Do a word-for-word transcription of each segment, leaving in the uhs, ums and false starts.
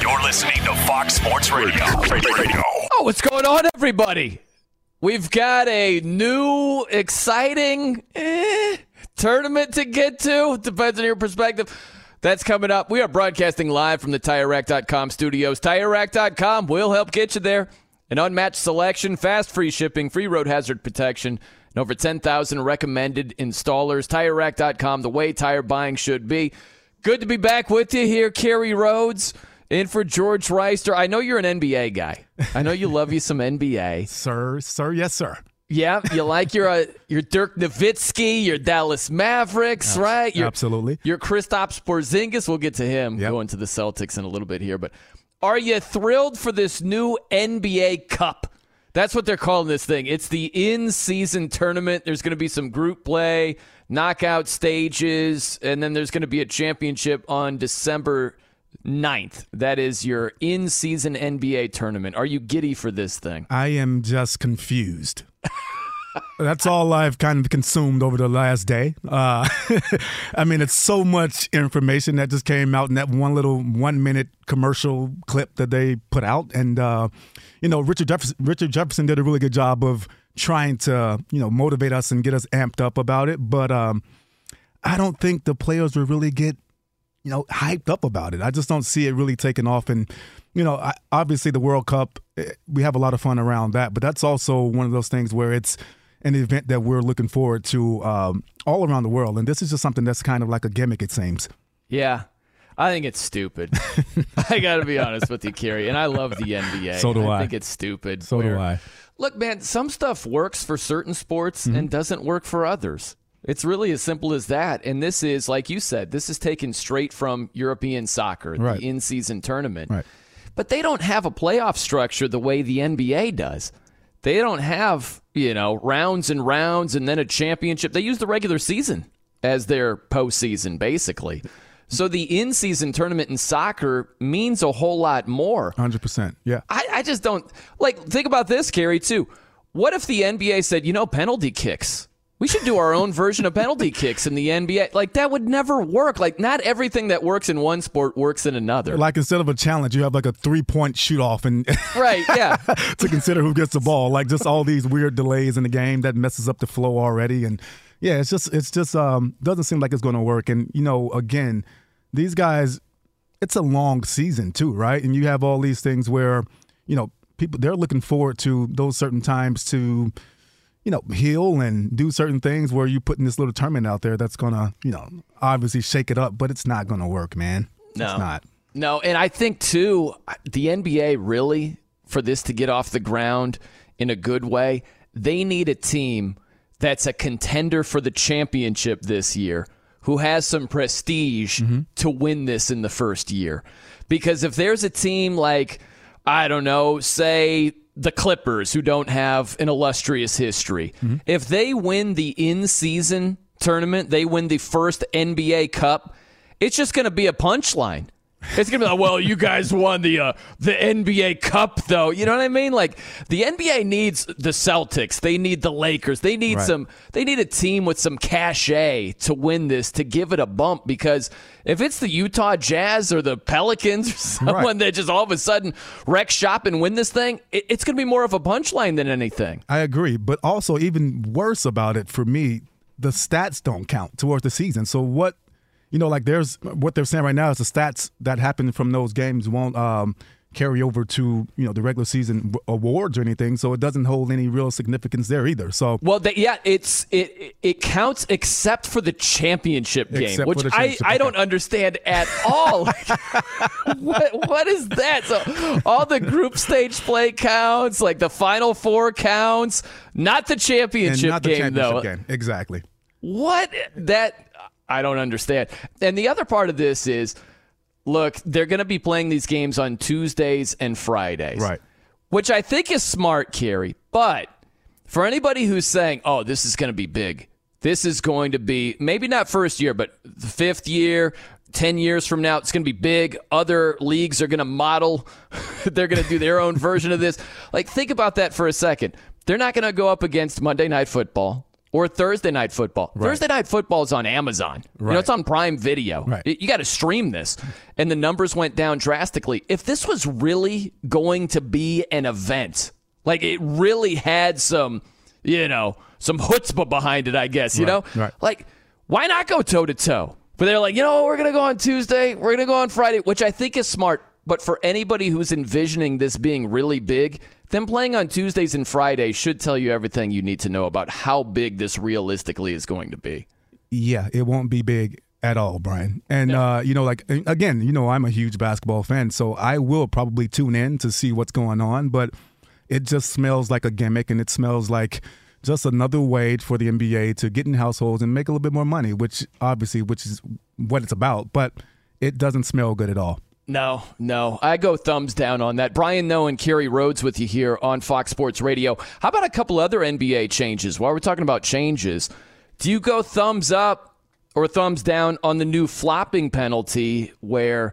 You're listening to Fox Sports Radio. Radio, radio. Oh, what's going on, everybody? We've got a new, exciting eh, tournament to get to. Depends on your perspective. That's coming up. We are broadcasting live from the Tire Rack dot com studios. Tire Rack dot com will help get you there. An unmatched selection, fast free shipping, free road hazard protection, and over ten thousand recommended installers. Tire Rack dot com, the way tire buying should be. Good to be back with you here, Kerry Rhodes. In for George Wrighster. I know you're an N B A guy. I know you love you some N B A. sir, sir, yes, sir. Yeah, you like your uh, your Dirk Nowitzki, your Dallas Mavericks, Abs- right? Your, absolutely. Your Kristaps Porzingis. We'll get to him yep. going to the Celtics in a little bit here. But are you thrilled for this new N B A Cup? That's what they're calling this thing. It's the in-season tournament. There's going to be some group play, knockout stages, and then there's going to be a championship on December ninth. That is your in-season N B A tournament. Are you giddy for this thing? I am just confused. That's all I've kind of consumed over the last day. Uh, I mean, it's so much information that just came out in that one little one-minute commercial clip that they put out. And, uh, you know, Richard Jefferson, Richard Jefferson did a really good job of trying to, you know, motivate us and get us amped up about it. But um, I don't think the players will really get you know, hyped up about it. I just don't see it really taking off. And, you know, I, obviously the World Cup, we have a lot of fun around that, but that's also one of those things where it's an event that we're looking forward to um, all around the world. And this is just something that's kind of like a gimmick, it seems. Yeah. I think it's stupid. I got to be honest with you, Kerry. And I love the N B A. So do I. I think it's stupid. So where, do I. Look, man, some stuff works for certain sports mm-hmm. and doesn't work for others. It's really as simple as that. And this is, like you said, this is taken straight from European soccer, right. the in-season tournament. Right. But they don't have a playoff structure the way the N B A does. They don't have, you know, rounds and rounds and then a championship. They use the regular season as their postseason, basically. So the in-season tournament in soccer means a whole lot more. one hundred percent, yeah. I, I just don't, like, think about this, Kerry, too. What if the N B A said, you know, penalty kicks? We should do our own version of penalty kicks in the N B A. Like, that would never work. Like, not everything that works in one sport works in another. Like, instead of a challenge, you have, like, a three-point shoot-off. And right, yeah. to consider who gets the ball. Like, just all these weird delays in the game that messes up the flow already. And, yeah, it's just it's just um, doesn't seem like it's going to work. And, you know, again, these guys, it's a long season, too, right? And you have all these things where, you know, people, they're looking forward to those certain times to – you know, heal and do certain things where you're putting this little tournament out there that's going to, you know, obviously shake it up, but it's not going to work, man. No. It's not. No, and I think, too, the N B A really, for this to get off the ground in a good way, they need a team that's a contender for the championship this year who has some prestige mm-hmm. to win this in the first year. Because if there's a team like, I don't know, say the Clippers, who don't have an illustrious history, mm-hmm. if they win the in-season tournament, they win the first N B A Cup, it's just going to be a punchline. It's going to be like, well, you guys won the uh, the N B A Cup, though. You know what I mean? Like, the N B A needs the Celtics. They need the Lakers. They need right. some. They need a team with some cachet to win this, to give it a bump, because if it's the Utah Jazz or the Pelicans or someone right. that just all of a sudden wreck shop and win this thing, it, it's going to be more of a punchline than anything. I agree. But also, even worse about it for me, the stats don't count towards the season. So what? You know, like there's what they're saying right now is the stats that happen from those games won't um, carry over to, you know, the regular season awards or anything. So it doesn't hold any real significance there either. So well, the, yeah, it's it it counts except for the championship game, except which the championship I, I don't understand at all. what what is that? So all the group stage play counts, like the Final Four counts, not the championship and not the game championship though. Game. Exactly. What that. I don't understand. And the other part of this is, look, they're going to be playing these games on Tuesdays and Fridays. Right. Which I think is smart, Carrie. But for anybody who's saying, oh, this is going to be big, this is going to be, maybe not first year, but the fifth year, ten years from now, it's going to be big. Other leagues are going to model. They're going to do their own version of this. Like, think about that for a second. They're not going to go up against Monday Night Football. Or Thursday Night Football. Right. Thursday Night Football is on Amazon. Right. You know, it's on Prime Video. Right. You got to stream this. And the numbers went down drastically. If this was really going to be an event, like it really had some, you know, some chutzpah behind it, I guess, you right. know? Right. Like, why not go toe-to-toe? But they're like, you know what? We're going to go on Tuesday. We're going to go on Friday, which I think is smart. But for anybody who's envisioning this being really big, them playing on Tuesdays and Fridays should tell you everything you need to know about how big this realistically is going to be. Yeah, it won't be big at all, Brian. And, no. uh, you know, like, again, you know, I'm a huge basketball fan, so I will probably tune in to see what's going on. But it just smells like a gimmick, and it smells like just another way for the N B A to get in households and make a little bit more money, which obviously which is what it's about. But it doesn't smell good at all. No, no. I go thumbs down on that. Brian Noe and Kerry Rhodes with you here on Fox Sports Radio. How about a couple other N B A changes? While we're talking about changes, do you go thumbs up or thumbs down on the new flopping penalty where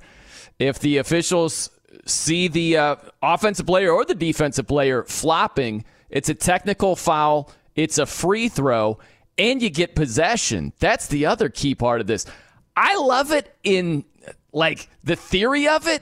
if the officials see the uh, offensive player or the defensive player flopping, it's a technical foul, it's a free throw, and you get possession? That's the other key part of this. I love it in... like, the theory of it,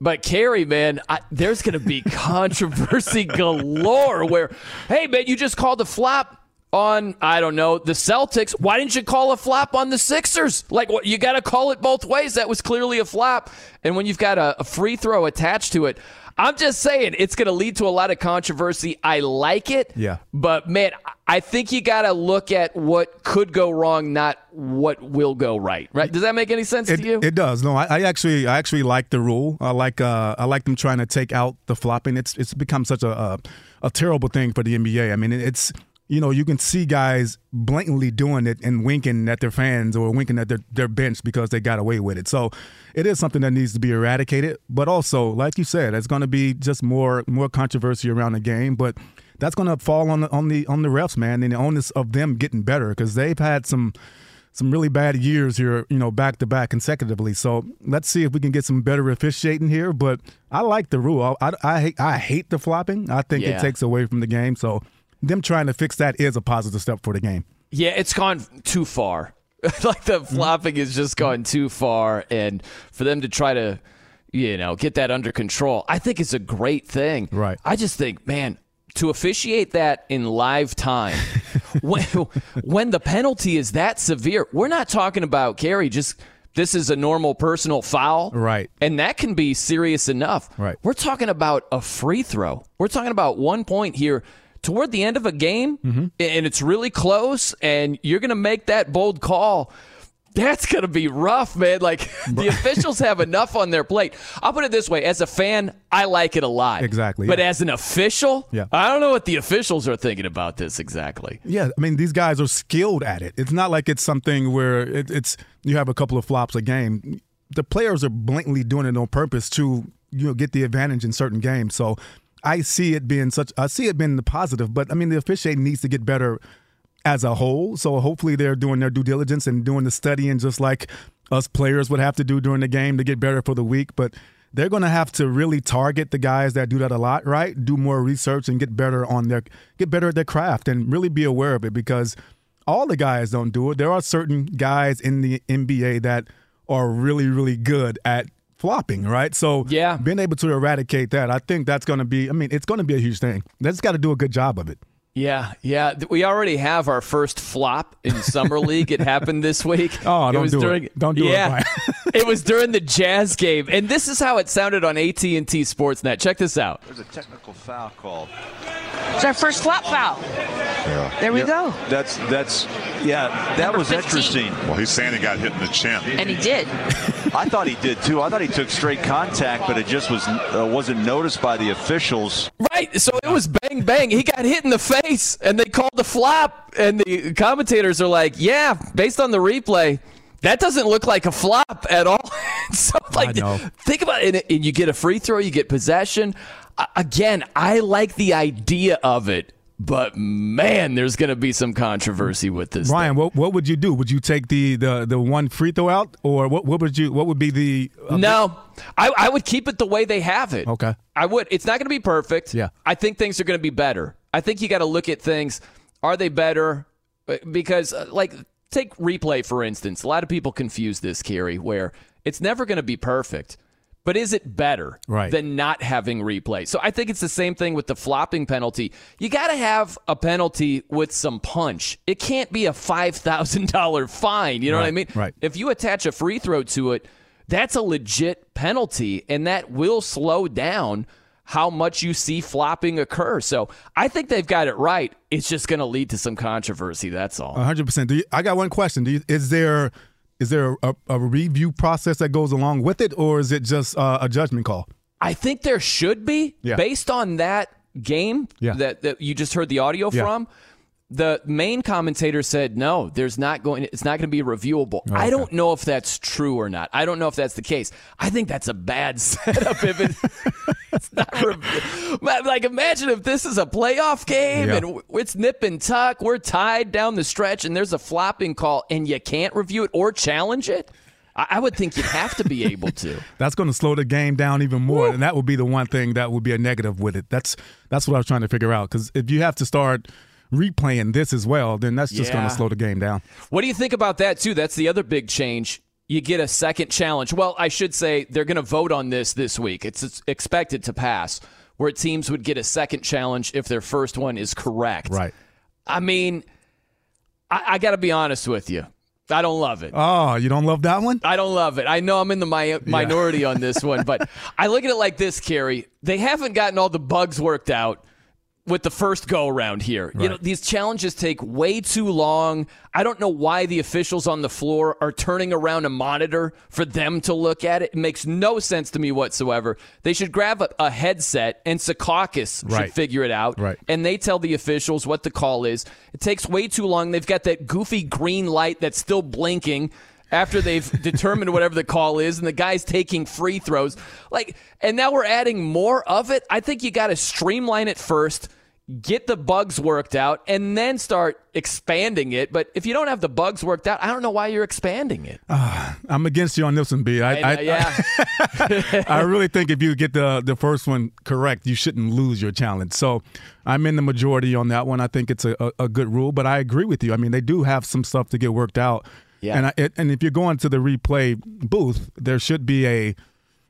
but Carrie, man, I, there's going to be controversy galore where, hey, man, you just called a flop on, I don't know, the Celtics. Why didn't you call a flop on the Sixers? Like, what, you got to call it both ways. That was clearly a flop. And when you've got a, a free throw attached to it, I'm just saying it's going to lead to a lot of controversy. I like it. Yeah. But, man, I think you got to look at what could go wrong, not what will go right. Right? Does that make any sense it, to you? It does. No, I, I actually I actually like the rule. I like uh, I like them trying to take out the flopping. It's it's become such a a, a terrible thing for the N B A. I mean, it's you know, you can see guys blatantly doing it and winking at their fans or winking at their, their bench because they got away with it. So it is something that needs to be eradicated. But also, like you said, it's going to be just more more controversy around the game. But that's going to fall on the on the on the refs, man, and the onus of them getting better because they've had some some really bad years here, you know, back to back consecutively. So let's see if we can get some better officiating here. But I like the rule. I I, I, hate, I hate the flopping. I think yeah. it takes away from the game. So. Them trying to fix that is a positive step for the game. Yeah, it's gone too far. Like the flopping has just gone too far. And for them to try to, you know, get that under control, I think it's a great thing. Right. I just think, man, to officiate that in live time, when, when the penalty is that severe, we're not talking about, Carrie, just this is a normal personal foul. Right. And that can be serious enough. Right. We're talking about a free throw. We're talking about one point here. Toward the end of a game, mm-hmm. and it's really close, and you're going to make that bold call, that's going to be rough, man. Like, the officials have enough on their plate. I'll put it this way. As a fan, I like it a lot. Exactly. But yeah. as an official, yeah. I don't know what the officials are thinking about this exactly. Yeah, I mean, these guys are skilled at it. It's not like it's something where it, it's you have a couple of flops a game. the players are blatantly doing it on purpose to, you know, get the advantage in certain games. So I see it being such. I see it being the positive, but I mean, the officiating needs to get better as a whole. So hopefully they're doing their due diligence and doing the studying, just like us players would have to do during the game to get better for the week. But they're going to have to really target the guys that do that a lot, right? Do more research and get better on their get better at their craft and really be aware of it, because all the guys don't do it. There are certain guys in the N B A that are really, really good at flopping, right? So yeah. being able to eradicate that, I think that's going to be, I mean, it's going to be a huge thing. They just got to do a good job of it. Yeah, yeah. We already have our first flop in Summer League. It happened this week. Oh, don't do it. Don't do it. It was during the Jazz game. And this is how it sounded on A T and T Sportsnet. Check this out. There's a technical foul called. It's our first flop foul. Yeah. There we yeah. go. That's, that's yeah, that Number was fifteen. Interesting. Well, he's saying he got hit in the chin. And he did. I thought he did, too. I thought he took straight contact, but it just was, uh, wasn't noticed by the officials. Right, so it was bang, bang. He got hit in the face, and they called the flop, and the commentators are like, yeah, based on the replay, that doesn't look like a flop at all. So, like, think about it, and you get a free throw, you get possession. Again, I like the idea of it, but man, there's going to be some controversy with this. Ryan, what, what would you do? Would you take the, the, the one free throw out, or what, what would you? What would be the? Uh, no, I, I would keep it the way they have it. Okay, I would. It's not going to be perfect. Yeah, I think things are going to be better. I think you got to look at things. Are they better? Because, like, take replay for instance. A lot of people confuse this, Kerry, where it's never going to be perfect. But is it better right. than not having replay? So I think it's the same thing with the flopping penalty. You got to have a penalty with some punch. It can't be a five thousand dollars fine. You know right. what I mean? Right. If you attach a free throw to it, that's a legit penalty, and that will slow down how much you see flopping occur. So I think they've got it right. It's just going to lead to some controversy. That's all. one hundred percent. Do you, I got one question. Do you, is there... Is there a, a review process that goes along with it, or is it just uh, a judgment call? I think there should be. Yeah. Based on that game yeah. that, that you just heard the audio yeah. from, the main commentator said, no, there's not going. It's not going to be reviewable. Okay. I don't know if that's true or not. I don't know if that's the case. I think that's a bad setup. If it, it's not rev- like, imagine if this is a playoff game yeah. and it's nip and tuck. We're tied down the stretch, and there's a flopping call, and you can't review it or challenge it. I, I would think you'd have to be able to. That's going to slow the game down even more, Woo. and that would be the one thing that would be a negative with it. That's that's what I was trying to figure out, because if you have to start replaying this as well, then that's just yeah. going to slow the game down. What do you think about that, too? That's the other big change. You get a second challenge. Well, I should say they're going to vote on this this week. It's, it's expected to pass, where teams would get a second challenge if their first one is correct. Right. I mean, I, I got to be honest with you. I don't love it. Oh, you don't love that one? I don't love it. I know I'm in the mi- minority yeah. on this one, but I look at it like this, Kerry. They haven't gotten all the bugs worked out with the first go around here. Right. You know, these challenges take way too long. I don't know why the officials on the floor are turning around a monitor for them to look at it. It makes no sense to me whatsoever. They should grab a, a headset, and Secaucus right. should figure it out. Right. And they tell the officials what the call is. It takes way too long. They've got that goofy green light that's still blinking after they've determined whatever the call is, and the guy's taking free throws. Like, and now we're adding more of it. I think you got to streamline it first. Get the bugs worked out, and then start expanding it. But if you don't have the bugs worked out, I don't know why you're expanding it. Uh, I'm against you on this one, B. I, I, know, I, yeah. I, I really think if you get the, the first one correct, you shouldn't lose your challenge. So I'm in the majority on that one. I think it's a, a, a good rule, but I agree with you. I mean, they do have some stuff to get worked out. Yeah. And, I, it, and if you're going to the replay booth, there should be a –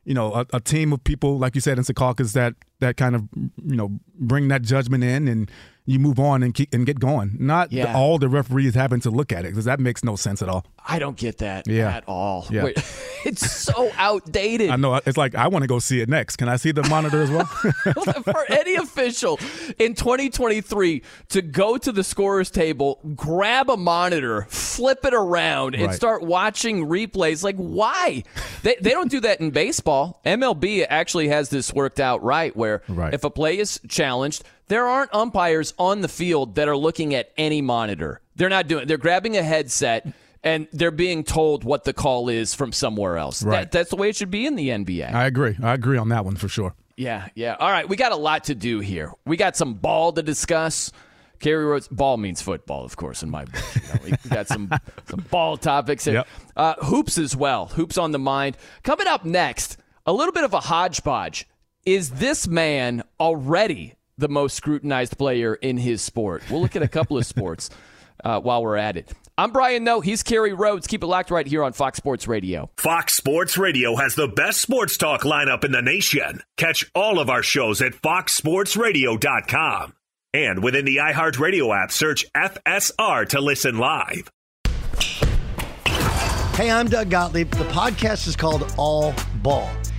you know, a, a team of people, like you said, in Secaucus that that kind of, you know, bring that judgment in, and you move on and keep and get going. Not yeah. the, all the referees having to look at it, because that makes no sense at all. I don't get that yeah. at all. Yeah. Wait, it's so outdated. I know. It's like, I want to go see it next. Can I see the monitor as well? For any official in twenty twenty-three to go to the scorer's table, grab a monitor, flip it around, and right. start watching replays. Like, why? They, they don't do that in baseball. M L B actually has this worked out right, where right. if a play is challenged, there aren't umpires on the field that are looking at any monitor. They're not doing it. They're grabbing a headset and they're being told what the call is from somewhere else. Right. That, that's the way it should be in the N B A. I agree. I agree on that one for sure. Yeah, yeah. All right, we got a lot to do here. We got some ball to discuss. Kerry Rhodes, ball means football, of course, in my book. You know, we got some some ball topics here. Yep. Uh, hoops as well. Hoops on the mind. Coming up next, a little bit of a hodgepodge. Is this man already the most scrutinized player in his sport? We'll look at a couple of sports uh, while we're at it. I'm Brian Noe. He's Kerry Rhodes. Keep it locked right here on Fox Sports Radio. Fox Sports Radio has the best sports talk lineup in the nation. Catch all of our shows at fox sports radio dot com. And within the iHeartRadio app, search F S R to listen live. Hey, I'm Doug Gottlieb. The podcast is called All Ball.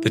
The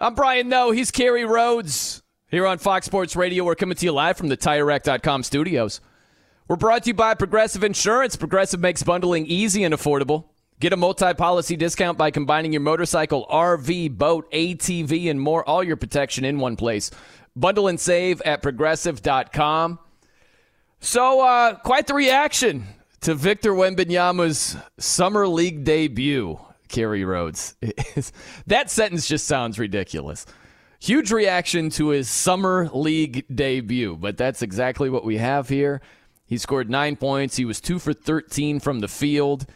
I'm Brian Noe. He's Kerry Rhodes here on Fox Sports Radio. We're coming to you live from the tire rack dot com studios. We're brought to you by Progressive Insurance. Progressive makes bundling easy and affordable. Get a multi-policy discount by combining your motorcycle, R V, boat, A T V, and more. All your protection in one place. Bundle and save at progressive dot com. So, uh, quite the reaction to Victor Wembanyama's summer league debut. Kerry Rhodes. That sentence just sounds ridiculous. Huge reaction to his summer league debut, but that's exactly what we have here. He scored nine points. He was two for thirteen from the field.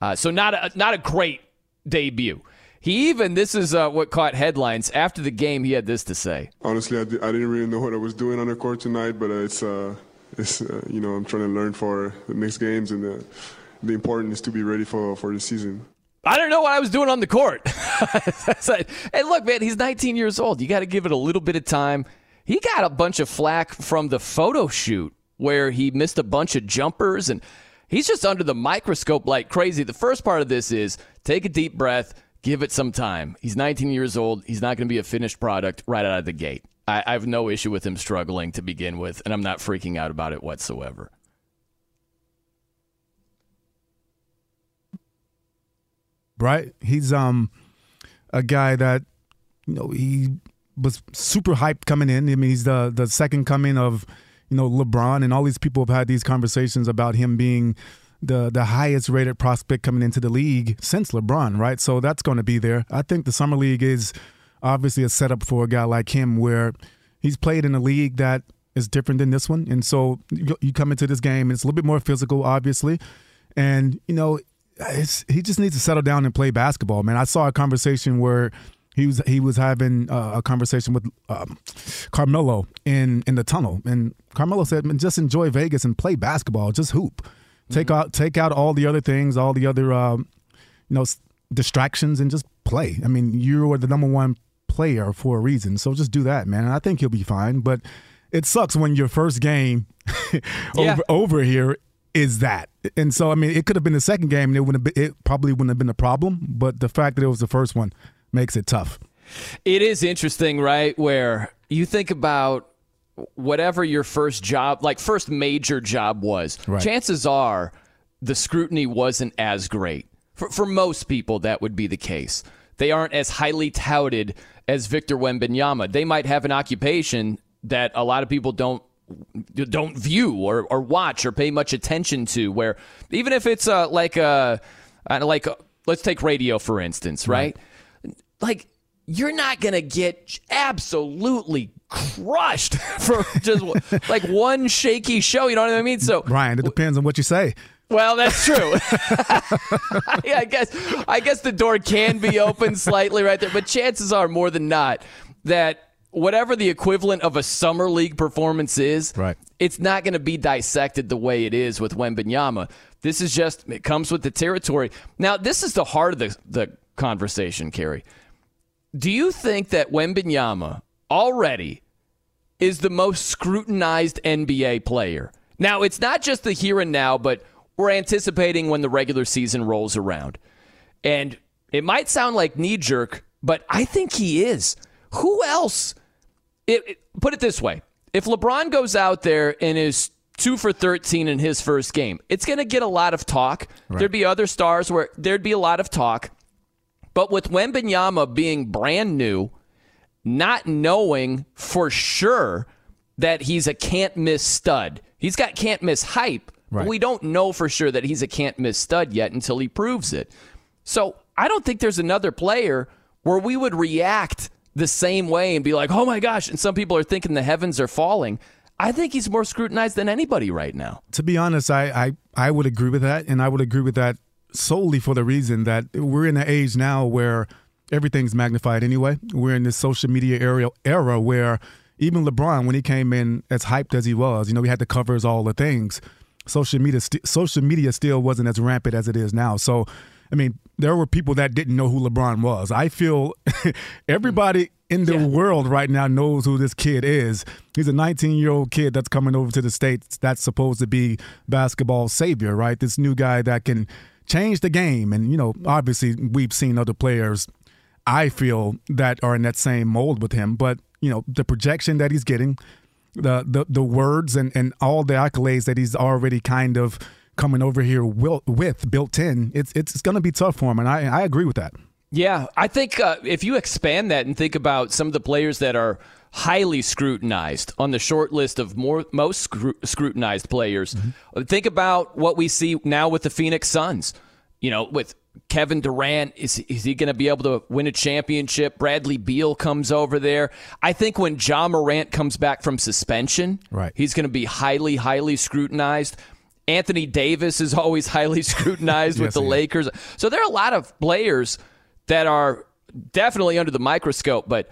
Uh, so not a, not a great debut. He even, this is uh, what caught headlines. After the game, he had this to say. Honestly, I, did, I didn't really know what I was doing on the court tonight, but uh, it's, uh, it's uh, you know, I'm trying to learn for the next games, and the, the important is to be ready for, for the season. I don't know what I was doing on the court. Hey, look, man, he's nineteen years old. You got to give it a little bit of time. He got a bunch of flack from the photo shoot where he missed a bunch of jumpers, and he's just under the microscope like crazy. The first part of this is take a deep breath, give it some time. He's nineteen years old. He's not going to be a finished product right out of the gate. I, I have no issue with him struggling to begin with, and I'm not freaking out about it whatsoever. Right? He's um a guy that, you know, he was super hyped coming in. I mean, he's the the second coming of, you know, LeBron, and all these people have had these conversations about him being the the highest rated prospect coming into the league since LeBron, right? So that's going to be there. I think the summer league is obviously a setup for a guy like him where he's played in a league that is different than this one. And so you come into this game, and it's a little bit more physical, obviously. And, you know, it's, he just needs to settle down and play basketball, man. I saw a conversation where he was he was having uh, a conversation with um, Carmelo in, in the tunnel. And Carmelo said, man, just enjoy Vegas and play basketball. Just hoop. Mm-hmm. Take out take out all the other things, all the other, um, you know, distractions, and just play. I mean, you are the number one player for a reason. So just do that, man. And I think he'll be fine. But it sucks when your first game over, yeah. over here is that. And so, I mean, it could have been the second game, and it, wouldn't have been, it probably wouldn't have been a problem. But the fact that it was the first one makes it tough. It is interesting, right, where you think about whatever your first job, like first major job was, right. Chances are the scrutiny wasn't as great. For, for most people, that would be the case. They aren't as highly touted as Victor Wembanyama. They might have an occupation that a lot of people don't don't view or, or watch or pay much attention to, where even if it's uh, like a like a, let's take radio for instance, right? right? Like you're not gonna get absolutely crushed for just like one shaky show. You know what I mean? So Ryan, it depends on what you say. Well, that's true. I guess I guess the door can be open slightly right there, but chances are more than not that whatever the equivalent of a summer league performance is, right. It's not going to be dissected the way it is with Wembanyama. This is just, it comes with the territory. Now, this is the heart of the, the conversation, Kerry. Do you think that Wembanyama already is the most scrutinized N B A player? Now, it's not just the here and now, but we're anticipating when the regular season rolls around. And it might sound like knee-jerk, but I think he is. Who else? It, it, put it this way. If LeBron goes out there and is two for thirteen in his first game, it's going to get a lot of talk. Right. There'd be other stars where there'd be a lot of talk. But with Wembanyama being brand new, not knowing for sure that he's a can't-miss stud. He's got can't-miss hype, right. But we don't know for sure that he's a can't-miss stud yet until he proves it. So I don't think there's another player where we would react the same way and be like, oh my gosh, and some people are thinking the heavens are falling. I think he's more scrutinized than anybody right now. To be honest, I, I, I would agree with that, and I would agree with that solely for the reason that we're in an age now where everything's magnified anyway. We're in this social media era, era where even LeBron, when he came in as hyped as he was, you know, he had the covers, all the things. Social media, st- social media still wasn't as rampant as it is now. So, I mean, there were people that didn't know who LeBron was. I feel everybody in the yeah. world right now knows who this kid is. He's a nineteen-year-old kid that's coming over to the States that's supposed to be basketball savior, right? This new guy that can change the game. And, you know, obviously we've seen other players, I feel, that are in that same mold with him. But, you know, the projection that he's getting, the the, the words and, and all the accolades that he's already kind of coming over here with built in, it's it's going to be tough for him, and I I agree with that. Yeah, I think uh, if you expand that and think about some of the players that are highly scrutinized on the short list of more most scru- scrutinized players, mm-hmm. think about what we see now with the Phoenix Suns. You know, with Kevin Durant, is is he going to be able to win a championship? Bradley Beal comes over there. I think when Ja Morant comes back from suspension, right. he's going to be highly highly scrutinized. Anthony Davis is always highly scrutinized yes, with the Lakers. So there are a lot of players that are definitely under the microscope. But,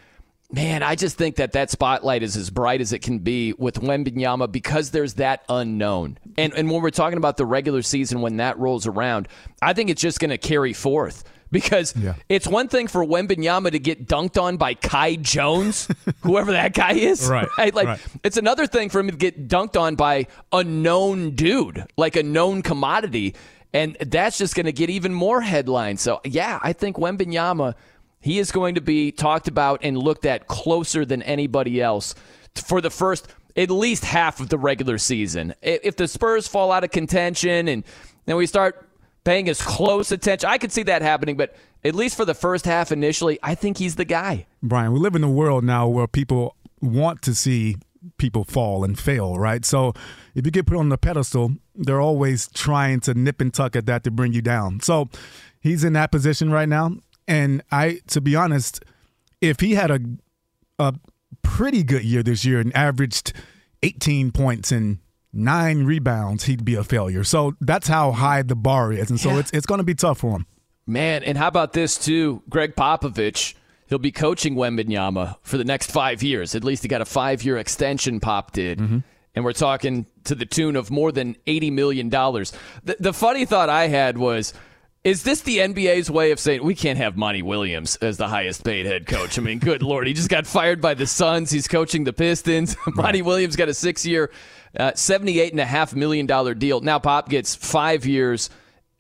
man, I just think that that spotlight is as bright as it can be with Wembanyama because there's that unknown. And and when we're talking about the regular season, when that rolls around, I think it's just going to carry forth. Because yeah. it's one thing for Wembanyama to get dunked on by Kai Jones, whoever that guy is. Right. right? Like right. It's another thing for him to get dunked on by a known dude, like a known commodity. And that's just going to get even more headlines. So, yeah, I think Wembanyama, he is going to be talked about and looked at closer than anybody else for the first, at least half of the regular season. If the Spurs fall out of contention and then we start paying his close attention. I could see that happening, but at least for the first half initially, I think he's the guy. Brian, we live in a world now where people want to see people fall and fail, right? So if you get put on the pedestal, they're always trying to nip and tuck at that to bring you down. So he's in that position right now. And I, to be honest, if he had a a pretty good year this year and averaged eighteen points and nine rebounds, he'd be a failure. So that's how high the bar is, and so yeah. it's it's going to be tough for him. Man, and how about this too? Gregg Popovich, he'll be coaching Wembanyama for the next five years. At least he got a five-year extension, Pop did. Mm-hmm. And we're talking to the tune of more than eighty million dollars. The, the funny thought I had was, is this the N B A's way of saying, we can't have Monty Williams as the highest paid head coach? I mean, good Lord, he just got fired by the Suns. He's coaching the Pistons. Right. Monty Williams got a six-year, uh, seventy-eight point five million dollars deal. Now Pop gets five years,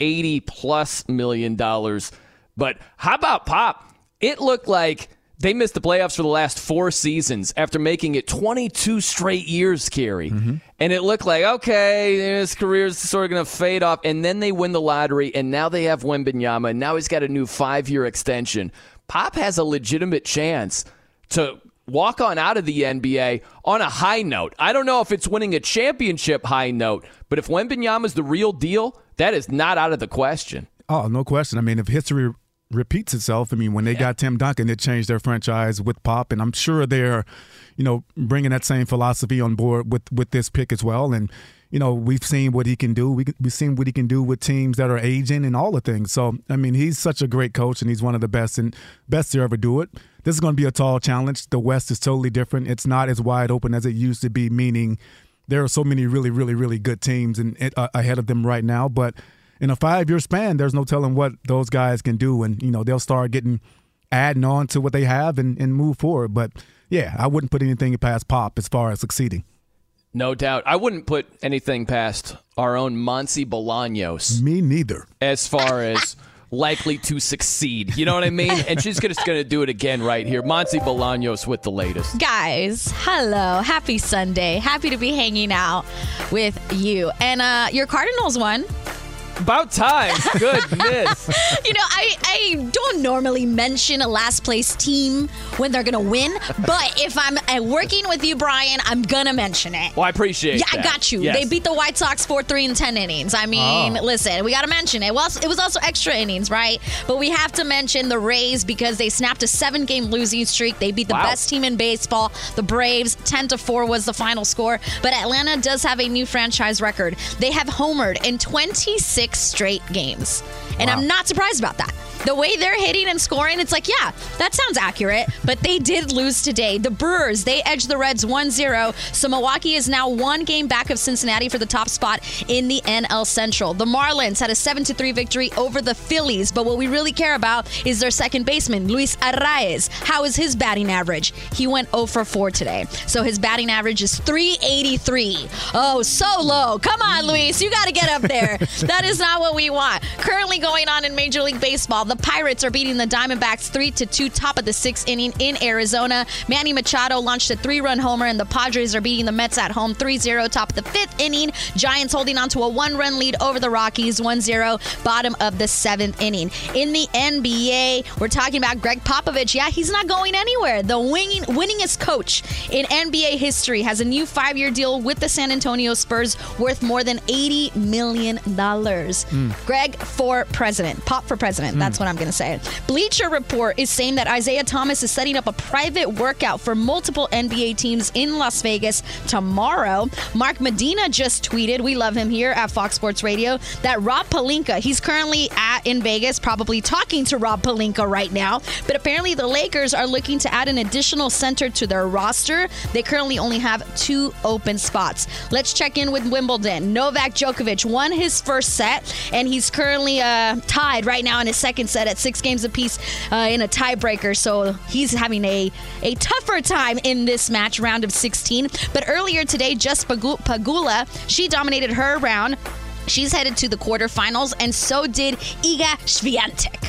eighty plus million dollars. But how about Pop? It looked like they missed the playoffs for the last four seasons after making it twenty-two straight years, Kerry. Mm-hmm. And it looked like, okay, his career's sort of going to fade off. And then they win the lottery, and now they have Wembanyama, and now he's got a new five-year extension. Pop has a legitimate chance to walk on out of the N B A on a high note. I don't know if it's winning a championship high note, but if Wembanyama's the real deal, that is not out of the question. Oh, no question. I mean, if history repeats itself. I mean, when they yeah. got Tim Duncan, it changed their franchise with Pop, and I'm sure they're, you know, bringing that same philosophy on board with, with this pick as well. And, you know, we've seen what he can do. We, we've seen what he can do with teams that are aging and all the things. So, I mean, he's such a great coach, and he's one of the best and best to ever do it. This is going to be a tall challenge. The West is totally different. It's not as wide open as it used to be, meaning there are so many really, really, really good teams and uh, ahead of them right now. But in a five-year span, there's no telling what those guys can do. And, you know, they'll start getting adding on to what they have and, and move forward. But, yeah, I wouldn't put anything past Pop as far as succeeding. No doubt. I wouldn't put anything past our own Monsi Bolaños. Me neither. As far as likely to succeed. You know what I mean? And she's just going to do it again right here. Monsi Bolaños with the latest. Guys, hello. Happy Sunday. Happy to be hanging out with you. And uh, your Cardinals won. About time. Goodness. You know, I, I don't normally mention a last place team when they're going to win, but if I'm uh, working with you, Brian, I'm going to mention it. Well, I appreciate yeah, that. Yeah, I got you. Yes. They beat the White Sox four three in ten innings. I mean, oh. listen, we got to mention it. Well, it was also extra innings, right? But we have to mention the Rays because they snapped a seven-game losing streak. They beat the wow. best team in baseball, the Braves. ten to four was the final score, but Atlanta does have a new franchise record. They have homered in twenty-six straight games. And wow. I'm not surprised about that. The way they're hitting and scoring, it's like, yeah, that sounds accurate, but they did lose today. The Brewers, they edged the Reds one zero, so Milwaukee is now one game back of Cincinnati for the top spot in the N L Central. The Marlins had a seven to three victory over the Phillies, but what we really care about is their second baseman, Luis Arraez. How is his batting average? He went oh for four today, so his batting average is three eighty-three. Oh, so low. Come on, Luis. You got to get up there. That is not what we want. Currently going on in Major League Baseball, the Pirates are beating the Diamondbacks three to two, top of the sixth inning in Arizona. Manny Machado launched a three-run homer, and the Padres are beating the Mets at home three zero, top of the fifth inning. Giants holding on to a one-run lead over the Rockies one zero, bottom of the seventh inning. In the N B A, we're talking about Gregg Popovich. Yeah, he's not going anywhere. The winning, winningest coach in N B A history has a new five-year deal with the San Antonio Spurs worth more than eighty million dollars. Mm. Gregg for president. Pop for president. Mm. That's what I'm going to say. Bleacher Report is saying that Isaiah Thomas is setting up a private workout for multiple N B A teams in Las Vegas tomorrow. Mark Medina just tweeted, we love him here at Fox Sports Radio, that Rob Pelinka, he's currently at in Vegas, probably talking to Rob Pelinka right now, but apparently the Lakers are looking to add an additional center to their roster. They currently only have two open spots. Let's check in with Wimbledon. Novak Djokovic won his first set, and he's currently uh, tied right now in his second set at six games apiece uh, in a tiebreaker, so he's having a, a tougher time in this match, round of sixteen. But earlier today, Jess Pegula, she dominated her round. She's headed to the quarterfinals, and so did Iga Swiatek.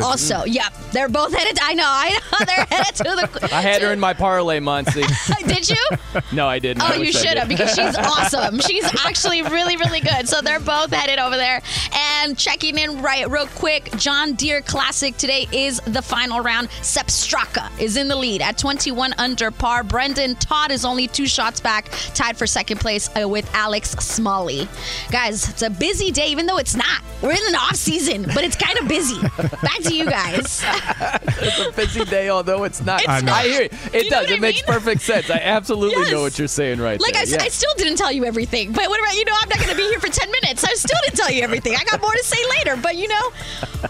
Also, yep, they're both headed. I know, I know, they're headed to the. I had her in my parlay, Monsi. Did you? No, I didn't. Oh, I you should have because she's awesome. She's actually really, really good. So they're both headed over there. And checking in right real quick, John Deere Classic today is the final round. Sepp Straka is in the lead at twenty-one under par. Brendan Todd is only two shots back, tied for second place with Alex Smalley. Guys, it's a busy day, even though it's not. We're in an off season, but it's kind of busy. Back to to you guys. It's a busy day, although it's not. It's I, not. I hear you. It you does. It I mean? makes perfect sense. I absolutely yes. know what you're saying right like there. Like, I, yeah. I still didn't tell you everything. But what about, you know, I'm not going to be here for ten minutes. I still didn't tell you everything. I got more to say later. But, you know,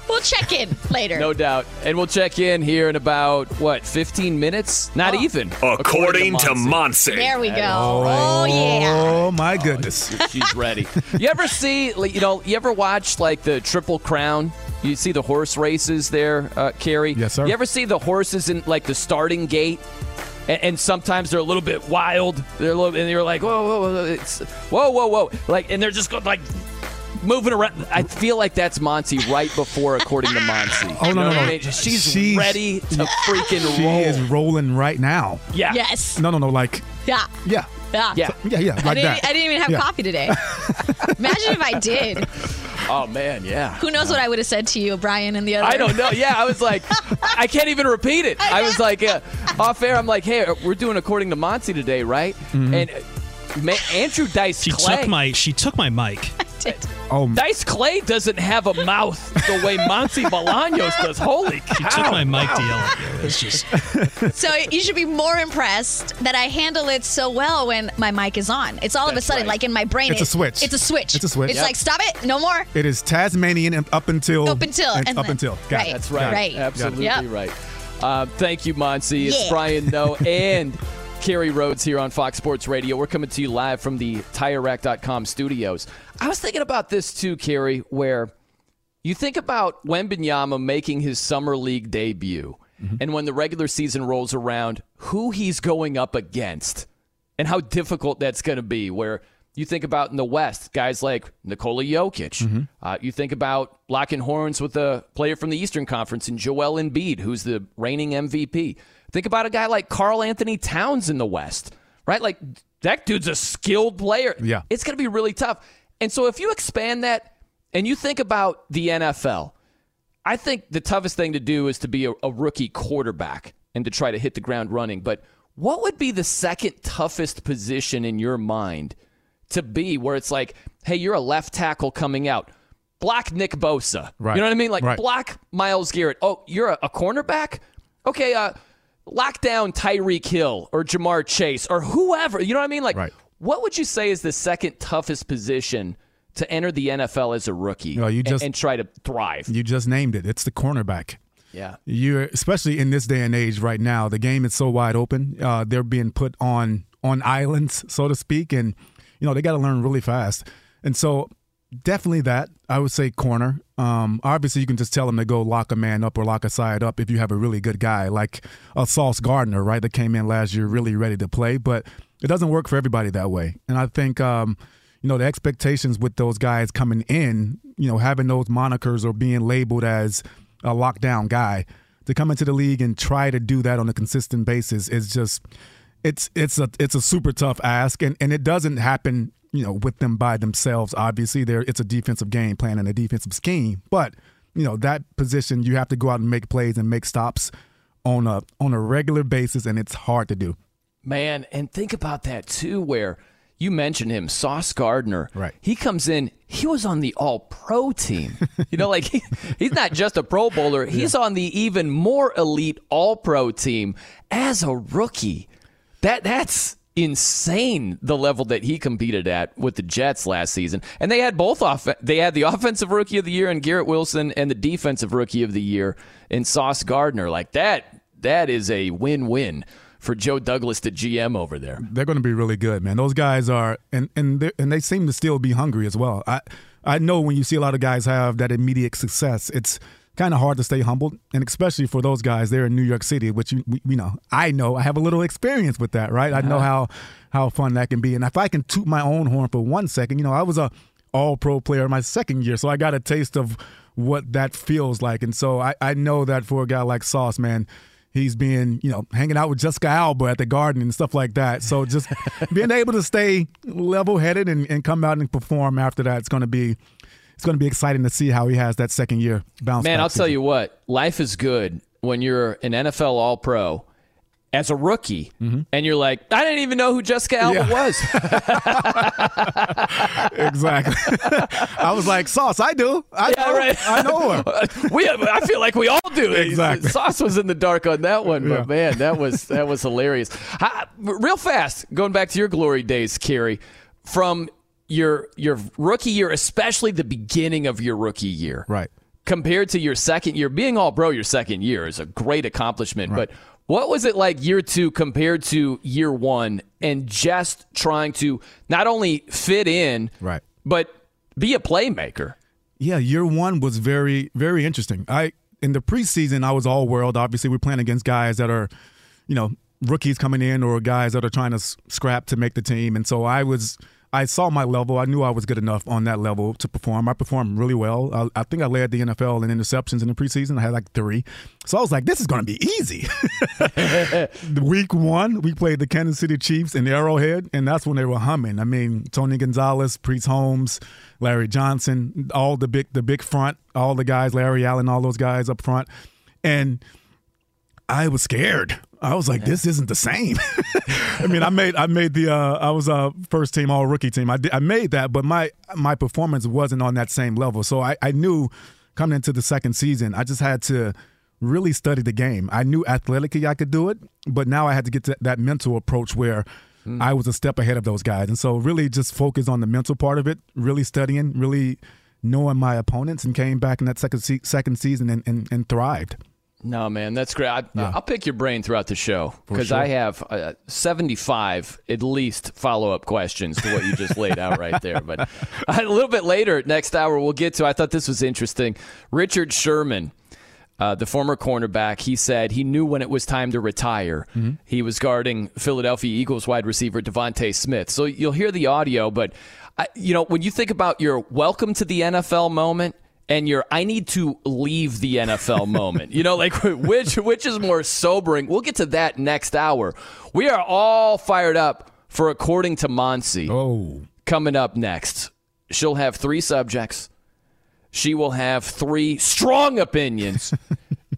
we'll check in later. No doubt. And we'll check in here in about, what, fifteen minutes? Not oh. even. According, according to Monse. There we go. Oh, oh, yeah. Oh, my goodness. Oh, she's ready. You ever see, you know, you ever watch, like, the Triple Crown? You see the horse races there, uh, Carrie? Yes, sir. You ever see the horses in, like, the starting gate? And, and sometimes they're a little bit wild. They're a little, and you're like, whoa, whoa, whoa. It's, whoa, whoa, whoa. Like, and they're just going, like... moving around. I feel like that's Monse right before According to Monse. Oh, no, no, no. I mean, she's, she's ready to freaking she roll. She is rolling right now. Yeah. Yes. No, no, no. Like. Yeah. Yeah. Yeah. Yeah, yeah. yeah like I, didn't, that. I didn't even have yeah. coffee today. Imagine if I did. Oh, man, yeah. Who knows what I would have said to you, Brian and the other. I don't know. Yeah, I was like, I can't even repeat it. I was like, uh, off air, I'm like, hey, we're doing According to Monse today, right? Mm-hmm. And uh, Andrew Dice she Clay. Took my, she took my mic. Oh. Dice Clay doesn't have a mouth the way Monse Bolaños does. Holy cow. She took my mic to yell at you. It's just... So you should be more impressed that I handle it so well when my mic is on. It's all That's of a sudden, right. like in my brain. It's it, a switch. It's a switch. It's a switch. It's yep. like, stop it. No more. It is Tasmanian up until. Up until. And and up until. Got right. it. That's right. right. Absolutely yep. right. Uh, thank you, Monse. Yeah. It's Brian Noe and Carrie Rhodes here on Fox Sports Radio. We're coming to you live from the Tire Rack dot com studios. I was thinking about this too, Carrie, where you think about Wembanyama making his summer league debut, mm-hmm. and when the regular season rolls around, who he's going up against and how difficult that's going to be, where you think about in the West, guys like Nikola Jokic. Mm-hmm. Uh, you think about locking horns with a player from the Eastern Conference and Joel Embiid, who's the reigning M V P. Think about a guy like Karl Anthony Towns in the West, right? Like, that dude's a skilled player. Yeah. It's going to be really tough. And so if you expand that and you think about the N F L, I think the toughest thing to do is to be a, a rookie quarterback and to try to hit the ground running. But what would be the second toughest position in your mind to be where it's like, hey, you're a left tackle coming out. Block Nick Bosa. Right. You know what I mean? Like, right. block Myles Garrett. Oh, you're a, a cornerback? Okay, uh... lock down Tyreek Hill or Jamar Chase or whoever. You know what I mean? Like, right. what would you say is the second toughest position to enter the N F L as a rookie you know, you just, and, and try to thrive? You just named it. It's the cornerback. Yeah. You're, especially in this day and age right now, the game is so wide open. Uh, they're being put on, on islands, so to speak. And, you know, they got to learn really fast. And so definitely that. I would say corner. Um, obviously, you can just tell them to go lock a man up or lock a side up if you have a really good guy like a Sauce Gardner, right, that came in last year really ready to play. But it doesn't work for everybody that way. And I think, um, you know, the expectations with those guys coming in, you know, having those monikers or being labeled as a lockdown guy, to come into the league and try to do that on a consistent basis is just it's it's a it's a super tough ask. And, and it doesn't happen you know, with them by themselves. Obviously, there it's a defensive game plan and a defensive scheme. But, you know, that position, you have to go out and make plays and make stops on a on a regular basis, and it's hard to do. Man, and think about that, too, where you mentioned him, Sauce Gardner. Right. He comes in, he was on the All-Pro team. You know, like, he, he's not just a Pro Bowler. He's yeah. on the even more elite All-Pro team as a rookie. That That's... insane the level that he competed at with the Jets last season. And they had both off they had the offensive rookie of the year in Garrett Wilson and the defensive rookie of the year in Sauce Gardner. Like that that is a win-win for Joe Douglas, the G M over there. They're going to be really good, man. Those guys are and and and they seem to still be hungry as well. I I know when you see a lot of guys have that immediate success, it's kind of hard to stay humbled, and especially for those guys there in New York City, which, you, you know, I know I have a little experience with that, right? Uh-huh. I know how how fun that can be. And if I can toot my own horn for one second, you know, I was a all-pro player my second year, so I got a taste of what that feels like. And so I, I know that for a guy like Sauce, man, he's being, you know, hanging out with Jessica Alba at the Garden and stuff like that. So just being able to stay level-headed and, and come out and perform after that, it's going to be It's going to be exciting to see how he has that second year bounce. Man, I'll tell you what, life is good when you're an N F L All-Pro as a rookie, mm-hmm. and you're like, I didn't even know who Jessica Alba yeah. was. Exactly. I was like, Sauce, I do. I, yeah, know, right. I know her. we, have, I feel like we all do. Exactly. Sauce was in the dark on that one, yeah. but man, that was that was hilarious. I, real fast, going back to your glory days, Kerry, from your your rookie year, especially the beginning of your rookie year, right? Compared to your second year, being all bro, your second year is a great accomplishment, right. but. What was it like year two compared to year one and just trying to not only fit in, right. but be a playmaker? Yeah, year one was very, very interesting. I in the preseason, I was all world. Obviously, we're playing against guys that are, you know, rookies coming in or guys that are trying to scrap to make the team. And so I was I saw my level. I knew I was good enough on that level to perform. I performed really well. I, I think I led the N F L in interceptions in the preseason. I had like three. So I was like, this is going to be easy. Week one, we played the Kansas City Chiefs in Arrowhead, and that's when they were humming. I mean, Tony Gonzalez, Priest Holmes, Larry Johnson, all the big the big front, all the guys, Larry Allen, all those guys up front. And I was scared. I was like, this isn't the same. I mean, I made I made the uh, I was a first team all rookie team. I did, I made that, but my my performance wasn't on that same level. So I, I knew coming into the second season, I just had to really study the game. I knew athletically I could do it, but now I had to get to that mental approach where mm. I was a step ahead of those guys. And so really just focus on the mental part of it, really studying, really knowing my opponents, and came back in that second se- second season and, and, and thrived. No, man, that's great. I, yeah. I'll pick your brain throughout the show because sure. I have uh, seventy-five at least follow-up questions to what you just laid out right there. But a little bit later, next hour, we'll get to, I thought this was interesting, Richard Sherman, uh, the former cornerback, he said he knew when it was time to retire. Mm-hmm. He was guarding Philadelphia Eagles wide receiver Devontae Smith. So you'll hear the audio, but, I, you know, when you think about your welcome to the N F L moment, and your I need to leave the N F L moment. You know, like which which is more sobering? We'll get to that next hour. We are all fired up for According to Monsi. Oh. Coming up next. She'll have three subjects. She will have three strong opinions.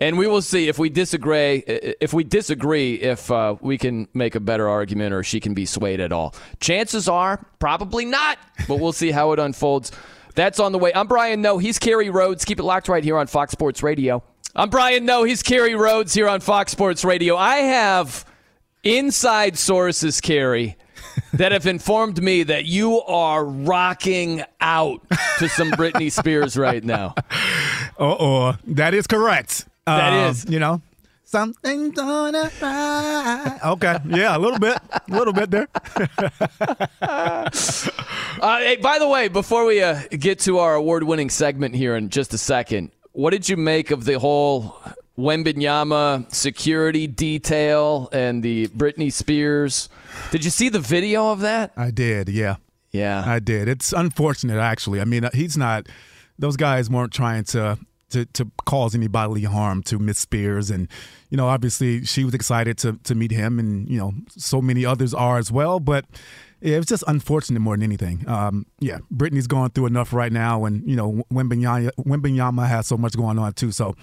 And we will see if we disagree, if we disagree, if uh, we can make a better argument or she can be swayed at all. Chances are probably not, but we'll see how it unfolds. That's on the way. I'm Brian Noe. He's Kerry Rhodes. Keep it locked right here on Fox Sports Radio. I'm Brian Noe. He's Kerry Rhodes here on Fox Sports Radio. I have inside sources, Kerry, that have informed me that you are rocking out to some Britney Spears right now. Uh-oh. That is correct. That um, is. You know. Something's gonna fly. Okay, yeah, a little bit, a little bit there. uh, hey, by the way, before we uh, get to our award-winning segment here in just a second, what did you make of the whole Wembanyama security detail and the Britney Spears? Did you see the video of that? I did, yeah. Yeah. I did. It's unfortunate, actually. I mean, he's not – those guys weren't trying to – To, to cause any bodily harm to Miss Spears. And, you know, obviously she was excited to to meet him, and, you know, so many others are as well. But yeah, it was just unfortunate more than anything. Um, yeah, Britney's going through enough right now, and, you know, Wembanyama, Wembanyama has so much going on too. So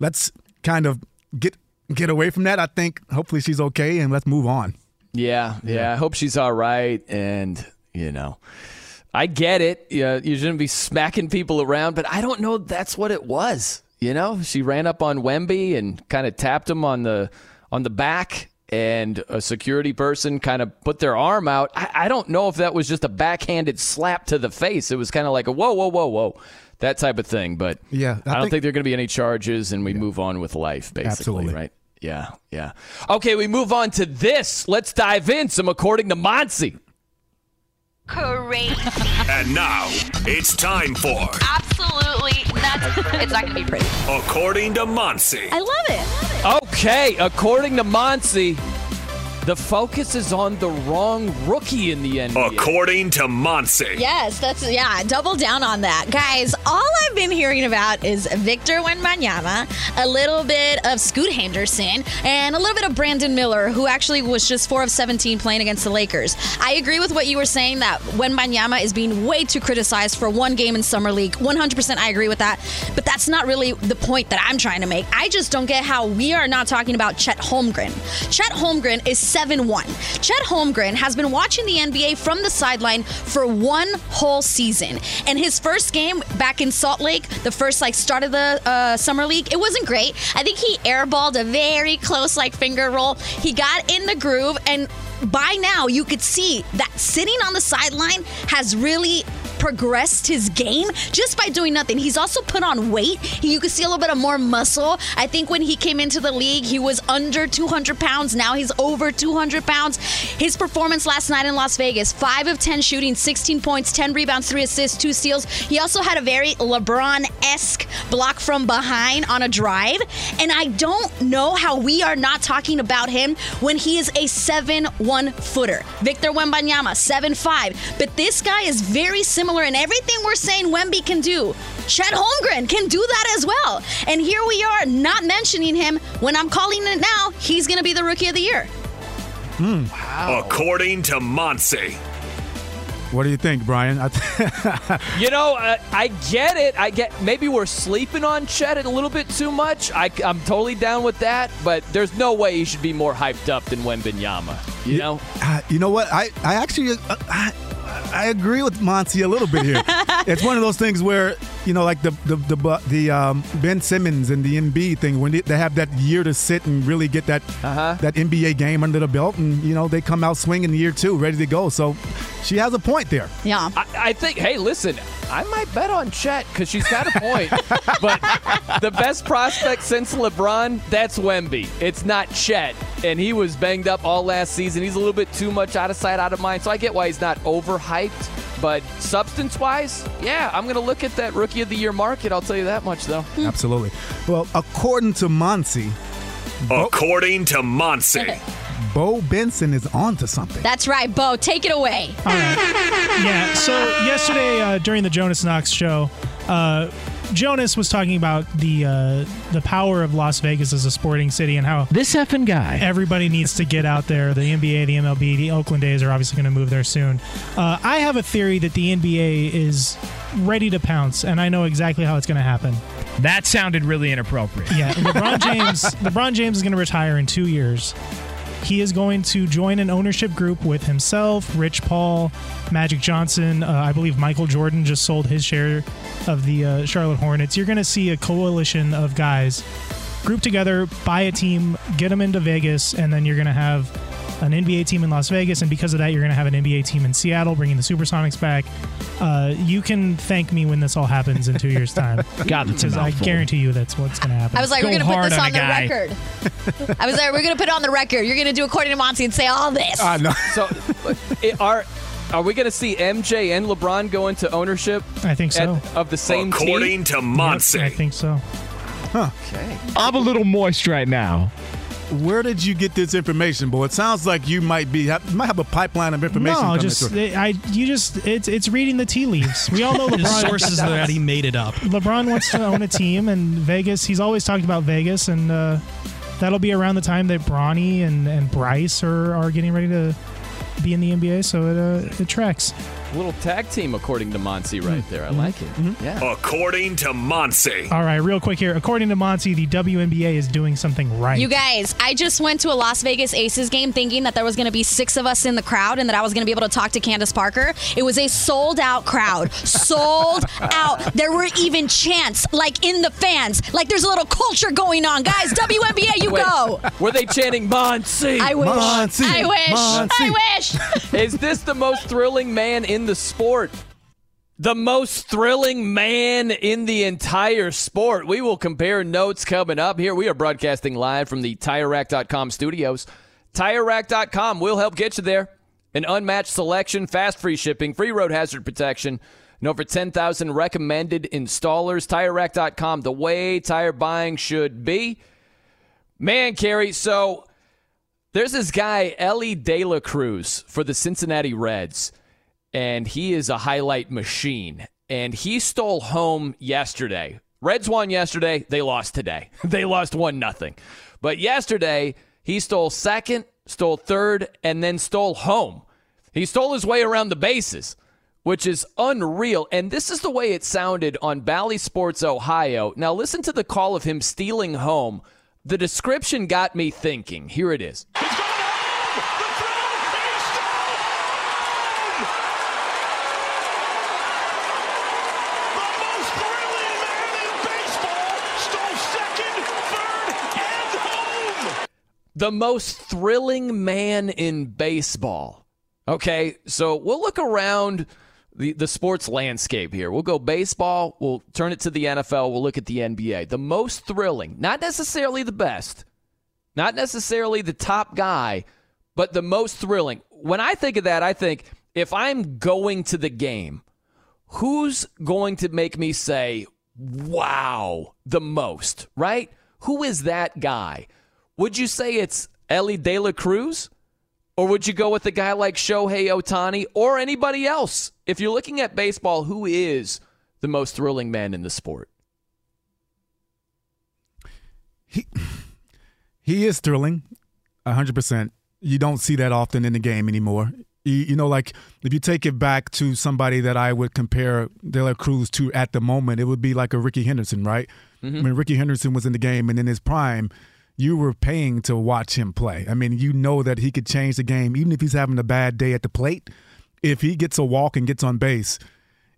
let's kind of get get away from that. I think hopefully she's okay, and let's move on. Yeah, yeah, yeah. I hope she's all right, and, you know. I get it. You, you shouldn't be smacking people around, but I don't know that's what it was. You know, she ran up on Wemby and kind of tapped him on the on the back, and a security person kind of put their arm out. I, I don't know if that was just a backhanded slap to the face. It was kind of like a whoa, whoa, whoa, whoa, that type of thing. But yeah, I, I don't think, think there are going to be any charges, and we yeah. move on with life, basically, absolutely. Right? Yeah, yeah. Okay, we move on to this. Let's dive in some According to Monsi. Crazy. And now it's time for absolutely nuts. It's not going to be pretty. According to Monsi. I love it. Okay, According to Monsi, The focus is on the wrong rookie in the N B A. According to Monse. Yes, that's, yeah, double down on that. Guys, all I've been hearing about is Victor Wembanyama, a little bit of Scoot Henderson, and a little bit of Brandon Miller, who actually was just four of seventeen playing against the Lakers. I agree with what you were saying, that Wembanyama is being way too criticized for one game in Summer League. one hundred percent I agree with that, but that's not really the point that I'm trying to make. I just don't get how we are not talking about Chet Holmgren. Chet Holmgren is seven one. Chet Holmgren has been watching the N B A from the sideline for one whole season. And his first game back in Salt Lake, the first like start of the uh, Summer League, it wasn't great. I think he airballed a very close like finger roll. He got in the groove, and by now you could see that sitting on the sideline has really progressed his game just by doing nothing. He's also put on weight. He, you can see a little bit of more muscle. I think when he came into the league, he was under two hundred pounds. Now he's over two hundred pounds. His performance last night in Las Vegas, five of ten shooting, sixteen points, ten rebounds, three assists, two steals. He also had a very LeBron-esque block from behind on a drive. And I don't know how we are not talking about him when he is a seven one footer. Victor Wembanyama, seven five. But this guy is very similar. And everything we're saying Wemby can do, Chet Holmgren can do that as well. And here we are not mentioning him when I'm calling it now. He's going to be the Rookie of the Year. Mm. Wow. According to Monse. What do you think, Brian? you know, uh, I get it. I get maybe we're sleeping on Chet a little bit too much. I, I'm totally down with that, but there's no way he should be more hyped up than Wembanyama. You, you know, uh, you know what? I I actually. Uh, I, I agree with Monse a little bit here. It's one of those things where, you know, like the the the, the um, Ben Simmons and the Embiid thing, when they, they have that year to sit and really get that uh-huh. that N B A game under the belt, and you know they come out swinging year two, ready to go. So she has a point there. Yeah, I, I think. Hey, listen. I might bet on Chet because she's got a point. But the best prospect since LeBron, that's Wemby. It's not Chet. And he was banged up all last season. He's a little bit too much out of sight, out of mind. So I get why he's not overhyped. But substance-wise, yeah, I'm going to look at that Rookie of the Year market. I'll tell you that much, though. Absolutely. Well, according to Monse. According Bo- to Monse. Bo Benson is on to something. That's right, Bo. Take it away. All right. Yeah, so yesterday uh, during the Jonas Knox show, uh, Jonas was talking about the uh, the power of Las Vegas as a sporting city and how this effing guy everybody needs to get out there. The N B A, the M L B, the Oakland A's are obviously going to move there soon. Uh, I have a theory that the N B A is ready to pounce, and I know exactly how it's going to happen. That sounded really inappropriate. Yeah, LeBron James. LeBron James is going to retire in two years. He is going to join an ownership group with himself, Rich Paul, Magic Johnson. Uh, I believe Michael Jordan just sold his share of the uh, Charlotte Hornets. You're going to see a coalition of guys group together, buy a team, get them into Vegas, and then you're going to have an N B A team in Las Vegas. And because of that, you're going to have an N B A team in Seattle, bringing the Supersonics back. Uh, you can thank me when this all happens in two years' time. God, that's a mouthful. I guarantee you that's what's going to happen. I was like, Go we're going to put this on, on the guy. record. I was like, we're going to put it on the record. You're going to do According to Monse and say all this. Uh, no. So it, are are we going to see M J and LeBron go into ownership? I think so. At, of the same According team? According to Monse. Yep, I think so. Huh. Okay. I'm a little moist right now. Where did you get this information, boy? It sounds like you might be have, might have a pipeline of information. No, just it, I you just it's it's reading the tea leaves. We all know LeBron sources that he made it up. LeBron wants to own a team, and Vegas. He's always talked about Vegas, and uh, that'll be around the time that Bronny and, and Bryce are, are getting ready to be in the N B A. So it uh, it tracks. A little tag team, according to Monse, right there. I mm-hmm. like it. Mm-hmm. Yeah. According to Monse. All right, real quick here. According to Monse, the W N B A is doing something right. You guys, I just went to a Las Vegas Aces game thinking that there was going to be six of us in the crowd and that I was going to be able to talk to Candace Parker. It was a sold-out crowd. Sold out. There were even chants, like in the fans. Like there's a little culture going on. Guys, W N B A, you Wait, go. Were they chanting Monse? I wish. Monse. I wish. Monse. I wish. Is this the most thrilling man in the sport? The most thrilling man in the entire sport. We will compare notes coming up here. We are broadcasting live from the Tire Rack dot com studios. Tire Rack dot com will help get you there. An unmatched selection, fast free shipping, free road hazard protection, and over ten thousand recommended installers. Tire Rack dot com, the way tire buying should be. Man, Carrie, so There's this guy, Ellie De La Cruz, for the Cincinnati Reds, and he is a highlight machine. And he stole home yesterday. Reds won yesterday. They lost today. They lost one nothing. But yesterday, he stole second, stole third, and then stole home. He stole his way around the bases, which is unreal. And this is the way it sounded on Bally Sports Ohio. Now listen to the call of him stealing home. The description got me thinking. Here it is. He's going home! The most thrilling man in baseball. Okay, so we'll look around the, the sports landscape here. We'll go baseball. We'll turn it to the N F L. We'll look at the N B A. The most thrilling, not necessarily the best, not necessarily the top guy, but the most thrilling. When I think of that, I think if I'm going to the game, who's going to make me say, wow, the most, right? Who is that guy? Would you say it's Ellie De La Cruz? Or would you go with a guy like Shohei Ohtani or anybody else? If you're looking at baseball, who is the most thrilling man in the sport? He he is thrilling, one hundred percent. You don't see that often in the game anymore. You, you know, like if you take it back to somebody that I would compare De La Cruz to at the moment, it would be like a Rickey Henderson, right? Mm-hmm. When Rickey Henderson was in the game and in his prime, you were paying to watch him play. I mean, you know that he could change the game, even if he's having a bad day at the plate. If he gets a walk and gets on base,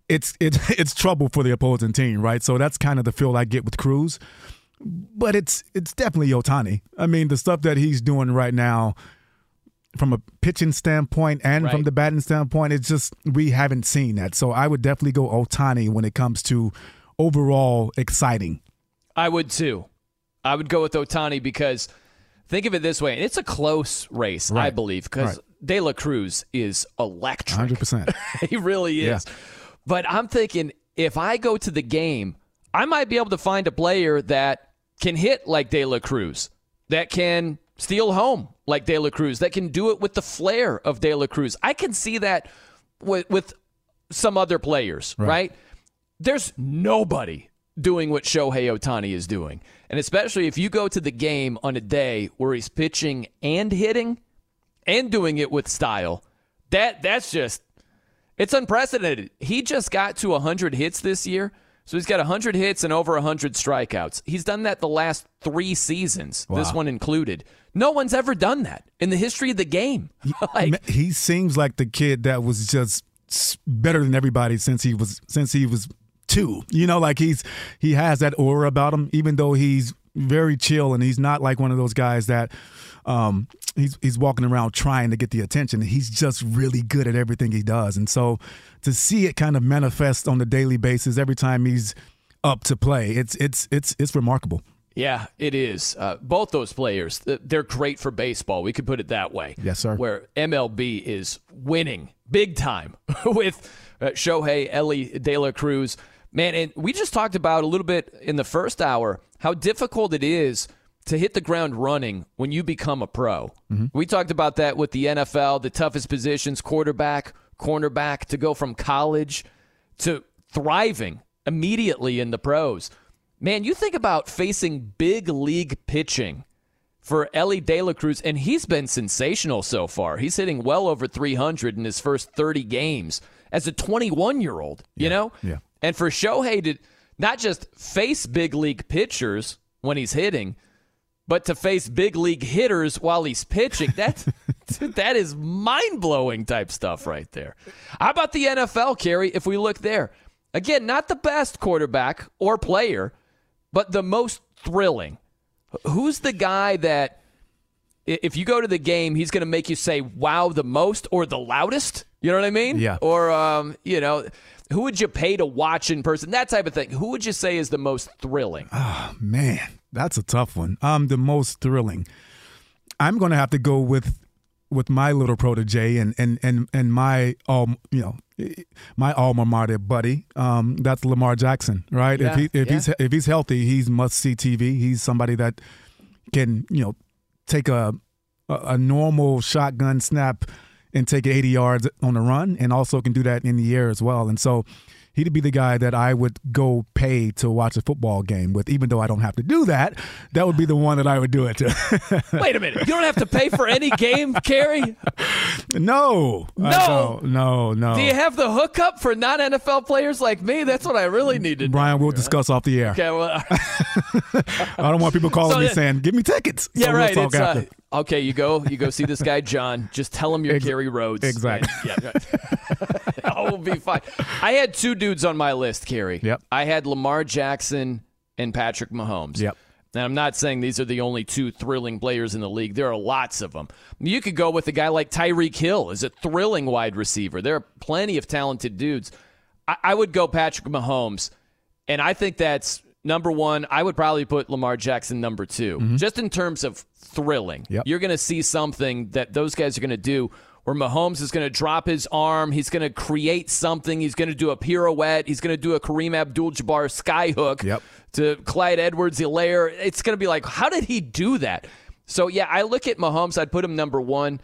it's it, it's trouble for the opposing team, right? So that's kind of the feel I get with Cruz. But it's it's definitely Ohtani. I mean, the stuff that he's doing right now, from a pitching standpoint and right. from the batting standpoint, it's just we haven't seen that. So I would definitely go Ohtani when it comes to overall exciting. I would too. I would go with Ohtani because think of it this way, and it's a close race, right. I believe, because right. De La Cruz is electric. one hundred percent. He really is. Yeah. But I'm thinking if I go to the game, I might be able to find a player that can hit like De La Cruz, that can steal home like De La Cruz, that can do it with the flair of De La Cruz. I can see that with, with some other players, right? right? There's nobody doing what Shohei Ohtani is doing. And especially if you go to the game on a day where he's pitching and hitting and doing it with style, that that's just, it's unprecedented. He just got to one hundred hits this year. So he's got one hundred hits and over one hundred strikeouts. He's done that the last three seasons, wow. this one included. No one's ever done that in the history of the game. like, he seems like the kid that was just better than everybody since he was since he was too. You know, like he's he has that aura about him, even though he's very chill and he's not like one of those guys that um, he's he's walking around trying to get the attention. He's just really good at everything he does. And so to see it kind of manifest on a daily basis every time he's up to play, it's it's it's it's remarkable. Yeah, it is. Uh, both those players, they're great for baseball. We could put it that way. Yes, sir. Where M L B is winning big time with uh, Shohei, Ellie De La Cruz. Man, and we just talked about a little bit in the first hour how difficult it is to hit the ground running when you become a pro. Mm-hmm. We talked about that with the N F L, the toughest positions, quarterback, cornerback, to go from college to thriving immediately in the pros. Man, you think about facing big league pitching for Ellie De La Cruz, and he's been sensational so far. He's hitting well over three hundred in his first thirty games as a twenty-one-year-old, you yeah, know? Yeah. And for Shohei to not just face big league pitchers when he's hitting, but to face big league hitters while he's pitching, that, that is mind-blowing type stuff right there. How about the N F L, Kerry, if we look there? Again, not the best quarterback or player, but the most thrilling. Who's the guy that, if you go to the game, he's going to make you say, wow, the most or the loudest? You know what I mean? Yeah. Or, um, you know, who would you pay to watch in person? That type of thing. Who would you say is the most thrilling? Oh, man, that's a tough one. Um, the most thrilling. I'm going to have to go with with my little protege and and and and my um, you know, my alma mater buddy. Um, that's Lamar Jackson, right? Yeah, if he if yeah. he's if he's healthy, he's must see T V. He's somebody that can, you know, take a a, a normal shotgun snap and take it eighty yards on the run, and also can do that in the air as well. And so he'd be the guy that I would go pay to watch a football game with, even though I don't have to do that. That would be the one that I would do it to. Wait a minute. You don't have to pay for any game, Kerry? No. No. No, no. Do you have the hookup for non-N F L players like me? That's what I really need to do. Brian, we'll discuss off the air. Okay, well, I don't want people calling so, me yeah. saying, give me tickets. Yeah, so right. We'll talk after. Uh, Okay, you go you go see this guy, John. Just tell him you're Ex- Gary Rhodes. Exactly. And, yeah, right. I will be fine. I had two dudes on my list, Kerry. Yep. I had Lamar Jackson and Patrick Mahomes. Yep. And I'm not saying these are the only two thrilling players in the league. There are lots of them. You could go with a guy like Tyreek Hill as a thrilling wide receiver. There are plenty of talented dudes. I, I would go Patrick Mahomes, and I think that's number one. I would probably put Lamar Jackson number two, mm-hmm. just in terms of thrilling. Yep. You're going to see something that those guys are going to do where Mahomes is going to drop his arm. He's going to create something. He's going to do a pirouette. He's going to do a Kareem Abdul-Jabbar skyhook yep. to Clyde Edwards-Helaire. It's going to be like, how did he do that? So, yeah, I look at Mahomes. I'd put him number one.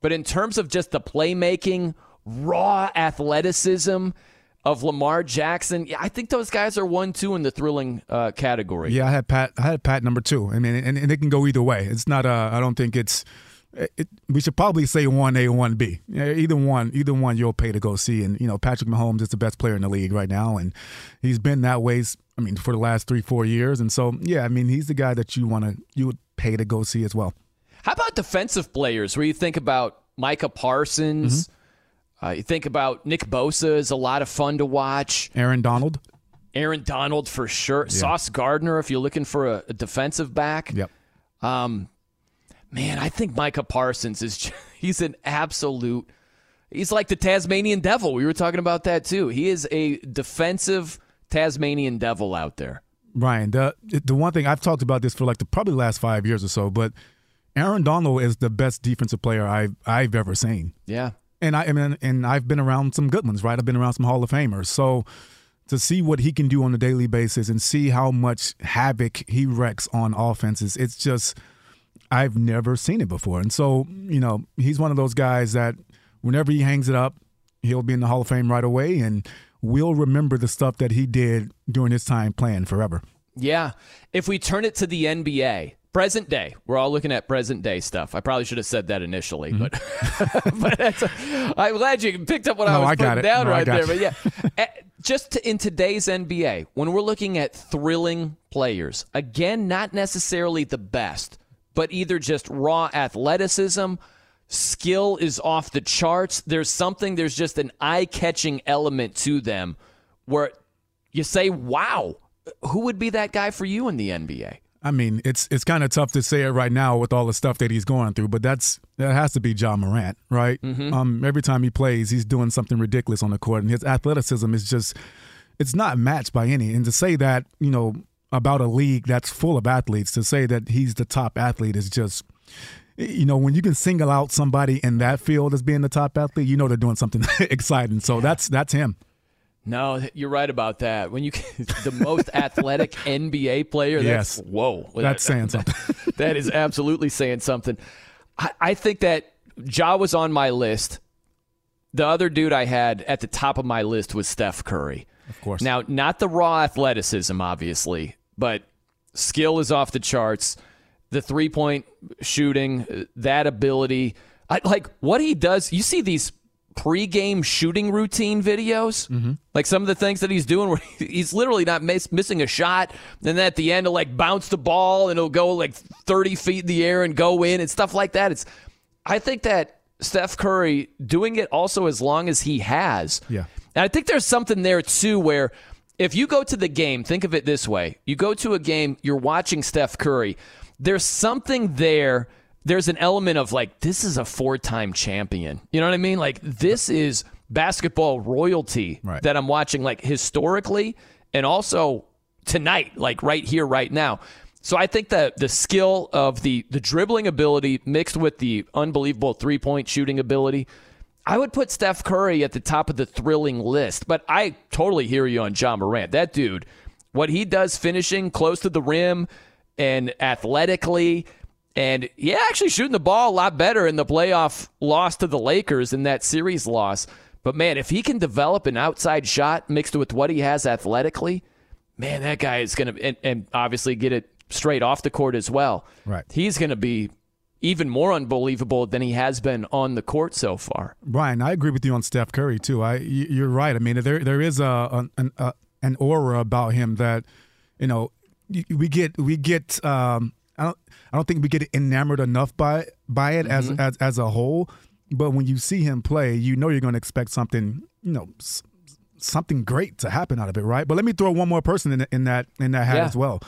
But in terms of just the playmaking, raw athleticism of Lamar Jackson, yeah, I think those guys are one, two in the thrilling uh, category. Yeah, I had Pat. I had Pat number two. I mean, and, and it can go either way. It's not. Uh, I don't think it's. It, we should probably say one A, one B. Either one, either one, you'll pay to go see. And you know, Patrick Mahomes is the best player in the league right now, and he's been that way. I mean, for the last three, four years. And so, yeah, I mean, he's the guy that you want to, you would pay to go see as well. How about defensive players? Where you think about Micah Parsons. Mm-hmm. Uh, you think about Nick Bosa is a lot of fun to watch. Aaron Donald. Aaron Donald for sure. Yeah. Sauce Gardner if you're looking for a, a defensive back. Yep. Um, man, I think Micah Parsons is just, he's an absolute – he's like the Tasmanian devil. We were talking about that too. He is a defensive Tasmanian devil out there. Ryan, the, the one thing – I've talked about this for like the probably last five years or so, but Aaron Donald is the best defensive player I've, I've ever seen. Yeah. And I, I mean, and I've been around some good ones, right? I've been around some Hall of Famers. So to see what he can do on a daily basis and see how much havoc he wrecks on offenses, it's just, I've never seen it before. And so, you know, he's one of those guys that whenever he hangs it up, he'll be in the Hall of Fame right away. And we'll remember the stuff that he did during his time playing forever. Yeah. If we turn it to the N B A, present day. We're all looking at present day stuff. I probably should have said that initially, mm-hmm. but but that's a, I'm glad you picked up what no, I was I putting down no, right there. You. But yeah, just to, in today's N B A, when we're looking at thrilling players, again, not necessarily the best, but either just raw athleticism, skill is off the charts. There's something, there's just an eye-catching element to them where you say, wow, who would be that guy for you in the N B A? I mean, it's it's kind of tough to say it right now with all the stuff that he's going through, but that's that has to be Ja Morant, right? Mm-hmm. Um, every time he plays, he's doing something ridiculous on the court, and his athleticism is just – it's not matched by any. And to say that, you know, about a league that's full of athletes, to say that he's the top athlete is just – you know, when you can single out somebody in that field as being the top athlete, you know they're doing something exciting. So yeah. that's that's him. No, you're right about that. When you the most athletic N B A player, that's yes. whoa. That's that, saying something. That, that is absolutely saying something. I, I think that Ja was on my list. The other dude I had at the top of my list was Steph Curry. Of course. Now, not the raw athleticism, obviously, but skill is off the charts. The three-point shooting, that ability. I, like, what he does, you see these pre-game shooting routine videos, mm-hmm. like some of the things that he's doing where he's literally not miss, missing a shot, and then at the end he'll like bounce the ball and it'll go like thirty feet in the air and go in and stuff like that. It's, I think that Steph Curry doing it also as long as he has. Yeah. And I think there's something there too where if you go to the game, think of it this way. You go to a game, you're watching Steph Curry. There's something there. There's an element of like, this is a four-time champion. You know what I mean? Like, this is basketball royalty right. that I'm watching, like, historically and also tonight, like, right here, right now. So I think that the skill of the, the dribbling ability mixed with the unbelievable three-point shooting ability, I would put Steph Curry at the top of the thrilling list. But I totally hear you on Ja Morant. That dude, what he does finishing close to the rim and athletically – And, yeah, actually shooting the ball a lot better in the playoff loss to the Lakers in that series loss. But, man, if he can develop an outside shot mixed with what he has athletically, man, that guy is going to – and obviously get it straight off the court as well. Right. He's going to be even more unbelievable than he has been on the court so far. Brian, I agree with you on Steph Curry, too. I, you're right. I mean, there there is a an, a, an aura about him that, you know, we get – we get um, I don't I don't think we get enamored enough by by it mm-hmm. as, as as a whole, but when you see him play, you know you're going to expect something, you know, s- something great to happen out of it, right? But let me throw one more person in in that in that hat yeah. as well.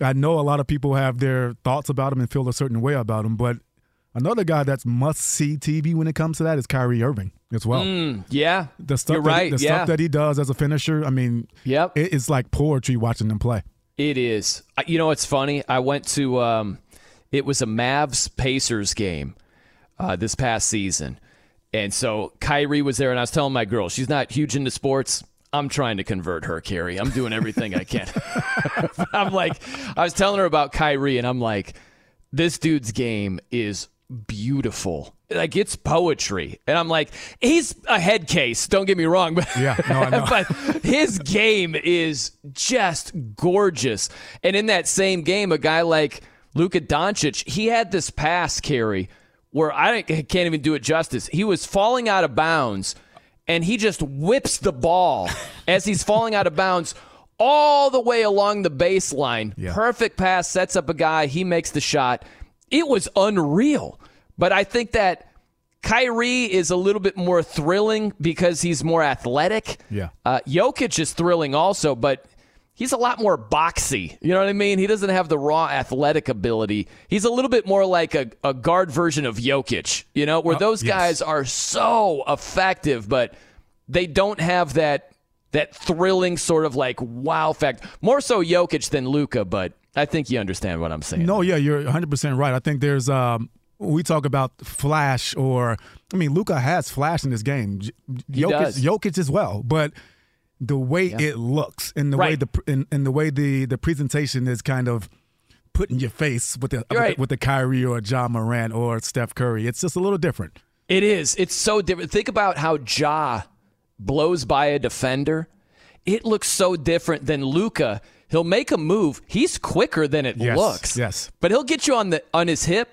I know a lot of people have their thoughts about him and feel a certain way about him, but another guy that's must-see T V when it comes to that is Kyrie Irving as well. Mm, yeah, the stuff you're that, right. The yeah. stuff that he does as a finisher, I mean, yep. it, it's like poetry watching him play. It is. You know, it's funny. I went to um, – it was a Mavs-Pacers game uh, this past season. And so Kyrie was there, and I was telling my girl, she's not huge into sports. I'm trying to convert her, Carrie. I'm doing everything I can. I'm like – I was telling her about Kyrie, and I'm like, this dude's game is beautiful. Like, it's poetry. And I'm like, he's a head case. Don't get me wrong. But, yeah, no, I know. But his game is just gorgeous. And in that same game, a guy like Luka Doncic, he had this pass carry where I can't even do it justice. He was falling out of bounds, and he just whips the ball as he's falling out of bounds all the way along the baseline. Yeah. Perfect pass, sets up a guy. He makes the shot. It was unreal. But I think that Kyrie is a little bit more thrilling because he's more athletic. Yeah. Uh, Jokic is thrilling also, but he's a lot more boxy. You know what I mean? He doesn't have the raw athletic ability. He's a little bit more like a, a guard version of Jokic, you know, where oh, those yes. guys are so effective, but they don't have that that thrilling sort of like wow factor. More so Jokic than Luka, but I think you understand what I'm saying. No, yeah, you're one hundred percent right. I think there's um we talk about flash, or I mean, Luka has flash in this game. Jokic, Jokic as well, but the way yeah. it looks, and the right. way the and, and the way the, the presentation is kind of put in your face with the, right. with the with the Kyrie or Ja Morant or Steph Curry, it's just a little different. It is. It's so different. Think about how Ja blows by a defender. It looks so different than Luka. He'll make a move. He's quicker than it yes. looks. Yes, but he'll get you on the on his hip.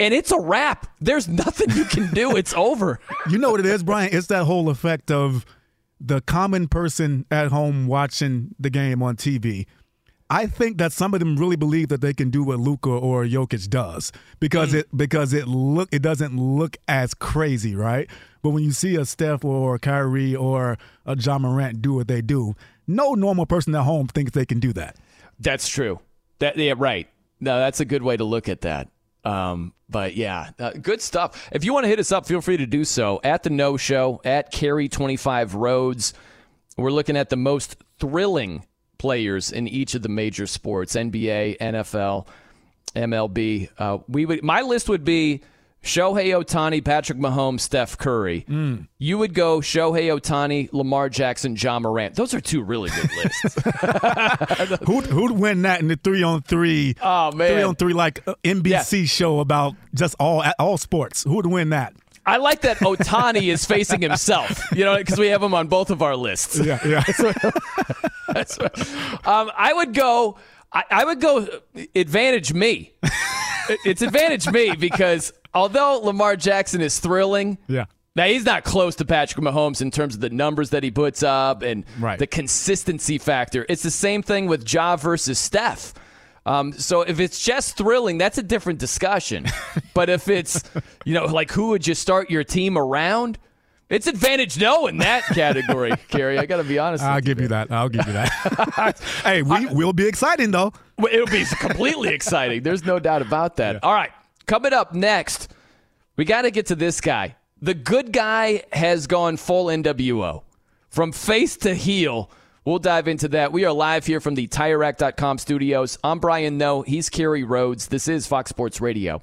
And it's a wrap. There's nothing you can do. It's over. You know what it is, Brian? It's that whole effect of the common person at home watching the game on T V. I think that some of them really believe that they can do what Luka or Jokic does because mm. it because it look it doesn't look as crazy, right? But when you see a Steph or a Kyrie or a Ja Morant do what they do, no normal person at home thinks they can do that. That's true. That yeah, right. No, that's a good way to look at that. Um, but yeah, uh, good stuff. If you want to hit us up, feel free to do so at the No Show at Carry twenty-five Roads. We're looking at the most thrilling players in each of the major sports: N B A, N F L, M L B. Uh, we would my list would be Shohei Ohtani, Patrick Mahomes, Steph Curry. Mm. You would go Shohei Ohtani, Lamar Jackson, Ja Morant. Those are two really good lists. who'd, who'd win that in the three on three? Oh man, three on three like N B C yeah. show about just all all sports. Who'd win that? I like that Ohtani is facing himself. You know, because we have him on both of our lists. Yeah, yeah. That's what, that's what, um, I would go. I, I would go. Advantage me. It's advantage me because although Lamar Jackson is thrilling, yeah. now he's not close to Patrick Mahomes in terms of the numbers that he puts up and right. the consistency factor. It's the same thing with Ja versus Steph. Um, so if it's just thrilling, that's a different discussion. But if it's, you know, like who would you start your team around? It's advantage no in that category, Kerry. I got to be honest with I'll you. I'll give there. you that. I'll give you that. Hey, we will be exciting, though. It'll be completely exciting. There's no doubt about that. Yeah. All right. Coming up next, we got to get to this guy. The good guy has gone full N W O. From face to heel, we'll dive into that. We are live here from the Tire Rack dot com studios. I'm Brian Noe. He's Kerry Rhodes. This is Fox Sports Radio.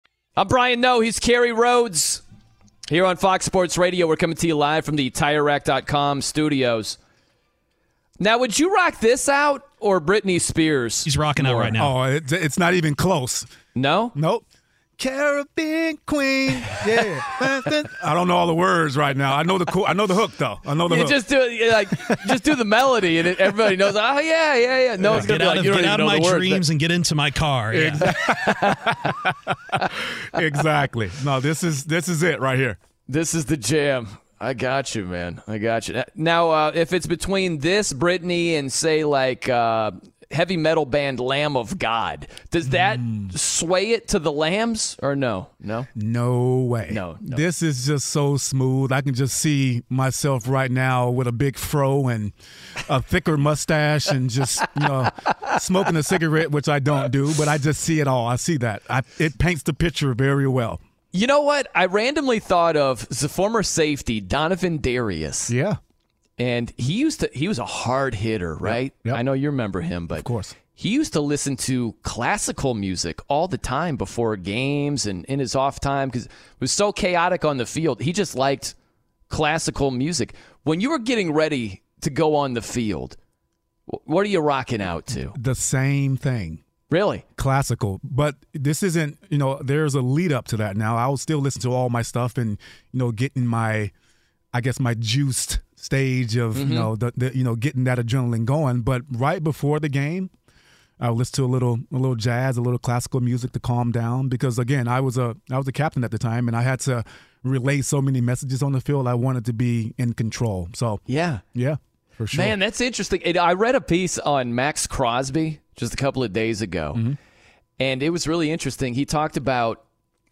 I'm Brian Noe. He's Kerry Rhodes here on Fox Sports Radio. We're coming to you live from the Tire Rack dot com studios. Now, would you rock this out or Britney Spears? She's rocking out right now. Oh, it, it's not even close. No? Nope. Caribbean Queen. Yeah. I don't know all the words right now. I know the co- I know the hook though. I know the yeah, hook. Just do like just do the melody and it, everybody knows. Oh yeah, yeah, yeah. No, yeah, it's gonna be like of, you don't get out of my dreams words, but... and get into my car. Yeah. Exactly. Exactly. No, this is this is it right here. This is the jam. I got you, man. I got you. Now, uh, if it's between this Britney and say like. Uh, heavy metal band Lamb of God. Does that mm. sway it to the Lambs or no? No? No way. No, no. This is just so smooth. I can just see myself right now with a big fro and a thicker mustache and just, you know, smoking a cigarette, which I don't do, but I just see it all. I see that. I, it paints the picture very well. You know what? I randomly thought of the former safety, Donovan Darius. Yeah. And he used to, he was a hard hitter, right? Yep, yep. I know you remember him, but of course. He used to listen to classical music all the time before games and in his off time because it was so chaotic on the field. He just liked classical music. When you were getting ready to go on the field, what are you rocking out to? The same thing. Really? Classical. But this isn't, you know, there's a lead up to that now. I'll still listen to all my stuff and, you know, getting my, I guess, my juiced stage of mm-hmm. you know the, the you know getting that adrenaline going, but right before the game, I would listen to a little a little jazz, a little classical music to calm down because again, I was a I was a captain at the time, and I had to relay so many messages on the field. I wanted to be in control. So yeah, yeah, for sure. Man, that's interesting. And I read a piece on Max Crosby just a couple of days ago, mm-hmm. and it was really interesting. He talked about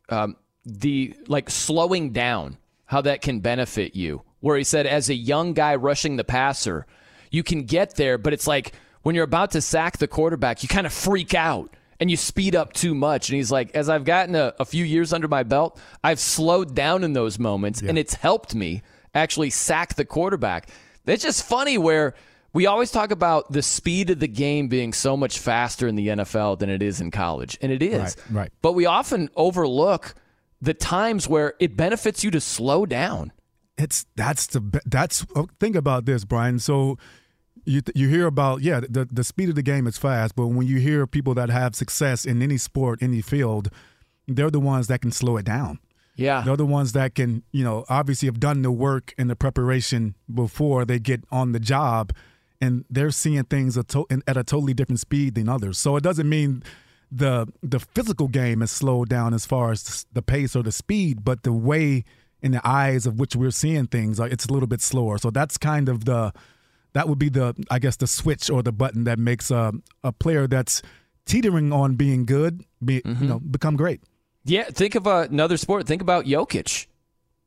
um, the like slowing down, how that can benefit you. Where he said, as a young guy rushing the passer, you can get there, but it's like when you're about to sack the quarterback, you kind of freak out and you speed up too much. And he's like, as I've gotten a, a few years under my belt, I've slowed down in those moments, yeah. and it's helped me actually sack the quarterback. It's just funny where we always talk about the speed of the game being so much faster in the N F L than it is in college, and it is. Right, right. But we often overlook the times where it benefits you to slow down. It's that's the that's think about this, Brian. So you th- you hear about yeah the the speed of the game is fast, but when you hear people that have success in any sport, any field, they're the ones that can slow it down. Yeah, they're the ones that can, you know, obviously have done the work and the preparation before they get on the job, and they're seeing things at, to- at a totally different speed than others. So it doesn't mean the the physical game has slowed down as far as the pace or the speed, but the way in the eyes of which we're seeing things, it's a little bit slower. So that's kind of the that would be the I guess the switch or the button that makes a a player that's teetering on being good, be, mm-hmm. you know, become great. Yeah, think of another sport. Think about Jokic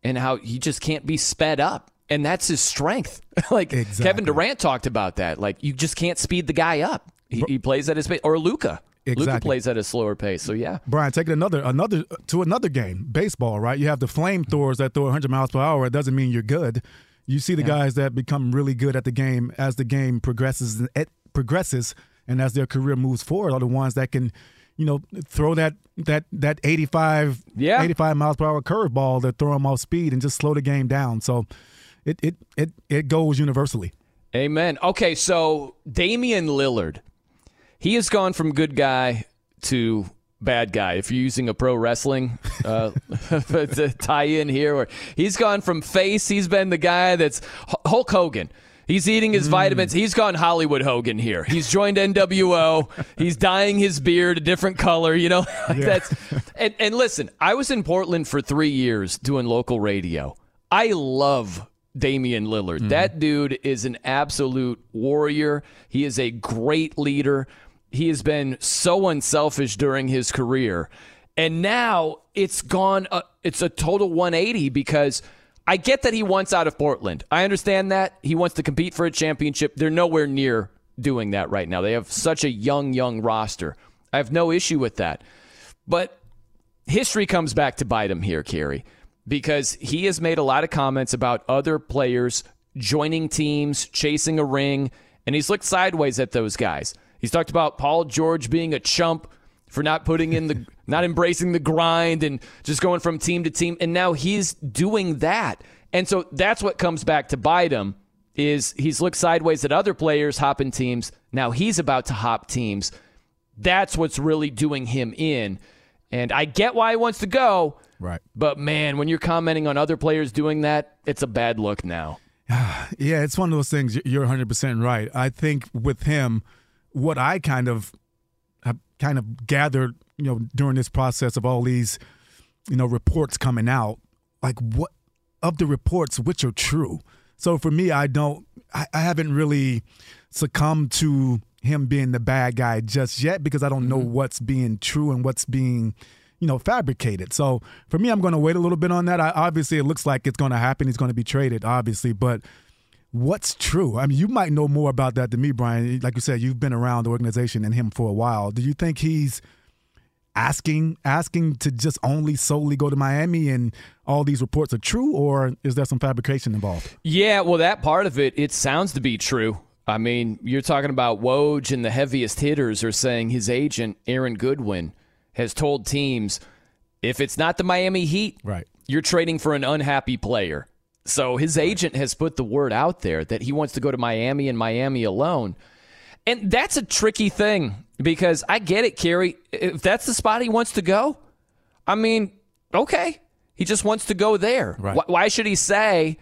and how he just can't be sped up. And that's his strength. Like exactly. Kevin Durant talked about that. Like you just can't speed the guy up. He, he plays at his pace. Or Luka. Exactly. Luka plays at a slower pace. So yeah. Brian, take it another another to another game. Baseball, right? You have the flamethrowers that throw one hundred miles per hour. It doesn't mean you're good. You see the yeah. guys that become really good at the game as the game progresses it progresses, and as their career moves forward, are the ones that can, you know, throw that that that eighty-five yeah. eighty-five miles per hour curveball that throw them off speed and just slow the game down. So. It it it it goes universally. Amen. Okay, so Damian Lillard, he has gone from good guy to bad guy. If you're using a pro wrestling uh, tie in here, or he's gone from face. He's been the guy that's Hulk Hogan. He's eating his vitamins. Mm. He's gone Hollywood Hogan here. He's joined N W O. He's dyeing his beard a different color. You know, yeah. that's and, and listen. I was in Portland for three years doing local radio. I love Damian Lillard. Mm-hmm. That dude is an absolute warrior. He is a great leader. He has been so unselfish during his career. And now it's gone, uh, it's a total one eighty because I get that he wants out of Portland. I understand that. He wants to compete for a championship. They're nowhere near doing that right now. They have such a young, young roster. I have no issue with that. But history comes back to bite him here, Carrie. Because he has made a lot of comments about other players joining teams, chasing a ring, and he's looked sideways at those guys. He's talked about Paul George being a chump for not putting in the, not embracing the grind and just going from team to team, and now he's doing that. And so that's what comes back to bite him is he's looked sideways at other players hopping teams. Now he's about to hop teams. That's what's really doing him in. And I get why he wants to go. Right. But, man, when you're commenting on other players doing that, it's a bad look now. Yeah, it's one of those things. You're one hundred percent right. I think with him, what I kind of I kind of gathered, you know, during this process of all these, you know, reports coming out, like what of the reports, which are true. So for me, I don't I, I haven't really succumbed to him being the bad guy just yet because I don't mm-hmm. know what's being true and what's being you know, fabricated. So for me, I'm going to wait a little bit on that. I, obviously, it looks like it's going to happen. He's going to be traded, obviously. But what's true? I mean, you might know more about that than me, Brian. Like you said, you've been around the organization and him for a while. Do you think he's asking asking to just only solely go to Miami and all these reports are true, or is there some fabrication involved? Yeah, well, that part of it, it sounds to be true. I mean, you're talking about Woj and the heaviest hitters are saying his agent, Aaron Goodwin, has told teams, if it's not the Miami Heat, right, you're trading for an unhappy player. So his agent has put the word out there that he wants to go to Miami and Miami alone. And that's a tricky thing because I get it, Kerry. If that's the spot he wants to go, I mean, okay. He just wants to go there. Right. Why, why should he say,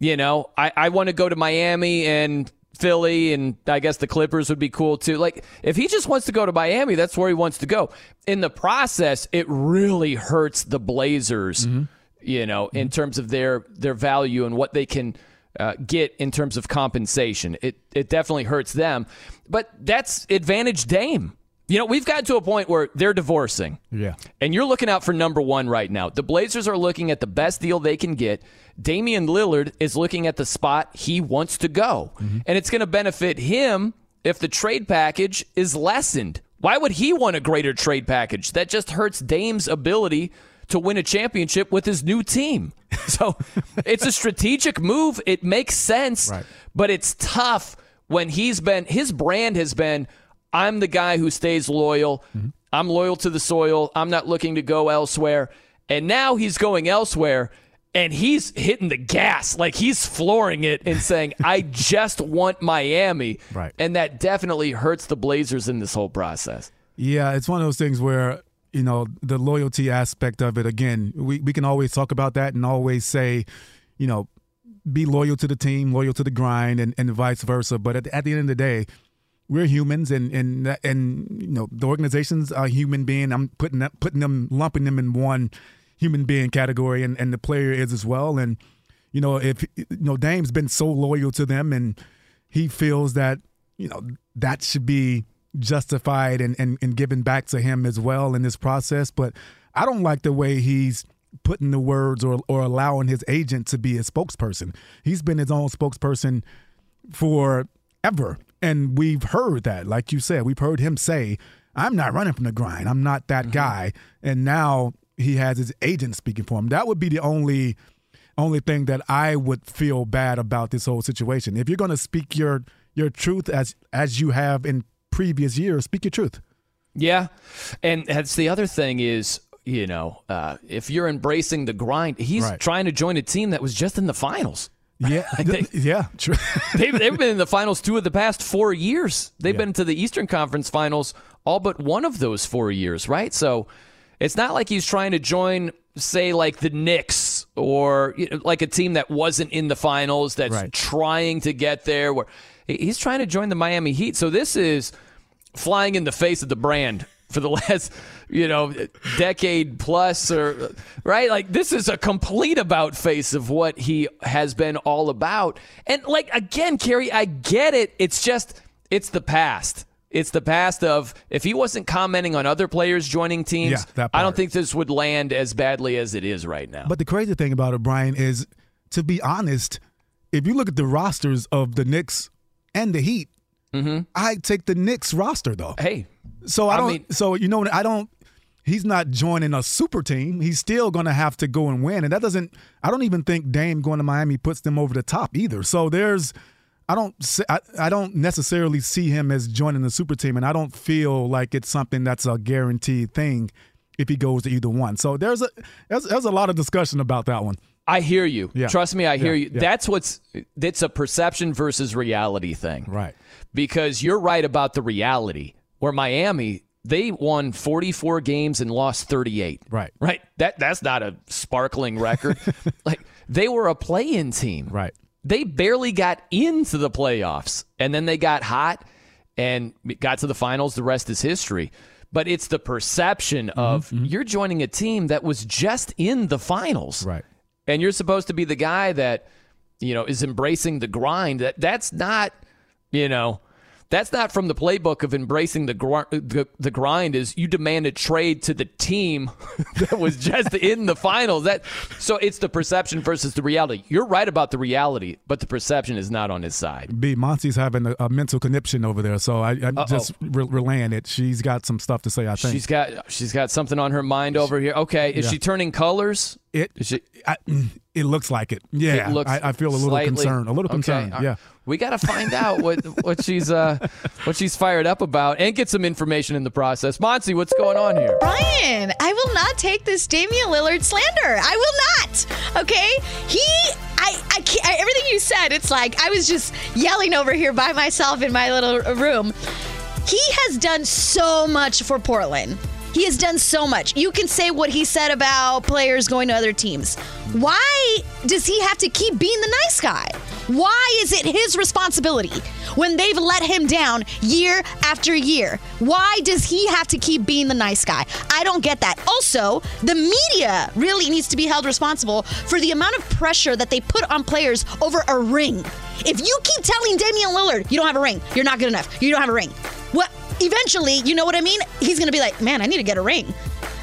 you know, I, I want to go to Miami and Philly, and I guess the Clippers would be cool too. Like, if he just wants to go to Miami, that's where he wants to go. In the process, it really hurts the Blazers, mm-hmm. you know, mm-hmm. in terms of their their value and what they can uh, get in terms of compensation. It it definitely hurts them, but that's advantage Dame. You know, we've gotten to a point where they're divorcing. Yeah. And you're looking out for number one right now. The Blazers are looking at the best deal they can get. Damian Lillard is looking at the spot he wants to go. Mm-hmm. And it's going to benefit him if the trade package is lessened. Why would he want a greater trade package? That just hurts Dame's ability to win a championship with his new team. So it's a strategic move. It makes sense. Right. But it's tough when he's been, his brand has been, I'm the guy who stays loyal. Mm-hmm. I'm loyal to the soil. I'm not looking to go elsewhere. And now he's going elsewhere, and he's hitting the gas. Like, he's flooring it and saying, I just want Miami. Right. And that definitely hurts the Blazers in this whole process. Yeah, it's one of those things where, you know, the loyalty aspect of it, again, we, we can always talk about that and always say, you know, be loyal to the team, loyal to the grind, and, and vice versa. But at the, at the end of the day, we're humans, and and and you know the organizations are human being. I'm putting that, putting them, lumping them in one human being category, and, and the player is as well. And you know, if you know, Dame's been so loyal to them, and he feels that you know that should be justified and, and, and given back to him as well in this process. But I don't like the way he's putting the words or or allowing his agent to be his spokesperson. He's been his own spokesperson forever. And we've heard that, like you said, we've heard him say, I'm not running from the grind. I'm not that mm-hmm. guy. And now he has his agent speaking for him. That would be the only only thing that I would feel bad about this whole situation. If you're going to speak your your truth as as you have in previous years, speak your truth. Yeah. And that's the other thing is, you know, uh, if you're embracing the grind, he's right. trying to join a team that was just in the finals. Yeah, like they, yeah, true. they've, they've been in the finals two of the past four years. They've yeah. been to the Eastern Conference Finals all but one of those four years, right? So it's not like he's trying to join, say, like the Knicks or you know, like a team that wasn't in the finals that's right. trying to get there. Where he's trying to join the Miami Heat. So this is flying in the face of the brand for the last, you know, decade plus, or right? Like, this is a complete about-face of what he has been all about. And, like, again, Kerry, I get it. It's just, it's the past. It's the past of, if he wasn't commenting on other players joining teams, yeah, I don't think this would land as badly as it is right now. But the crazy thing about it, Brian, is, to be honest, if you look at the rosters of the Knicks and the Heat, mm-hmm. I take the Knicks roster, though. Hey. So I don't. I mean, so you know, I don't. He's not joining a super team. He's still going to have to go and win, and that doesn't. I don't even think Dame going to Miami puts them over the top either. So there's. I don't. I, I don't necessarily see him as joining the super team, and I don't feel like it's something that's a guaranteed thing if he goes to either one. So there's a there's, there's a lot of discussion about that one. I hear you. Yeah. Trust me, I hear yeah. you. Yeah. That's what's. It's a perception versus reality thing, right? Because you're right about the reality. Where Miami, they won forty-four games and lost thirty-eight. Right. Right? That That's not a sparkling record. Like, they were a play-in team. Right. They barely got into the playoffs, and then they got hot and got to the finals. The rest is history. But it's the perception of mm-hmm. you're joining a team that was just in the finals. Right. And you're supposed to be the guy that, you know, is embracing the grind. That That's not, you know... That's not from the playbook of embracing the, gr- the the grind. Is you demand a trade to the team that was just in the finals. That so it's the perception versus the reality. You're right about the reality, but the perception is not on his side. B, Monty's having a, a mental conniption over there, so I, I'm Uh-oh. just re- relaying it. She's got some stuff to say. I think she's got she's got something on her mind over here. Okay, is yeah. she turning colors? It is she, I, it looks like it. Yeah, it looks I, I feel a little slightly, concerned. A little concerned. Okay. Yeah, we got to find out what what she's uh what she's fired up about, and get some information in the process. Monty, what's going on here? Brian, I will not take this Damian Lillard slander. I will not. Okay, he, I, I, can't, I everything you said. It's like I was just yelling over here by myself in my little room. He has done so much for Portland. He has done so much. You can say what he said about players going to other teams. Why does he have to keep being the nice guy? Why is it his responsibility when they've let him down year after year? Why does he have to keep being the nice guy? I don't get that. Also, the media really needs to be held responsible for the amount of pressure that they put on players over a ring. If you keep telling Damian Lillard, you don't have a ring, you're not good enough, you don't have a ring. What? Eventually, you know what I mean? He's going to be like, man, I need to get a ring.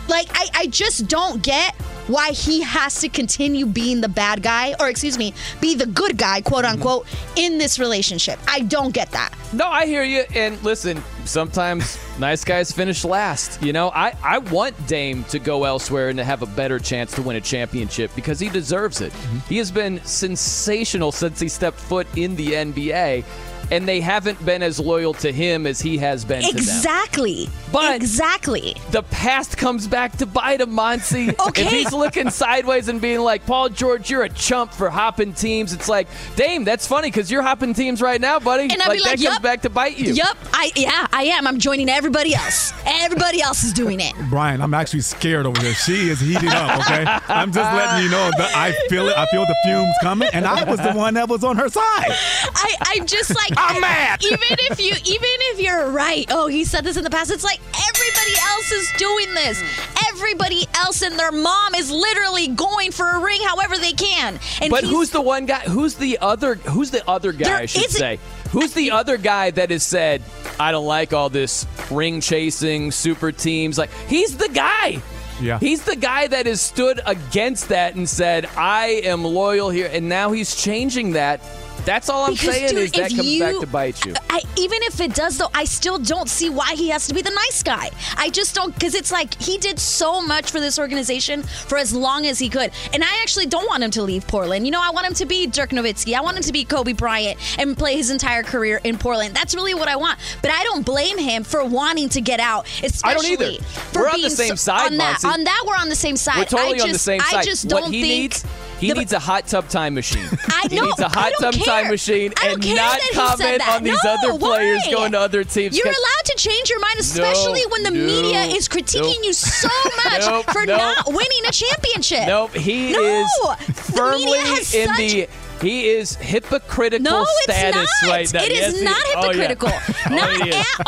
Like, I, I just don't get why he has to continue being the bad guy, or excuse me, be the good guy, quote unquote, in this relationship. I don't get that. No, I hear you. And listen, sometimes nice guys finish last. You know, I, I want Dame to go elsewhere and to have a better chance to win a championship because he deserves it. Mm-hmm. He has been sensational since he stepped foot in the N B A. And they haven't been as loyal to him as he has been exactly. to them. But exactly. The past comes back to bite him, Monty. Okay. If he's looking sideways and being like, Paul George, you're a chump for hopping teams. It's like, Dame, that's funny because you're hopping teams right now, buddy. And I'd like, be like, that yep, comes back to bite you. Yep. I yeah, I am. I'm joining everybody else. Everybody else is doing it. Brian, I'm actually scared over here. She is heated up, okay? I'm just letting you know that I feel it. I feel the fumes coming, and I was the one that was on her side. I, I'm just like, I'm mad. Even if you, even if you're right, oh, he said this in the past. It's like everybody else is doing this. Everybody else and their mom is literally going for a ring, however they can. And but who's the one guy? Who's the other? Who's the other guy? I should say. Who's the other guy that has said, I don't like all this ring chasing, super teams? Like, he's the guy. Yeah. He's the guy that has stood against that and said, I am loyal here. And now he's changing that. That's all I'm because, saying dude, is that comes you, back to bite you. I, even if it does, though, I still don't see why he has to be the nice guy. I just don't, because it's like he did so much for this organization for as long as he could. And I actually don't want him to leave Portland. You know, I want him to be Dirk Nowitzki. I want him to be Kobe Bryant and play his entire career in Portland. That's really what I want. But I don't blame him for wanting to get out. Especially I don't either. For we're being on the same side, on that, on that, we're on the same side. We're totally I just, on the same side. I just don't what he think... Needs, He the, needs a hot tub time machine. I he know, needs a hot tub care. time machine and not comment on these no, other players why? going to other teams. You're allowed to change your mind, especially no, when the no, media is critiquing no. you so much nope, for nope. not winning a championship. Nope, he no, is firmly the in the... He is hypocritical no, status not. right now. It yes, is not hypocritical. Oh, yeah. Not oh, at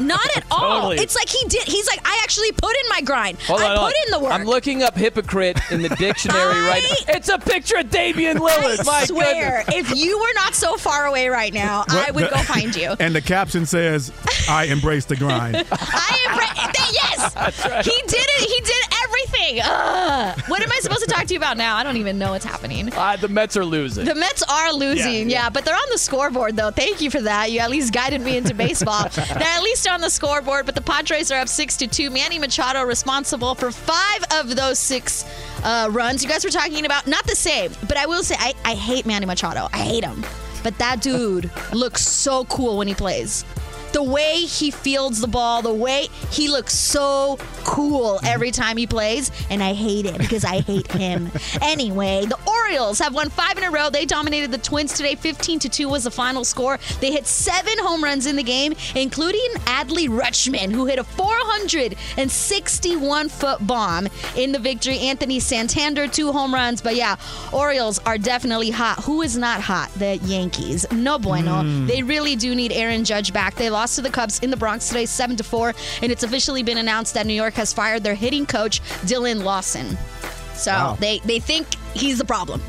all. Not at all. Totally. It's like he did. He's like, I actually put in my grind. Hold I on, put on. in the work. I'm looking up hypocrite in the dictionary I, right now. It's a picture of Damian Lillard. I my swear, goodness. If you were not so far away right now, I would go find you. And the caption says, I embrace the grind. I embrace. Yes. That's right. He did it. He did everything. Ugh. What am I supposed to talk to you about now? I don't even know what's happening. Uh, the Mets are losing. The Mets are losing, yeah, yeah. yeah, but they're on the scoreboard, though. Thank you for that. You at least guided me into baseball. They're at least on the scoreboard, but the Padres are up six to two. Manny Machado responsible for five of those six uh, runs. You guys were talking about not the save, but I will say I, I hate Manny Machado. I hate him. But that dude looks so cool when he plays. The way he fields the ball, the way he looks so cool every time he plays, and I hate it because I hate him. Anyway, the Orioles have won five in a row. They dominated the Twins today. fifteen to two was the final score. They hit seven home runs in the game, including Adley Rutschman, who hit a four hundred sixty-one foot bomb in the victory. Anthony Santander, two home runs. But yeah, Orioles are definitely hot. Who is not hot? The Yankees. No bueno. Mm. They really do need Aaron Judge back. They lost to the Cubs in the Bronx today, seven to four, and it's officially been announced that New York has fired their hitting coach, Dylan Lawson. So wow. they, they think he's the problem.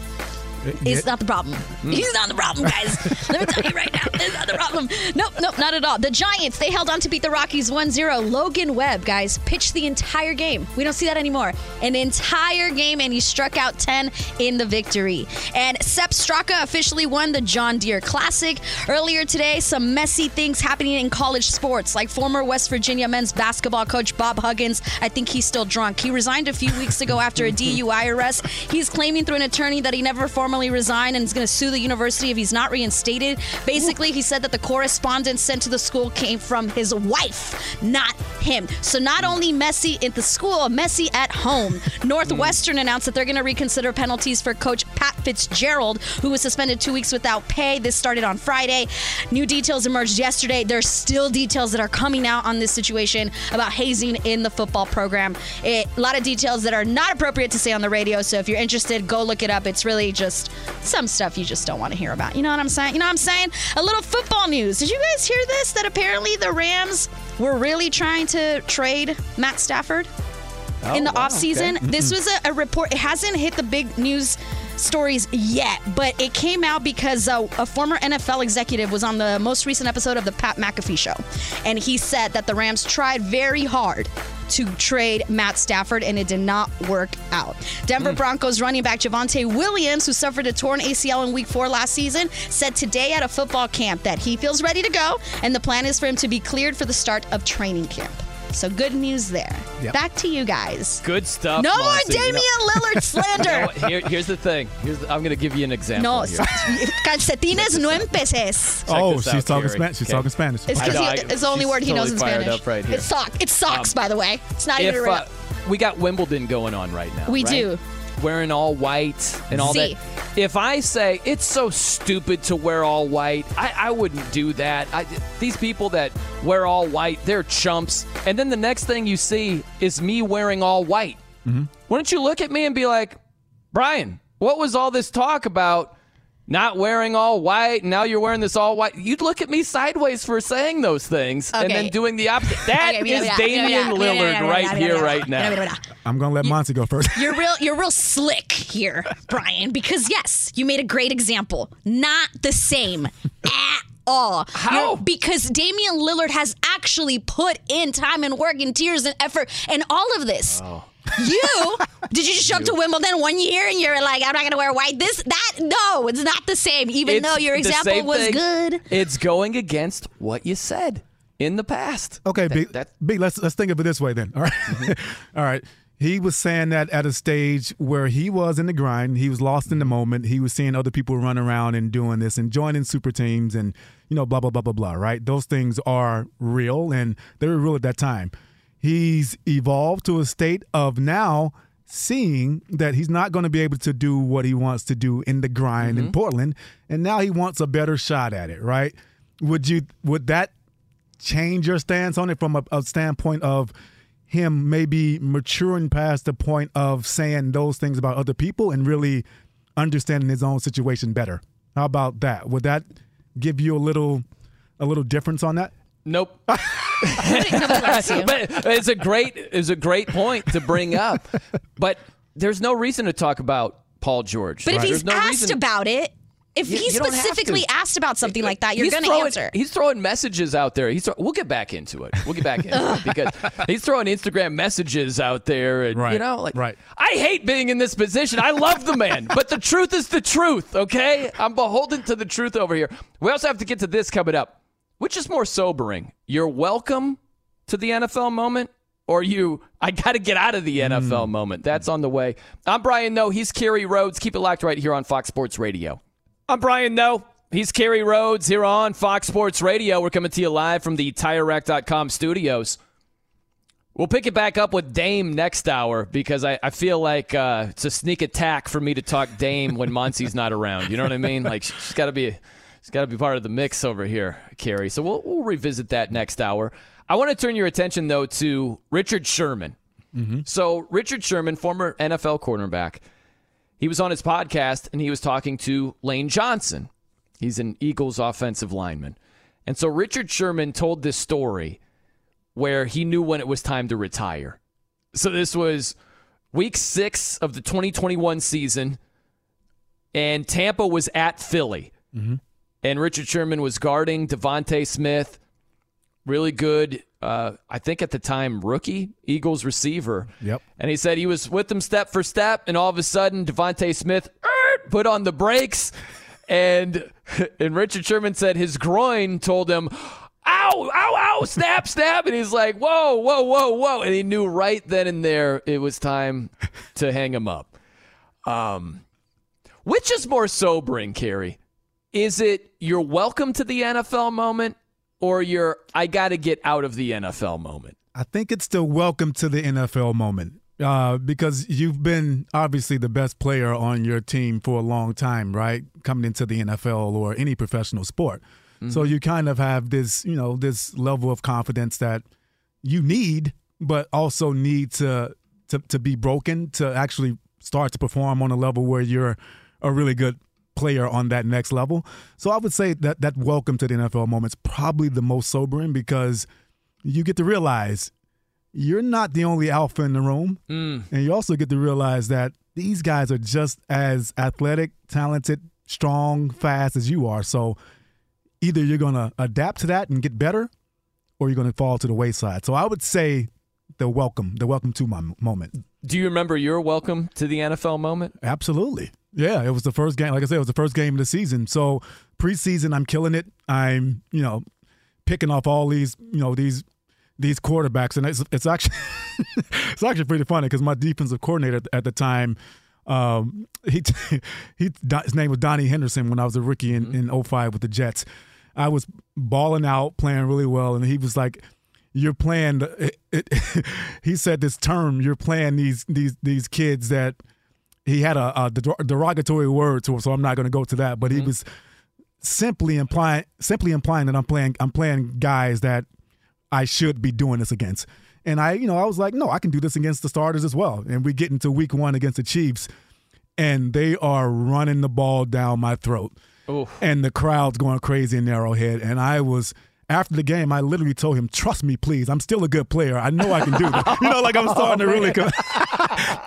He's not the problem. He's not the problem, guys. Let me tell you right now, this is not the problem. Nope, nope, not at all. The Giants, they held on to beat the Rockies one zero. Logan Webb, guys, pitched the entire game. We don't see that anymore. An entire game, and he struck out ten in the victory. And Sepp Straka officially won the John Deere Classic. Earlier today, some messy things happening in college sports, like former West Virginia men's basketball coach Bob Huggins. I think he's still drunk. He resigned a few weeks ago after a D U I arrest. He's claiming through an attorney that he never formally resign and is going to sue the university if he's not reinstated. Basically, he said that the correspondence sent to the school came from his wife, not him. So not only messy at the school, messy at home. Northwestern announced that they're going to reconsider penalties for coach Pat Fitzgerald, who was suspended two weeks without pay. This started on Friday. New details emerged yesterday. There's still details that are coming out on this situation about hazing in the football program. It, a lot of details that are not appropriate to say on the radio, so if you're interested, go look it up. It's really just some stuff you just don't want to hear about. You know what I'm saying? You know what I'm saying? A little football news. Did you guys hear this? That apparently the Rams were really trying to trade Matt Stafford oh, in the wow, offseason. Okay. This was a, a report. It hasn't hit the big news stories yet, but it came out because uh, a former N F L executive was on the most recent episode of the Pat McAfee Show, and he said that the Rams tried very hard to trade Matt Stafford, and it did not work out. Denver mm. Broncos running back Javonte Williams, who suffered a torn A C L in week four last season, said today at a football camp that he feels ready to go, and the plan is for him to be cleared for the start of training camp. So good news there. Yep. Back to you guys. Good stuff. No more Damian no. Lillard slander. You know, here, here's the thing. Here's the, I'm going to give you an example. No, here. Calcetines no empeces. Oh, she's out, talking Spanish. She's okay. talking Spanish. It's, he, I, it's the only word he totally knows in Spanish. Right it's sock. It's socks, um, by the way. It's not if, even real. Uh, we got Wimbledon going on right now. We right? do. Wearing all white and all Z. that. If I say it's so stupid to wear all white, I, I wouldn't do that. I, these people that wear all white, they're chumps. And then the next thing you see is me wearing all white. Mm-hmm. Why don't you look at me and be like, Brian, what was all this talk about? Not wearing all white, now you're wearing this all white. You'd look at me sideways for saying those things okay. and then doing the opposite. That okay, is yeah, Damian yeah, Lillard yeah, yeah, yeah, right yeah, yeah, here, yeah, right yeah, now. Yeah, yeah, yeah. I'm going to let Monty go first. You're real You're real slick here, Brian, because, yes, you made a great example. Not the same at all. How? You're, because Damian Lillard has actually put in time and work and tears and effort and all of this. Oh. You did you just show up to Wimbledon one year and you're like, I'm not gonna wear white. This that no, it's not the same. Even it's though your example was thing. Good, it's going against what you said in the past. Okay, Th- B, B, let's let's think of it this way then. All right, mm-hmm. all right. He was saying that at a stage where he was in the grind, he was lost in the moment. He was seeing other people run around and doing this and joining super teams and you know blah blah blah blah blah. Right, those things are real and they were real at that time. He's evolved to a state of now seeing that he's not going to be able to do what he wants to do in the grind mm-hmm. in Portland, and now he wants a better shot at it, right? Would you would that change your stance on it from a, a standpoint of him maybe maturing past the point of saying those things about other people and really understanding his own situation better? How about that? Would that give you a little a little difference on that? Nope. But it's a great it's a great point to bring up. But there's no reason to talk about Paul George. But right? if he's no asked reason... about it, if you, he specifically asked about something like that, you're going to answer. He's throwing messages out there. He's throw... We'll get back into it. We'll get back into it because he's throwing Instagram messages out there. And, right. You know, like, right. I hate being in this position. I love the man. But the truth is the truth, okay? I'm beholden to the truth over here. We also have to get to this coming up. Which is more sobering, your welcome to the N F L moment or you, I got to get out of the N F L mm. moment? That's on the way. I'm Brian Noe. He's Kerry Rhodes. Keep it locked right here on Fox Sports Radio. I'm Brian Noe. He's Kerry Rhodes here on Fox Sports Radio. We're coming to you live from the Tire Rack dot com studios. We'll pick it back up with Dame next hour because I, I feel like uh, it's a sneak attack for me to talk Dame when Monty's not around. You know what I mean? Like, she's got to be... A, It's got to be part of the mix over here, Kerry. So we'll, we'll revisit that next hour. I want to turn your attention, though, to Richard Sherman. Mm-hmm. So Richard Sherman, former N F L cornerback, he was on his podcast, and he was talking to Lane Johnson. He's an Eagles offensive lineman. And so Richard Sherman told this story where he knew when it was time to retire. So this was week six of the twenty twenty-one season, and Tampa was at Philly. Mm-hmm. And Richard Sherman was guarding Devontae Smith, really good, uh, I think at the time, rookie Eagles receiver. Yep. And he said he was with him step for step, and all of a sudden, Devontae Smith er, put on the brakes. And, and Richard Sherman said his groin told him, ow, ow, ow, snap, snap. And he's like, whoa, whoa, whoa, whoa. And he knew right then and there it was time to hang him up. Um, which is more sobering, Kerry? Is it your welcome to the N F L moment or your I got to get out of the N F L moment? I think it's the welcome to the N F L moment uh, because you've been obviously the best player on your team for a long time, right? Coming into the N F L or any professional sport. Mm-hmm. So you kind of have this, you know, this level of confidence that you need, but also need to to, to be broken to actually start to perform on a level where you're a really good player on that next level. So I would say that that welcome to the N F L moment's probably the most sobering because you get to realize you're not the only alpha in the room. Mm. And you also get to realize that these guys are just as athletic, talented, strong, fast as you are. So either you're going to adapt to that and get better or you're going to fall to the wayside. So I would say the welcome, the welcome to my moment. Do you remember your welcome to the N F L moment? Absolutely. Yeah, it was the first game. Like I said, it was the first game of the season. So preseason, I'm killing it. I'm, you know, picking off all these, you know, these these quarterbacks, and it's it's actually it's actually pretty funny because my defensive coordinator at the time, um, he he his name was Donnie Henderson when I was a rookie in mm-hmm. in oh five with the Jets. I was balling out, playing really well, and he was like, "You're playing." It, it, he said this term, "You're playing these these these kids that." He had a, a derogatory word to him, so I'm not going to go to that. But mm-hmm. he was simply implying, simply implying that I'm playing, I'm playing guys that I should be doing this against. And I, you know, I was like, no, I can do this against the starters as well. And we get into week one against the Chiefs, and they are running the ball down my throat. Oof. And the crowd's going crazy in Arrowhead. And I was, after the game, I literally told him, trust me, please. I'm still a good player. I know I can do this. You know, like I'm starting oh, to really co-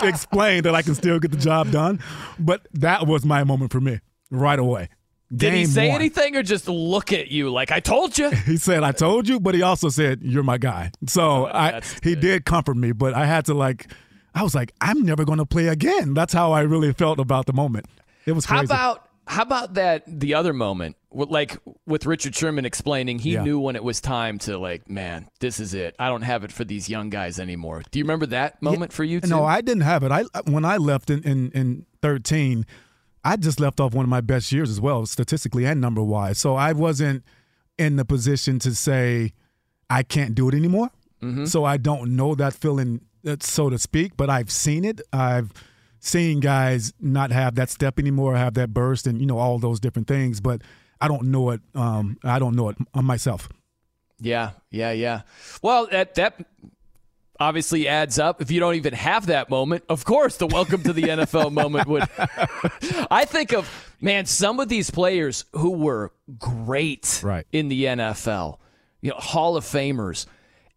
explain that I can still get the job done. But that was my moment for me right away. Did he say one. anything or just look at you like, I told you? He said, I told you, but he also said, you're my guy. So oh, I, he did comfort me, but I had to like, I was like, I'm never going to play again. That's how I really felt about the moment. It was crazy. How about, how about that, the other moment, like with Richard Sherman explaining, he yeah. knew when it was time to like, man, this is it. I don't have it for these young guys anymore. Do you remember that moment yeah, for you too? No, I didn't have it. I When I left in, in, in thirteen, I just left off one of my best years as well, statistically and number-wise. So I wasn't in the position to say I can't do it anymore. Mm-hmm. So I don't know that feeling, so to speak, but I've seen it. I've seen guys not have that step anymore, have that burst and, you know, all those different things. But I don't know it. Um, I don't know it myself. Yeah, yeah, yeah. Well, that that – obviously adds up. If you don't even have that moment, of course, the welcome to the N F L moment would. I think of, man, some of these players who were great right. in the N F L, you know, Hall of Famers.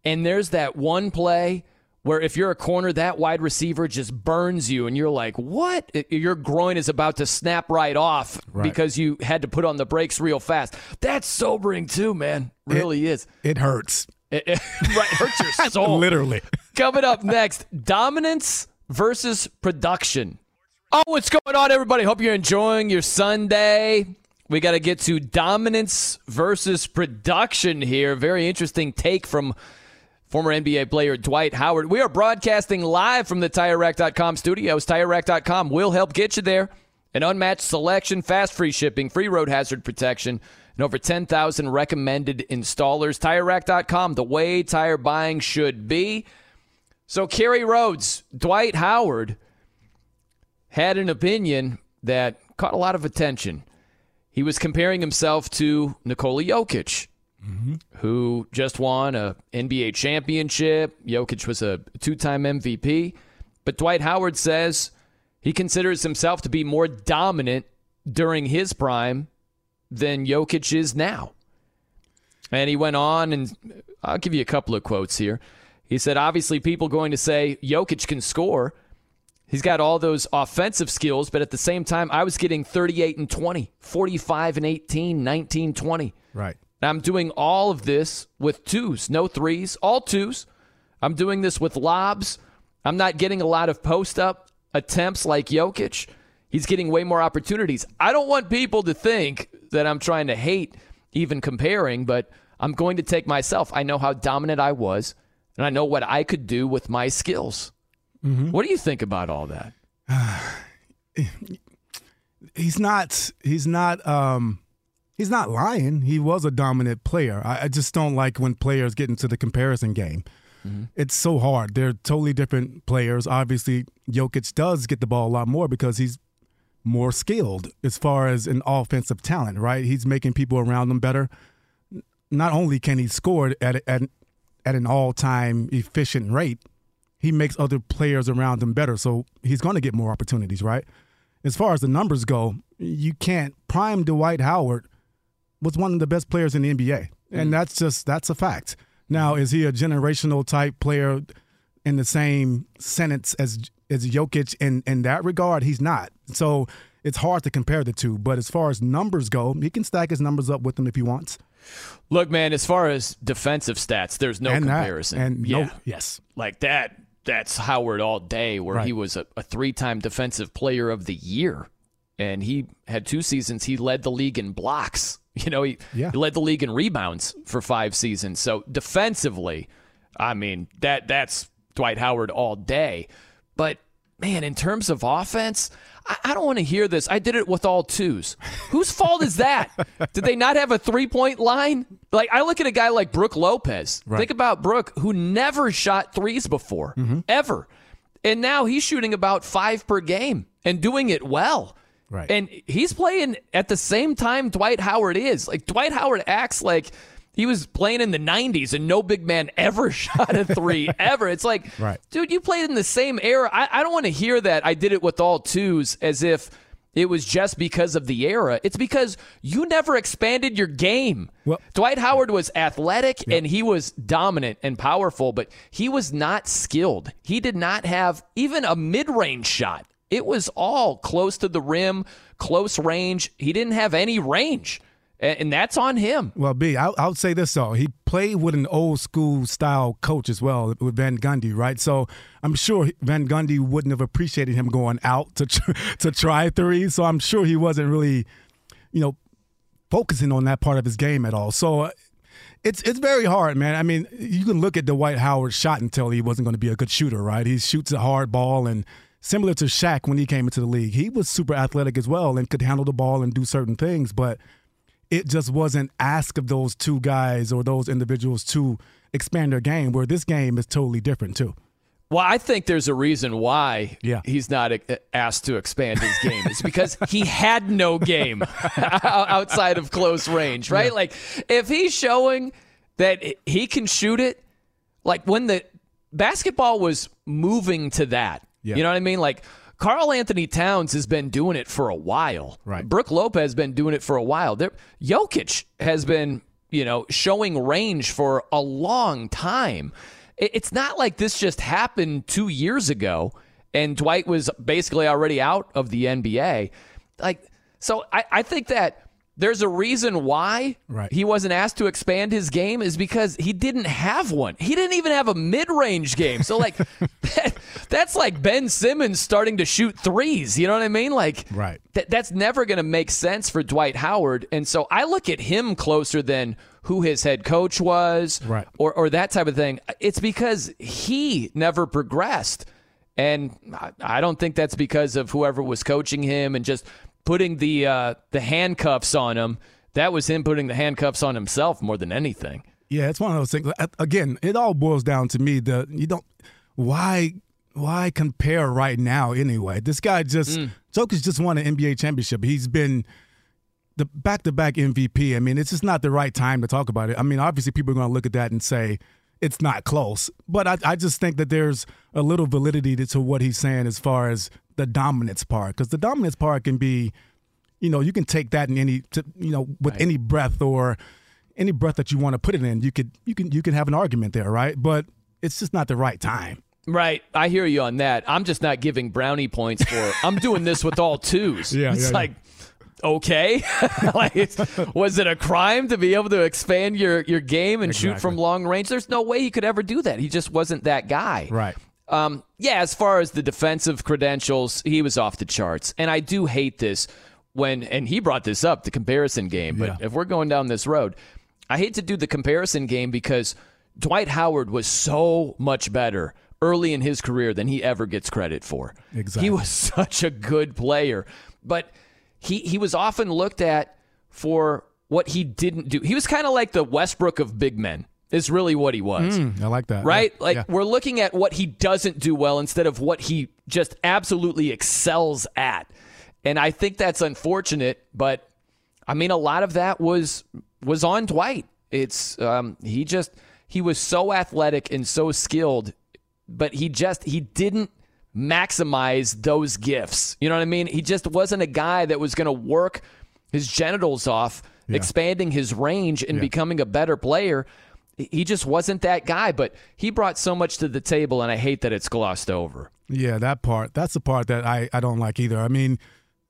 And there's that one play where if you're a corner, that wide receiver just burns you and you're like, what? Your groin is about to snap right off right. because you had to put on the brakes real fast. That's sobering too, man. Really it, is. It hurts. It, it right, hurts your soul. Literally. Coming up next, dominance versus production. Oh, what's going on, everybody? Hope you're enjoying your Sunday. We got to get to dominance versus production here. Very interesting take from former N B A player Dwight Howard. We are broadcasting live from the Tire Rack dot com studios. Tire Rack dot com will help get you there. An unmatched selection, fast free shipping, free road hazard protection, and over ten thousand recommended installers. Tire Rack dot com, the way tire buying should be. So Kerry Rhodes, Dwight Howard, had an opinion that caught a lot of attention. He was comparing himself to Nikola Jokic, mm-hmm. who just won an N B A championship. Jokic was a two-time M V P. But Dwight Howard says he considers himself to be more dominant during his prime than Jokic is now. And he went on, and I'll give you a couple of quotes here. He said, obviously people going to say Jokic can score. He's got all those offensive skills, but at the same time, I was getting thirty-eight and twenty, forty-five and eighteen, nineteen, twenty. Right. And I'm doing all of this with twos, no threes, all twos. I'm doing this with lobs. I'm not getting a lot of post-up attempts like Jokic. He's getting way more opportunities. I don't want people to think that I'm trying to hate even comparing, but I'm going to take myself. I know how dominant I was, and I know what I could do with my skills. Mm-hmm. What do you think about all that? He's not, he's not, um, he's not lying. He was a dominant player. I, I just don't like when players get into the comparison game. Mm-hmm. It's so hard. They're totally different players. Obviously, Jokic does get the ball a lot more because he's more skilled as far as an offensive talent, right? He's making people around him better. Not only can he score at at, at an all-time efficient rate, he makes other players around him better, so he's going to get more opportunities, right? As far as the numbers go, you can't. Prime Dwight Howard was one of the best players in the N B A, mm-hmm. and that's just that's a fact. Now, is he a generational type player in the same sentence as as Jokic in, in that regard? He's not. So it's hard to compare the two. But as far as numbers go, he can stack his numbers up with them if he wants. Look, man, as far as defensive stats, there's no and comparison. That, and yeah. no, yes. Like that, that's Howard all day, where right. he was a, a three-time defensive player of the year. And he had two seasons. He led the league in blocks. You know, he, yeah. he led the league in rebounds for five seasons. So defensively, I mean, that that's Dwight Howard all day. But, man, in terms of offense, I, I don't want to hear this. I did it with all twos. Whose fault is that? Did they not have a three-point line? Like, I look at a guy like Brook Lopez. Right. Think about Brook, who never shot threes before, mm-hmm. ever. And now he's shooting about five per game and doing it well. Right. And he's playing at the same time Dwight Howard is. Like, Dwight Howard acts like He was playing in the nineties, and no big man ever shot a three, ever. It's like, right. dude, you played in the same era. I, I don't want to hear that I did it with all twos as if it was just because of the era. It's because you never expanded your game. Well, Dwight Howard was athletic, yeah. and he was dominant and powerful, but he was not skilled. He did not have even a mid-range shot. It was all close to the rim, close range. He didn't have any range. And that's on him. Well, B, I, I would say this, though. He played with an old-school style coach as well, with Van Gundy, right? So I'm sure Van Gundy wouldn't have appreciated him going out to to try threes. So I'm sure he wasn't really, you know, focusing on that part of his game at all. So it's it's very hard, man. I mean, you can look at Dwight Howard's shot and tell he wasn't going to be a good shooter, right? He shoots a hard ball, and similar to Shaq when he came into the league, he was super athletic as well and could handle the ball and do certain things, but it just wasn't ask of those two guys or those individuals to expand their game, where this game is totally different, too. Well, I think there's a reason why yeah. he's not asked to expand his game. It's because he had no game outside of close range, right? Yeah. Like, if he's showing that he can shoot it, like when the basketball was moving to that, yeah. you know what I mean? Like, Karl Anthony Towns has been doing it for a while. Right. Brook Lopez has been doing it for a while. They're, Jokic has been, you know, showing range for a long time. It, it's not like this just happened two years ago and Dwight was basically already out of the N B A. Like, so I, I think that there's a reason why right. he wasn't asked to expand his game is because he didn't have one. He didn't even have a mid-range game. So, like, that, that's like Ben Simmons starting to shoot threes. You know what I mean? Like, right. th- that's never going to make sense for Dwight Howard. And so I look at him closer than who his head coach was right. or, or that type of thing. It's because he never progressed. And I, I don't think that's because of whoever was coaching him and just putting the uh, the handcuffs on him. That was him putting the handcuffs on himself more than anything. Yeah, it's one of those things. Again, it all boils down to me. The you don't why why compare right now anyway? This guy just mm. Jokic just won an N B A championship. He's been the back-to-back M V P. I mean, it's just not the right time to talk about it. I mean, obviously people are going to look at that and say it's not close. But I, I just think that there's a little validity to, to what he's saying as far as the dominance part, because the dominance part can be, you know, you can take that in any, to, you know, with right. any breath or any breath that you want to put it in. You could, you can, you can have an argument there, right? But it's just not the right time. Right. I hear you on that. I'm just not giving brownie points for. I'm doing this with all twos. Yeah, it's yeah, like, yeah. okay, like, it's, was it a crime to be able to expand your your game and exactly. shoot from long range? There's no way he could ever do that. He just wasn't that guy. Right. Um, yeah, as far as the defensive credentials, he was off the charts. And I do hate this when, and he brought this up, the comparison game. But yeah. if we're going down this road, I hate to do the comparison game because Dwight Howard was so much better early in his career than he ever gets credit for. Exactly. He was such a good player. But he, he was often looked at for what he didn't do. He was kind of like the Westbrook of big men. Is really what he was. Mm, I like that. Right? Yeah. Like, yeah. we're looking at what he doesn't do well instead of what he just absolutely excels at. And I think that's unfortunate, but, I mean, a lot of that was was on Dwight. It's um, he just he was so athletic and so skilled, but he just he didn't maximize those gifts. You know what I mean? He just wasn't a guy that was going to work his genitals off, yeah. expanding his range and yeah. becoming a better player. He just wasn't that guy, but he brought so much to the table, and I hate that it's glossed over. Yeah, that part. That's the part that I, I don't like either. I mean,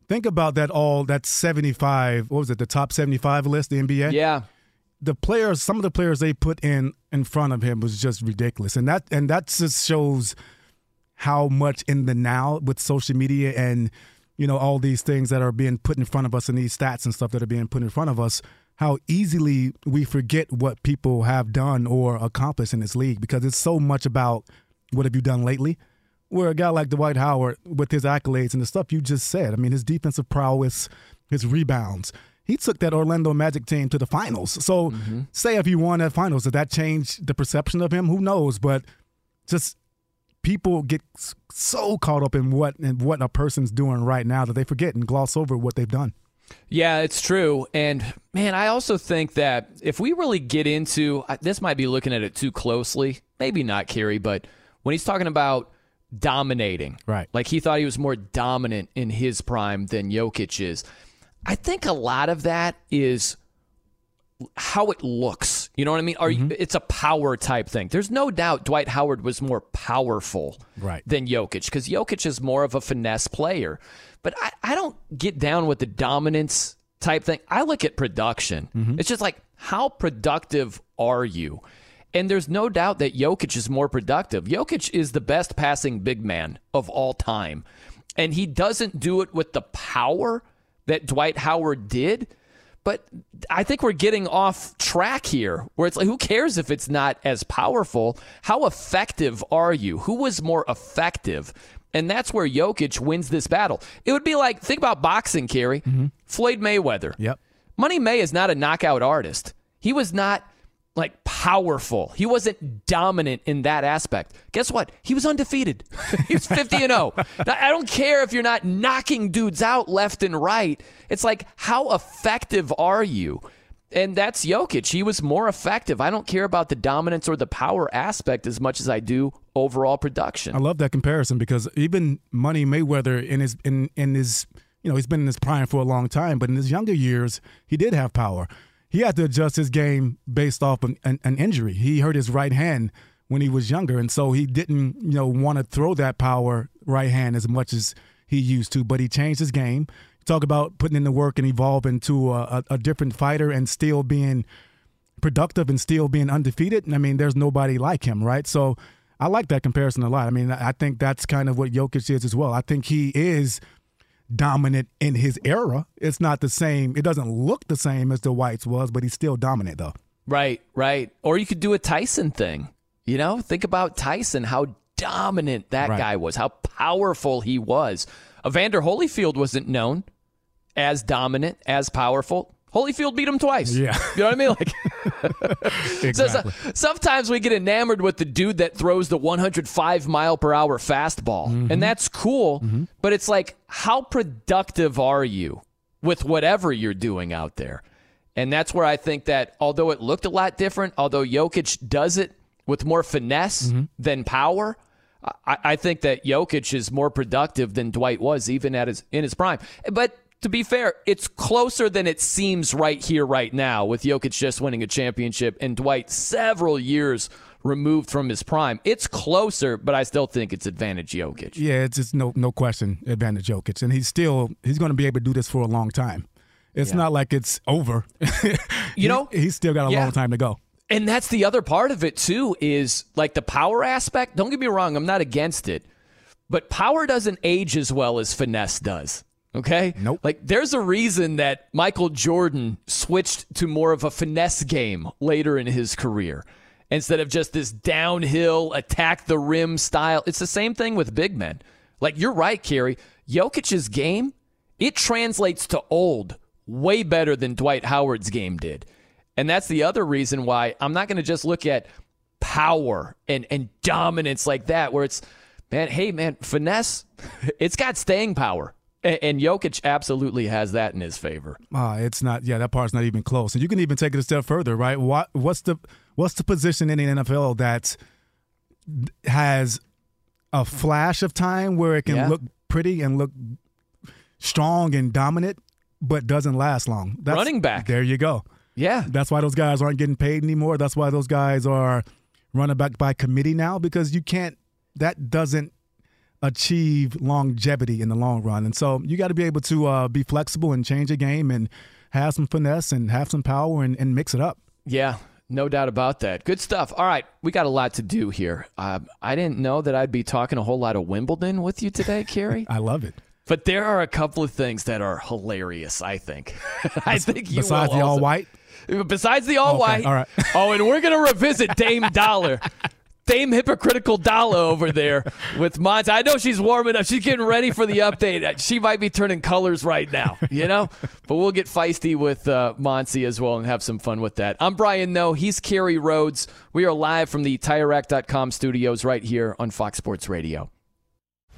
think about that all, that seventy-five, what was it, the top seventy-five list, the N B A? Yeah. The players, some of the players they put in in front of him was just ridiculous. And that and that just shows how much in the now with social media and, you know, all these things that are being put in front of us and these stats and stuff that are being put in front of us, how easily we forget what people have done or accomplished in this league, because it's so much about what have you done lately, where a guy like Dwight Howard with his accolades and the stuff you just said, I mean, his defensive prowess, his rebounds, he took that Orlando Magic team to the finals. So mm-hmm. say if he won that finals, did that change the perception of him? Who knows? But just people get so caught up in what, in what a person's doing right now that they forget and gloss over what they've done. Yeah, it's true. And, man, I also think that if we really get into – this might be looking at it too closely. Maybe not, Kerry, but when he's talking about dominating, right? Like he thought he was more dominant in his prime than Jokic is. I think a lot of that is how it looks. You know what I mean? Are mm-hmm. you, it's a power type thing. There's no doubt Dwight Howard was more powerful right. than Jokic because Jokic is more of a finesse player. But I, I don't get down with the dominance type thing. I look at production. Mm-hmm. It's just like, how productive are you? And there's no doubt that Jokic is more productive. Jokic is the best passing big man of all time. And he doesn't do it with the power that Dwight Howard did. But I think we're getting off track here where it's like, who cares if it's not as powerful? How effective are you? Who was more effective? And that's where Jokic wins this battle. It would be like, think about boxing, Kerry. Mm-hmm. Floyd Mayweather. Yep. Money May is not a knockout artist. He was not like powerful. He wasn't dominant in that aspect. Guess what? He was undefeated. He was fifty and oh. Now, I don't care if you're not knocking dudes out left and right. It's like, how effective are you? And that's Jokic. He was more effective. I don't care about the dominance or the power aspect as much as I do overall production. I love that comparison because even Money Mayweather in his in in his, you know, he's been in his prime for a long time, but in his younger years, he did have power. He had to adjust his game based off an, an, an injury. He hurt his right hand when he was younger, and so he didn't, you know, want to throw that power right hand as much as he used to, but he changed his game. Talk about putting in the work and evolving to a, a different fighter and still being productive and still being undefeated. I mean, there's nobody like him, right? So I like that comparison a lot. I mean, I think that's kind of what Jokic is as well. I think he is dominant in his era. It's not the same. It doesn't look the same as the Whites was, but he's still dominant, though. Right, right. Or you could do a Tyson thing. You know, think about Tyson, how dominant that right. guy was, how powerful he was. Evander Holyfield wasn't known as dominant, as powerful. Holyfield beat him twice. Yeah. You know what I mean? Like, exactly. so, so, sometimes we get enamored with the dude that throws the one hundred five mile per hour fastball, mm-hmm. and that's cool, mm-hmm. but it's like, how productive are you with whatever you're doing out there? And that's where I think that although it looked a lot different, although Jokic does it with more finesse mm-hmm. than power, I, I think that Jokic is more productive than Dwight was, even at his in his prime. But to be fair, it's closer than it seems right here, right now, with Jokic just winning a championship and Dwight several years removed from his prime. It's closer, but I still think it's advantage Jokic. Yeah, it's just no no question, advantage Jokic. And he's still he's going to be able to do this for a long time. It's yeah. not like it's over. You know, he, he's still got a yeah. long time to go. And that's the other part of it, too, is like the power aspect. Don't get me wrong. I'm not against it. But power doesn't age as well as finesse does. Okay? Nope. Like, there's a reason that Michael Jordan switched to more of a finesse game later in his career instead of just this downhill, attack the rim style. It's the same thing with big men. Like, you're right, Kerry. Jokic's game, it translates to old way better than Dwight Howard's game did. And that's the other reason why I'm not going to just look at power and, and dominance like that, where it's, man, hey, man, finesse, it's got staying power. And, and Jokic absolutely has that in his favor. Uh, it's not, yeah, that part's not even close. And you can even take it a step further, right? What, what's the what's the position in the N F L that has a flash of time where it can yeah. look pretty and look strong and dominant, but doesn't last long? That's, running back. There you go. Yeah. That's why those guys aren't getting paid anymore. That's why those guys are running back by committee now, because you can't, that doesn't achieve longevity in the long run. And so you got to be able to uh, be flexible and change a game and have some finesse and have some power and, and mix it up. Yeah, no doubt about that. Good stuff. All right, we got a lot to do here. Uh, I didn't know that I'd be talking a whole lot of Wimbledon with you today, Kerry. I love it. But there are a couple of things that are hilarious, I think. I think you Besides will the all-white? Besides the all-white. Okay, all right. Oh, and we're going to revisit Dame Dollar. Dame Hypocritical Dollar over there with Monty. I know she's warming up. She's getting ready for the update. She might be turning colors right now, you know? But we'll get feisty with uh, Monty as well and have some fun with that. I'm Brian Noe. He's Kerry Rhodes. We are live from the Tire Rack dot com studios right here on Fox Sports Radio.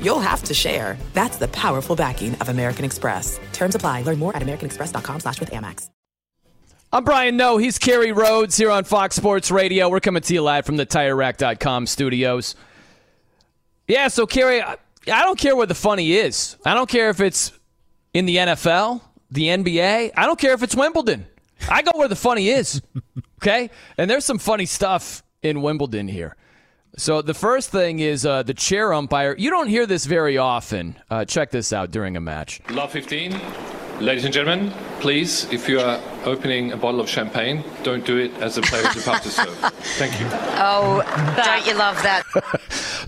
you'll have to share. That's the powerful backing of American Express. Terms apply. Learn more at americanexpress.com slash with Amex. I'm Brian Noe. He's Kerry Rhodes here on Fox Sports Radio. We're coming to you live from the tire rack dot com studios. Yeah, so Kerry, I don't care where the funny is. I don't care if it's in the N F L, the N B A. I don't care if it's Wimbledon. I go where the funny is, okay? And there's some funny stuff in Wimbledon here. So the first thing is uh, the chair umpire. You don't hear this very often. Uh, check this out during a match. Law fifteen, ladies and gentlemen, please, if you are opening a bottle of champagne, don't do it as the players are about to serve. Thank you. Oh, don't you love that?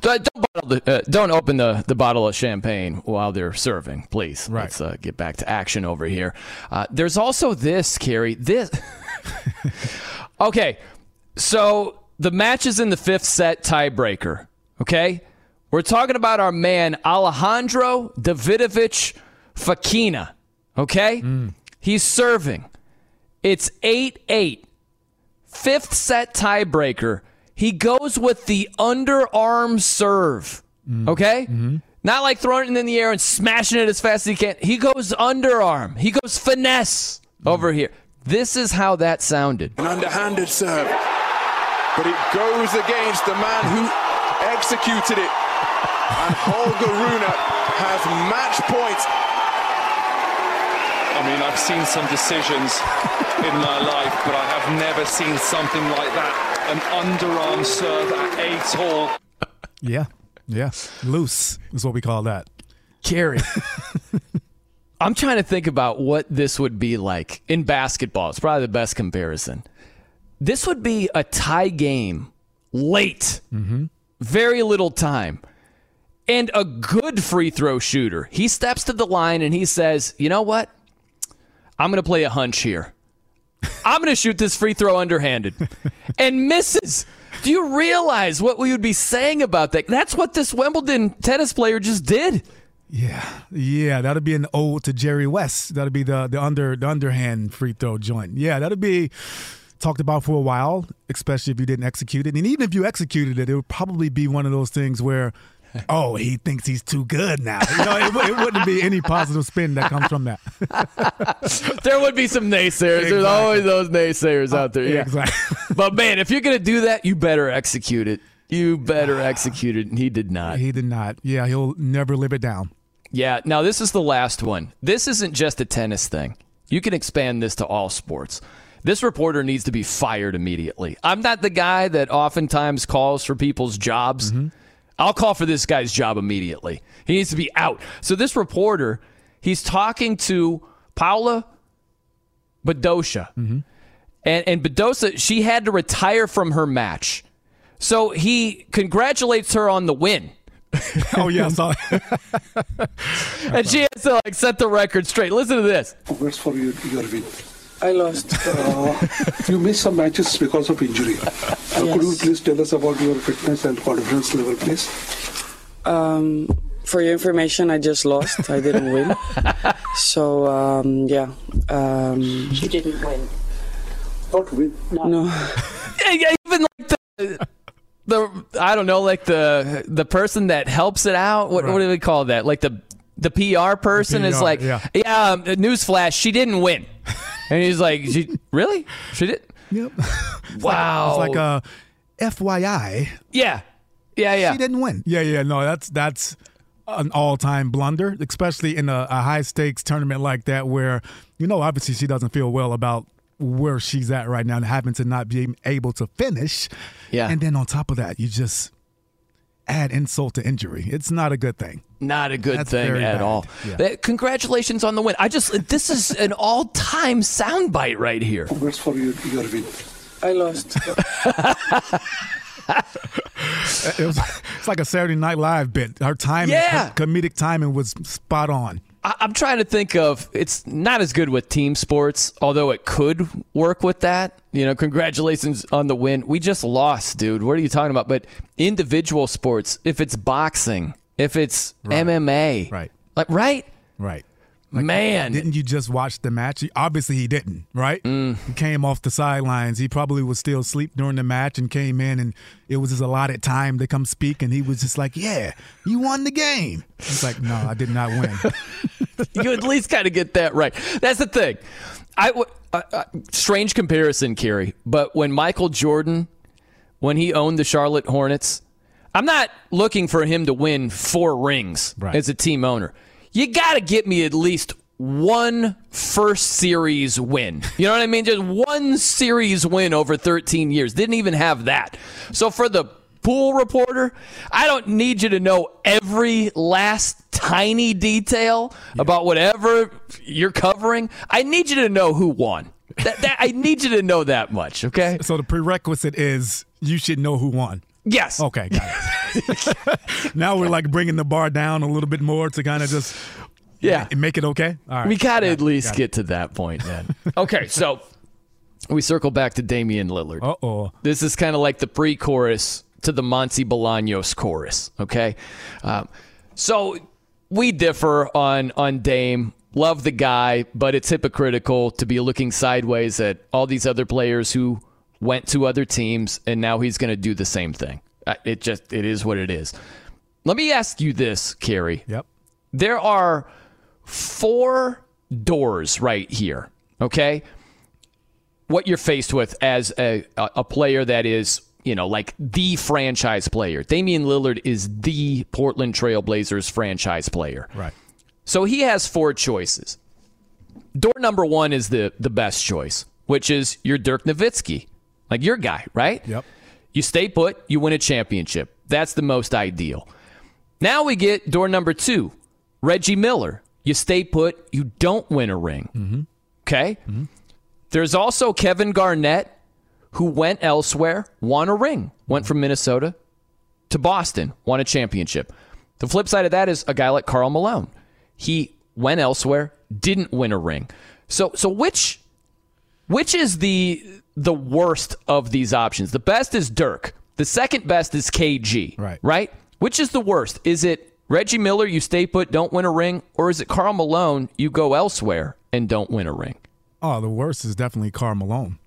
don't, bottle the, uh, don't open the, the bottle of champagne while they're serving, please. Right. Let's uh, get back to action over here. Uh, there's also this, Kerry. This. Okay, so... the match is in the fifth set tiebreaker, okay? We're talking about our man Alejandro Davidovich Fokina, okay? Mm. He's serving. It's eight eight. Fifth set tiebreaker. He goes with the underarm serve, mm. okay? Mm-hmm. Not like throwing it in the air and smashing it as fast as he can. He goes underarm. He goes finesse mm. over here. This is how that sounded. An underhanded serve. But it goes against the man who executed it. And Holger Rune has match points. I mean, I've seen some decisions in my life, but I have never seen something like that. An underarm serve at eight all. Yeah, yeah. Loose is what we call that. Carry. I'm trying to think about what this would be like in basketball. It's probably the best comparison. This would be a tie game, late, mm-hmm. very little time, and a good free throw shooter. He steps to the line and he says, you know what? I'm going to play a hunch here. I'm going to shoot this free throw underhanded and misses. Do you realize what we would be saying about that? That's what this Wimbledon tennis player just did. Yeah, yeah, that'd be an ode to Jerry West. That'd be the, the, under, the underhand free throw joint. Yeah, that'd be... talked about for a while, especially if you didn't execute it. And even if you executed it, it would probably be one of those things where, oh, he thinks he's too good now. You know, it, it wouldn't be any positive spin that comes from that. There would be some naysayers. Exactly. There's always those naysayers out there. Yeah, yeah. Exactly. But, man, if you're going to do that, you better execute it. You better yeah. execute it. And he did not. He did not. Yeah, he'll never live it down. Yeah. Now, this is the last one. This isn't just a tennis thing. You can expand this to all sports. This reporter needs to be fired immediately. I'm not the guy that oftentimes calls for people's jobs. Mm-hmm. I'll call for this guy's job immediately. He needs to be out. So this reporter, he's talking to Paula Badosa. Mm-hmm. And, and Bedosa, she had to retire from her match. So he congratulates her on the win. Oh, yeah, I saw that. And she has to like set the record straight. Listen to this. Congrats for you, your win. I lost. Uh, you missed some matches because of injury. Yes. Could you please tell us about your fitness and confidence level, please? Um, for your information, I just lost. I didn't win. So, um, yeah. Um, she didn't win. Not win. No. no. Even like the... The I don't know, like the the person that helps it out. What right. what do we call that? Like the the P R person the P R, is like, yeah, yeah newsflash, she didn't win. And he's like, she really? She did? Yep. Wow. It's like, it's like a F Y I. Yeah, yeah, yeah. She didn't win. Yeah, yeah. No, that's that's an all-time blunder, especially in a, a high-stakes tournament like that, where you know obviously she doesn't feel well about where she's at right now and having to not be able to finish. Yeah. And then on top of that, you just add insult to injury. It's not a good thing. Not a good That's thing at bad. all. Yeah. Congratulations on the win. I just, this is an all-time soundbite right here. Congrats for you, your win. I lost. it was, it's like a Saturday Night Live bit. Her timing, yeah. her comedic timing was spot on. I'm trying to think of, it's not as good with team sports, although it could work with that. You know, congratulations on the win. We just lost, dude. What are you talking about? But individual sports, if it's boxing, if it's right. M M A. Right. Like, right? Right. Like, man. Didn't you just watch the match? Obviously, he didn't, right? Mm. He came off the sidelines. He probably was still asleep during the match and came in, and it was his allotted time to come speak, and he was just like, yeah, you won the game. He's like, no, I did not win. You at least got to get that right. That's the thing. I, uh, uh, strange comparison, Kerry, but when Michael Jordan, when he owned the Charlotte Hornets, I'm not looking for him to win four rings right. as a team owner. You got to get me at least one first series win. You know what I mean? Just one series win over thirteen years. Didn't even have that. So for the pool reporter, I don't need you to know every last tiny detail yeah. about whatever you're covering. I need you to know who won. That, that, I need you to know that much, okay? So the prerequisite is you should know who won. Yes. Okay, got it. Now we're like bringing the bar down a little bit more to kind of just yeah make it okay. All right. We gotta yeah, at least gotta. get to that point, man. Okay, so we circle back to Damian Lillard. Uh oh. This is kind of like the pre-chorus to the Monty Bolaños chorus. Okay, um, so we differ on on Dame. Love the guy, but it's hypocritical to be looking sideways at all these other players who went to other teams, and now he's going to do the same thing. It just, it is what it is. Let me ask you this, Kerry. Yep. There are four doors right here, okay? What you're faced with as a, a player that is, you know, like the franchise player. Damian Lillard is the Portland Trail Blazers franchise player. Right. So he has four choices. Door number one is the, the best choice, which is your Dirk Nowitzki, like your guy, right? Yep. You stay put, you win a championship. That's the most ideal. Now we get door number two, Reggie Miller. You stay put, you don't win a ring. Mm-hmm. Okay? Mm-hmm. There's also Kevin Garnett, who went elsewhere, won a ring. Went from Minnesota to Boston, won a championship. The flip side of that is a guy like Karl Malone. He went elsewhere, didn't win a ring. So so which which is the... the worst of these options? The best is Dirk. The second best is K G. Right. Right? Which is the worst? Is it Reggie Miller, you stay put, don't win a ring? Or is it Karl Malone, you go elsewhere and don't win a ring? Oh, the worst is definitely Karl Malone.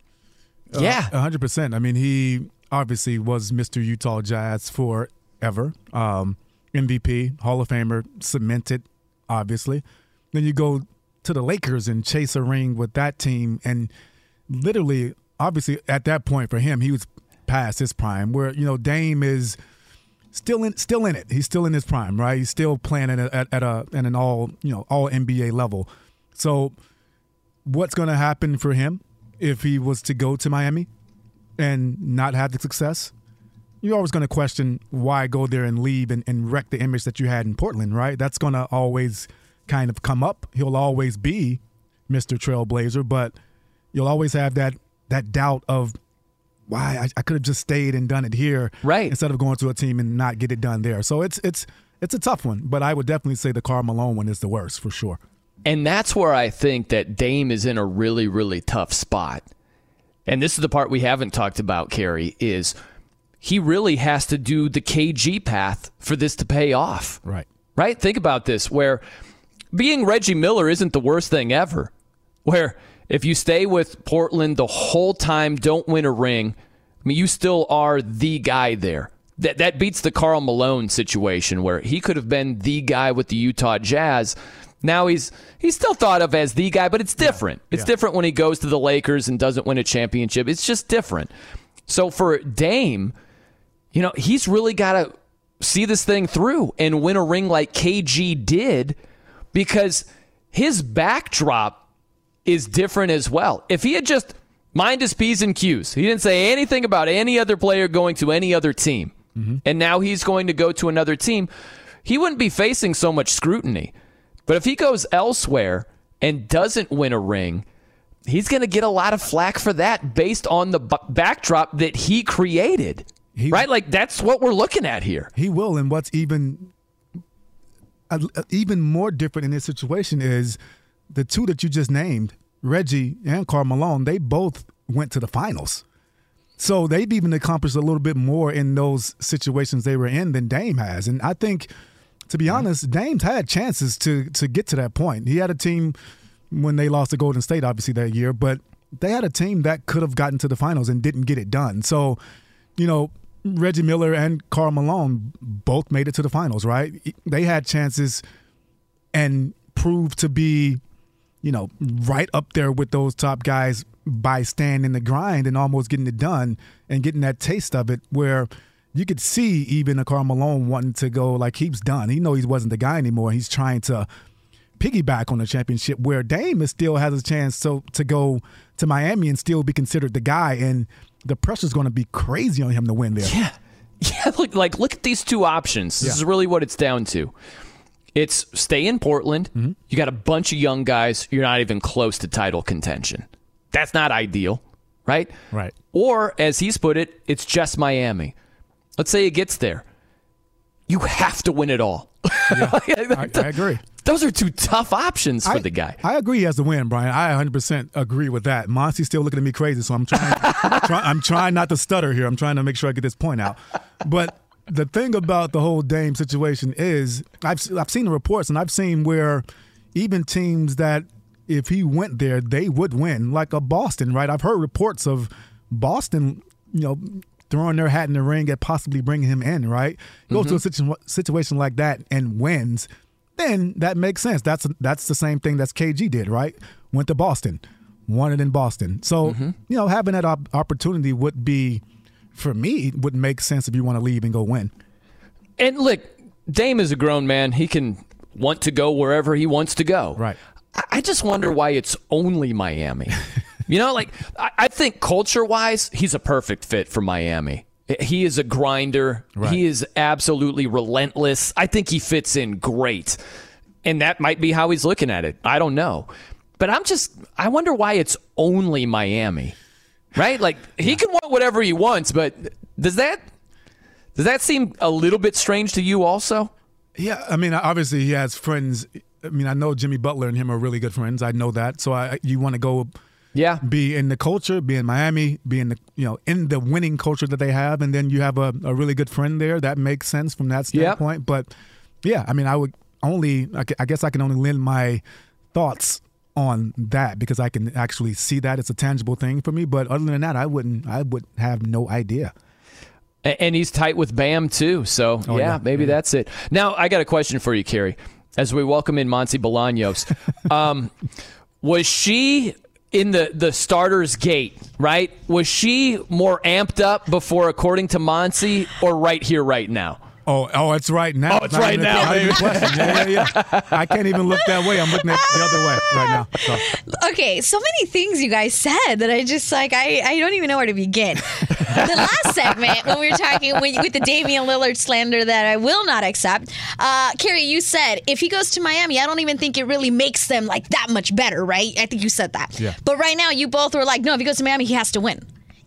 Yeah. Uh, one hundred percent. I mean, he obviously was Mister Utah Jazz forever. Um, M V P, Hall of Famer, cemented, obviously. Then you go to the Lakers and chase a ring with that team, and literally – obviously, at that point for him, he was past his prime. Where you know Dame is still in, still in it. He's still in his prime, right? He's still playing at a, at, at a at an all you know all N B A level. So, what's going to happen for him if he was to go to Miami and not have the success? You're always going to question why go there and leave and, and wreck the image that you had in Portland, right? That's going to always kind of come up. He'll always be Mister Trailblazer, but you'll always have that that doubt of why I, I could have just stayed and done it here, right, instead of going to a team and not get it done there. So it's it's it's a tough one, but I would definitely say the Karl Malone one is the worst for sure. And that's where I think that Dame is in a really, really tough spot. And this is the part we haven't talked about, Kerry, is he really has to do the K G path for this to pay off. Right. Right? Think about this, where being Reggie Miller isn't the worst thing ever. Where if you stay with Portland the whole time, don't win a ring, I mean, you still are the guy there. That that beats the Karl Malone situation, where he could have been the guy with the Utah Jazz. Now he's he's still thought of as the guy, but it's different. Yeah, yeah. It's different when he goes to the Lakers and doesn't win a championship. It's just different. So for Dame, you know, he's really got to see this thing through and win a ring like K G did, because his backdrop is different as well. If he had just minded his P's and Q's, he didn't say anything about any other player going to any other team, mm-hmm. and now he's going to go to another team, he wouldn't be facing so much scrutiny. But if he goes elsewhere and doesn't win a ring, he's going to get a lot of flack for that based on the b- backdrop that he created. He, right? Like, that's what we're looking at here. He will. And what's even uh, even more different in this situation is the two that you just named, Reggie and Karl Malone, they both went to the finals. So they've even accomplished a little bit more in those situations they were in than Dame has. And I think, to be honest, Dame's had chances to to get to that point. He had a team when they lost to Golden State, obviously, that year, but they had a team that could have gotten to the finals and didn't get it done. So, you know, Reggie Miller and Karl Malone both made it to the finals, right? They had chances and proved to be, you know, right up there with those top guys by staying in the grind and almost getting it done and getting that taste of it, where you could see even a Karl Malone wanting to go, like, he's done. He know he wasn't the guy anymore. He's trying to piggyback on the championship, where Dame is still has a chance to, to go to Miami and still be considered the guy, and the pressure's going to be crazy on him to win there. Yeah. Yeah, look, like, look at these two options. This yeah. is really what it's down to. It's stay in Portland. Mm-hmm. You got a bunch of young guys. You're not even close to title contention. That's not ideal, right? Right. Or, as he's put it, it's just Miami. Let's say it gets there. You have to win it all. Yeah, I, I agree. Those are two tough options for I, the guy. I agree he has to win, Brian. I one hundred percent agree with that. Monty's still looking at me crazy, so I'm trying, try, I'm trying not to stutter here. I'm trying to make sure I get this point out. But the thing about the whole Dame situation is I've, I've seen the reports, and I've seen where even teams that if he went there, they would win, like a Boston, right? I've heard reports of Boston, you know, throwing their hat in the ring at possibly bringing him in, right? Goes mm-hmm. to a situ- situation like that and wins, then that makes sense. That's that's the same thing that K G did, right? Went to Boston, won it in Boston. So, mm-hmm. you know, having that op- opportunity would be, for me, would make sense if you want to leave and go win. And look, Dame is a grown man. He can want to go wherever he wants to go. Right. I, I just wonder why it's only Miami. You know, like, I think culture-wise, he's a perfect fit for Miami. He is a grinder. Right. He is absolutely relentless. I think he fits in great. And that might be how he's looking at it. I don't know. But I'm just, I wonder why it's only Miami, right? Like, he can want whatever he wants, but does that, does that seem a little bit strange to you also? Yeah, I mean, obviously he has friends. I mean, I know Jimmy Butler and him are really good friends. I know that. So I, you want to go... Yeah, be in the culture, be in Miami, be in the you know in the winning culture that they have, and then you have a, a really good friend there. That makes sense from that standpoint. Yep. But yeah, I mean, I would only I guess I can only lend my thoughts on that because I can actually see that it's a tangible thing for me. But other than that, I wouldn't. I would have no idea. And he's tight with Bam too, so oh, yeah, yeah, maybe yeah. that's it. Now I got a question for you, Kerry, as we welcome in Monty Bolaños. um, was she? In the, the starter's gate, right? Was she more amped up before, according to Monty, or right here, right now? Oh, oh, it's right now. Oh, it's not right now, a, baby. Yeah, yeah, yeah. I can't even look that way. I'm looking at the other way right now. So. Okay, so many things you guys said that I just, like, I, I don't even know where to begin. The last segment, when we were talking with, with the Damian Lillard slander that I will not accept, uh, Carrie, you said, if he goes to Miami, I don't even think it really makes them, like, that much better, right? I think you said that. Yeah. But right now, you both were like, no, if he goes to Miami, he has to win.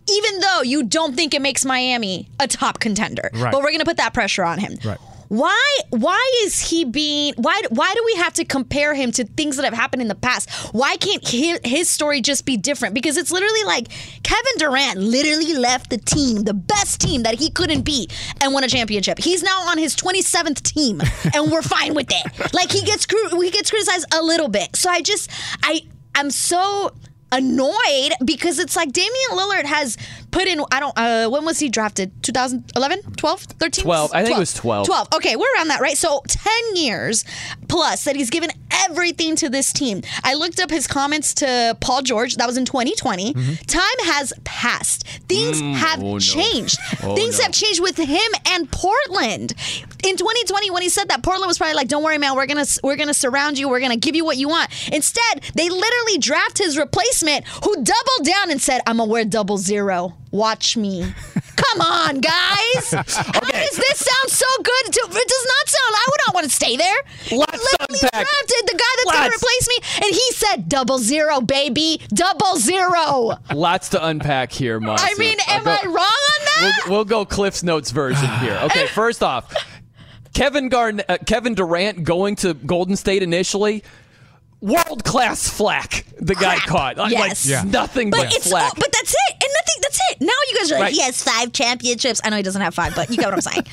Even though you don't think it makes Miami a top contender. Right. But we're going to put that pressure on him. Right. Why why is he being, why why do we have to compare him to things that have happened in the past? Why can't he, his story just be different? Because it's literally like Kevin Durant literally left the team, the best team that he couldn't beat, and won a championship. He's now on his twenty-seventh team, and we're fine with it. Like, he gets he gets criticized a little bit. So I just, I I'm so... annoyed because it's like Damian Lillard has put in, I don't, uh, when was he drafted? twenty eleven? twelve? thirteen? twelve. I think twelve. It was twelve. twelve. Okay, we're around that, right? So ten years plus that he's given everything to this team. I looked up his comments to Paul George. That was in twenty twenty. Mm-hmm. Time has passed. Things mm, have oh no. changed. Oh Things no. have changed with him and Portland. In twenty twenty, when he said that, Portland was probably like, don't worry, man, we're going to we're gonna surround you. We're going to give you what you want. Instead, they literally draft his replacement who doubled down and said, I'm going to wear double zero. Watch me. Come on, guys. Okay. How does this sound so good? To, it does not sound, I would not want to stay there. Let's literally unpack. Drafted the guy that's going to replace me, and he said, double zero, baby. Double zero. Lots to unpack here, Monty. I mean, am go, I wrong on that? We'll, we'll go Cliff's Notes version here. Okay, first off, Kevin Garn- uh, Kevin Durant going to Golden State initially, world-class flack the guy Crap. caught. Yes. Like, yeah. nothing but, but it's, flack. Oh, but that's it. And nothing, that's it. Now you guys are like, right. he has five championships. I know he doesn't have five, but you get what I'm saying.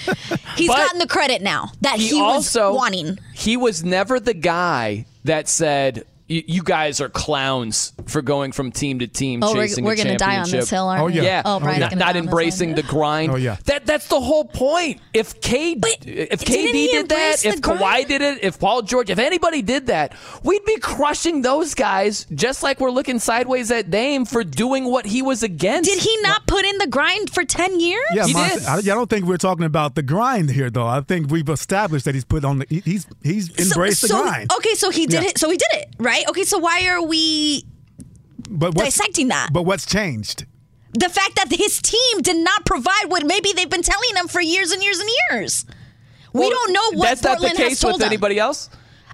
He's but gotten the credit now that he, he also, was wanting. He was never the guy that said, you guys are clowns for going from team to team oh, chasing we're, we're a championship. We're going to die on this hill, aren't we? Oh, yeah. yeah. Oh, Brian's not, not embracing the grind. Oh, yeah. That, that's the whole point. If, K, if K D did that, if Kawhi grind? did it, if Paul George, if anybody did that, we'd be crushing those guys just like we're looking sideways at Dame for doing what he was against. Did he not put in the grind for ten years? Yeah, he Monty, did. I, I don't think we're talking about the grind here, though. I think we've established that he's put on the – he's he's embraced so, so, the grind. Okay, so he did yeah. it. So he did it, right? Okay, so why are we but dissecting that? But what's changed? The fact that his team did not provide what maybe they've been telling them for years and years and years. Well, we don't know what Portland has told them. That's not the case with anybody else?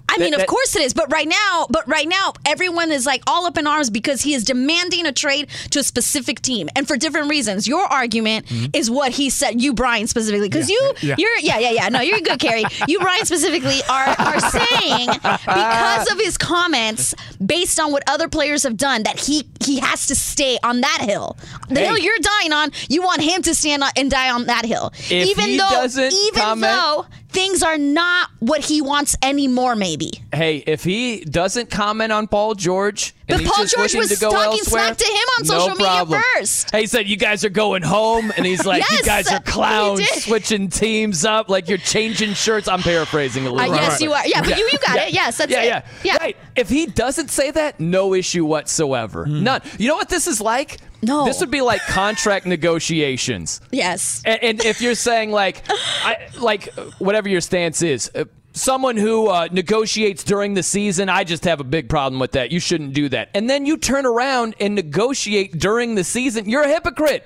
I mean, that, that, of course it is, but right now, but right now, everyone is like all up in arms because he is demanding a trade to a specific team, and for different reasons. Your argument mm-hmm. is what he said. You, Brian, specifically, because yeah, you, yeah. you're, yeah, yeah, yeah. No, you're good, Carrie. You, Brian, specifically, are are saying because of his comments, based on what other players have done, that he he has to stay on that hill. The hey. hill you're dying on, you want him to stand on and die on that hill, if even he though, doesn't even comment- though. Things are not what he wants anymore, maybe. Hey, if he doesn't comment on Paul George, and but he's Paul just George was to go talking elsewhere, smack to him on no social problem. media first. Hey, he said, you guys are going home, and he's like, yes, you guys are clowns, switching teams up, like you're changing shirts. I'm paraphrasing a little bit. Uh, yes, right. you are. Yeah, but yeah. You, you got yeah. it. Yes, that's yeah, it. Yeah. yeah, Right. If he doesn't say that, no issue whatsoever. Mm. None. You know what this is like? No. This would be like contract negotiations. Yes. And, and if you're saying like, I, like whatever your stance is, uh, someone who uh, negotiates during the season, I just have a big problem with that. You shouldn't do that. And then you turn around and negotiate during the season. You're a hypocrite.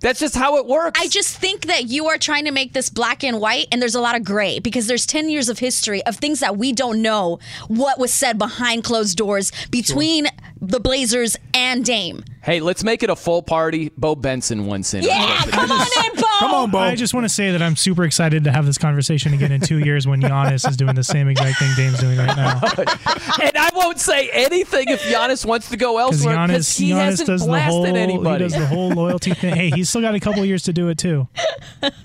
That's just how it works. I just think that you are trying to make this black and white, and there's a lot of gray because there's ten years of history of things that we don't know what was said behind closed doors between sure. the Blazers and Dame. Hey, let's make it a full party. Bo Benson once in. Yeah, come on in, Bo. Come on, Bo. I just want to say that I'm super excited to have this conversation again in two years when Giannis is doing the same exact thing Dame's doing right now. And I won't say anything if Giannis wants to go elsewhere because he Giannis hasn't does blasted the whole, anybody. He does the whole loyalty thing. Hey, he's still got a couple years to do it too.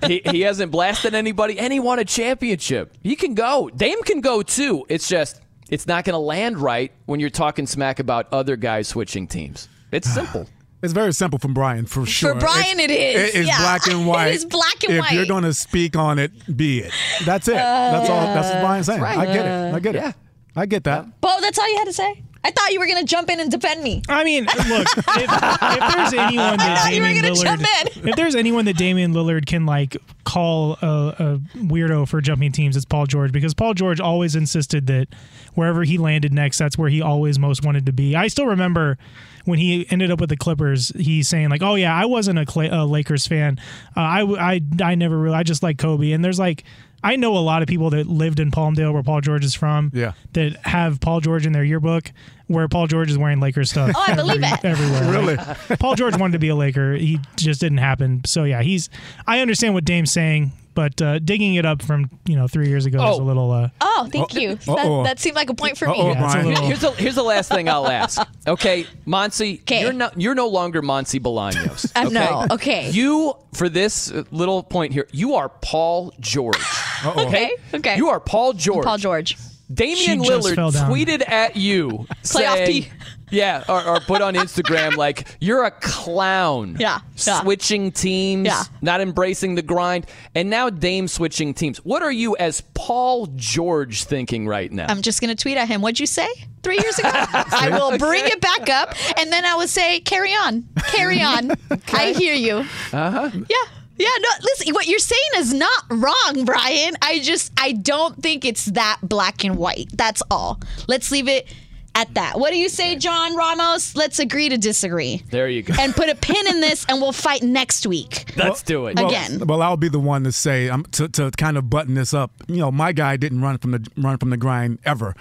He, he hasn't blasted anybody, and he won a championship. He can go. Dame can go too. It's just it's not going to land right when you're talking smack about other guys switching teams. It's simple. It's very simple from Brian, for sure. For Brian, it, it is. It is yeah. black and white. It is black and if white. If you're going to speak on it, be it. That's it. Uh, that's all. That's what Brian's saying. Right. I get it. I get it. Yeah. I get that. Bo, that's all you had to say? I thought you were going to jump in and defend me. I mean, look, if, if there's anyone that I Damian Lillard, jump in. if there's anyone that Damian Lillard can like call a, a weirdo for jumping teams, it's Paul George, because Paul George always insisted that wherever he landed next, that's where he always most wanted to be. I still remember when he ended up with the Clippers, he's saying like, "Oh yeah, I wasn't a, Clay, a Lakers fan. Uh, I, I I never really. I just like Kobe." And there's like. I know a lot of people that lived in Palmdale, where Paul George is from, yeah. that have Paul George in their yearbook, where Paul George is wearing Lakers stuff. Oh, I every, believe it. Everywhere. Really? Like, Paul George wanted to be a Laker. He just didn't happen. So, yeah, he's. I understand what Dame's saying, but uh, digging it up from you know three years ago oh. is a little. Uh, oh, thank you. That, that seemed like a point for me. Yeah, little... here's, the, here's the last thing I'll ask. Okay, Monsi, you're, no, you're no longer Monsi Bolaños. Okay? No, okay. You, for this little point here, you are Paul George. Uh-oh. Okay. Okay. You are Paul George. I'm Paul George. Damian Lillard tweeted at you, playoff T. Yeah, or, or put on Instagram like you're a clown. Yeah, yeah. Switching teams, yeah. not embracing the grind, and now Dame switching teams. What are you as Paul George thinking right now? I'm just gonna tweet at him. What'd you say three years ago? I will bring it back up, and then I will say, "Carry on, carry on." Okay. I hear you. Uh huh. Yeah. Yeah, no, listen, what you're saying is not wrong, Brian. I just, I don't think it's that black and white. That's all. Let's leave it at that. What do you say, John Ramos? Let's agree to disagree. There you go. And put a pin in this, and we'll fight next week. Let's do it. Well, again. Well, I'll be the one to say, um, to, to kind of button this up, you know, my guy didn't run from the run from the grind ever.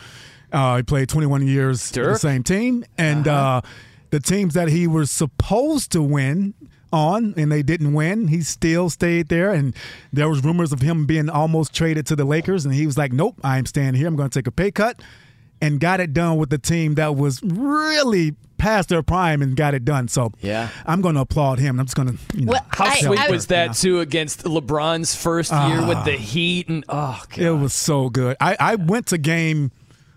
Uh, he played twenty-one years Dirk? with the same team, and uh-huh. uh, the teams that he was supposed to win on and they didn't win, he still stayed there, and there was rumors of him being almost traded to the Lakers, and he was like, nope, I'm staying here, I'm going to take a pay cut, and got it done with the team that was really past their prime and got it done. So yeah, I'm going to applaud him. I'm just going to, you know, well, how sweet was that, you know, too, against LeBron's first uh, year with the Heat, and oh God, it was so good. I, I went to game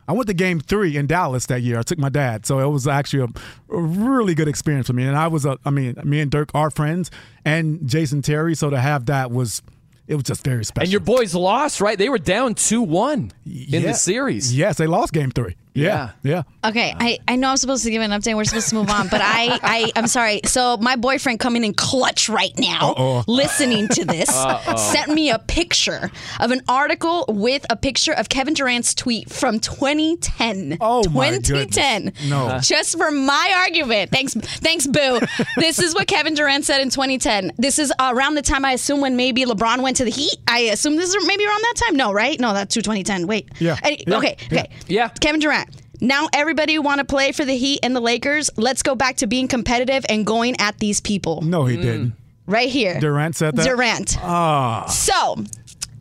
I went to game three in Dallas that year. I took my dad. So it was actually a, a really good experience for me. And I was, a, I mean, me and Dirk are friends, and Jason Terry. So to have that was, it was just very special. And your boys lost, right? They were down two one in yeah. the series. Yes, they lost game three. Yeah, yeah. yeah. Okay, I, I know I'm supposed to give an update. We're supposed to move on, but I, I, I'm sorry. So my boyfriend coming in clutch right now, Uh-oh. listening to this, Uh-oh. sent me a picture of an article with a picture of Kevin Durant's tweet from twenty ten Oh, twenty ten my goodness. No. Just for my argument. Thanks, thanks, boo. This is what Kevin Durant said in twenty ten This is around the time, I assume, when maybe LeBron went to the Heat. I assume this is maybe around that time. No, right? No, that's twenty ten Wait. Yeah. Any, yeah. Okay, okay. Yeah. Kevin Durant. Now everybody want to play for the Heat and the Lakers. Let's go back to being competitive and going at these people. No, he mm. didn't. Right here. Durant said that? Durant. Ah. So,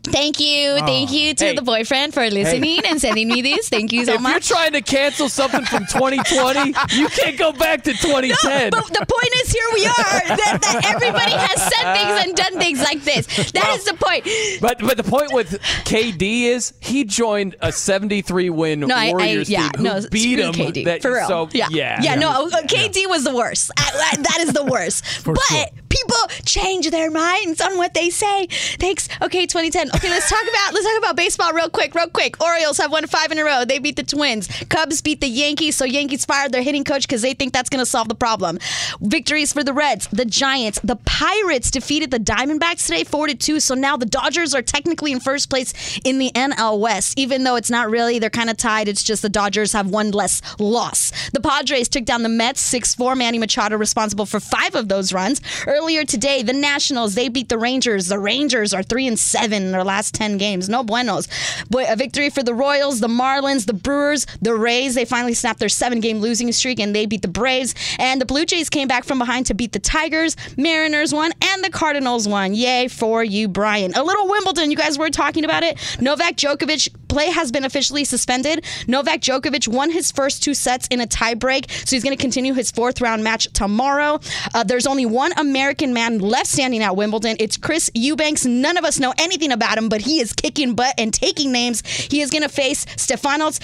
thank you. Ah. Thank you to hey. the boyfriend for listening hey. and sending me these. Thank you so if much. If you're trying to cancel something from twenty twenty you can't go back to twenty ten No, but the point is, here we are. That, that everybody has said things and done things like this. That well, is the point. But but the point with K D is he joined a seventy-three win no, Warriors I, I, yeah, team who no, beat him. K D, that, for real. So, yeah. Yeah, yeah, yeah. No, K D yeah. was the worst. I, I, that is the worst. For but sure. people change their minds on what they say. Thanks. Okay, twenty ten Okay, let's talk about let's talk about baseball real quick, real quick. Orioles have won five in a row. They beat the Twins. Cubs beat the Yankees, so Yankees fired their hitting coach because they think that's going to solve the problem. Victories for the Reds, the Giants, the Pirates defeated the Diamondbacks today, four to two So now the Dodgers are technically in first place in the N L West, even though it's not really. They're kind of tied. It's just the Dodgers have one less loss. The Padres took down the Mets six four Manny Machado responsible for five of those runs. Earlier today, the Nationals, they beat the Rangers. The Rangers are three and seven in their last ten games No buenos. But a victory for the Royals, the Marlins, the Brewers, the Rays. They finally snapped their seven game losing streak, and they beat the Braves. And the Blue Jays came back from behind to beat the Tigers. Mariners won, and the Cardinals won. Yay for you, Brian. A little Wimbledon. You guys were talking about it. Novak Djokovic, play has been officially suspended. Novak Djokovic won his first two sets in a tiebreak, so he's going to continue his fourth round match tomorrow. Uh, there's only one American man left standing at Wimbledon. It's Chris Eubanks. None of us know anything about him, but he is kicking butt and taking names. He is going to face Stefanos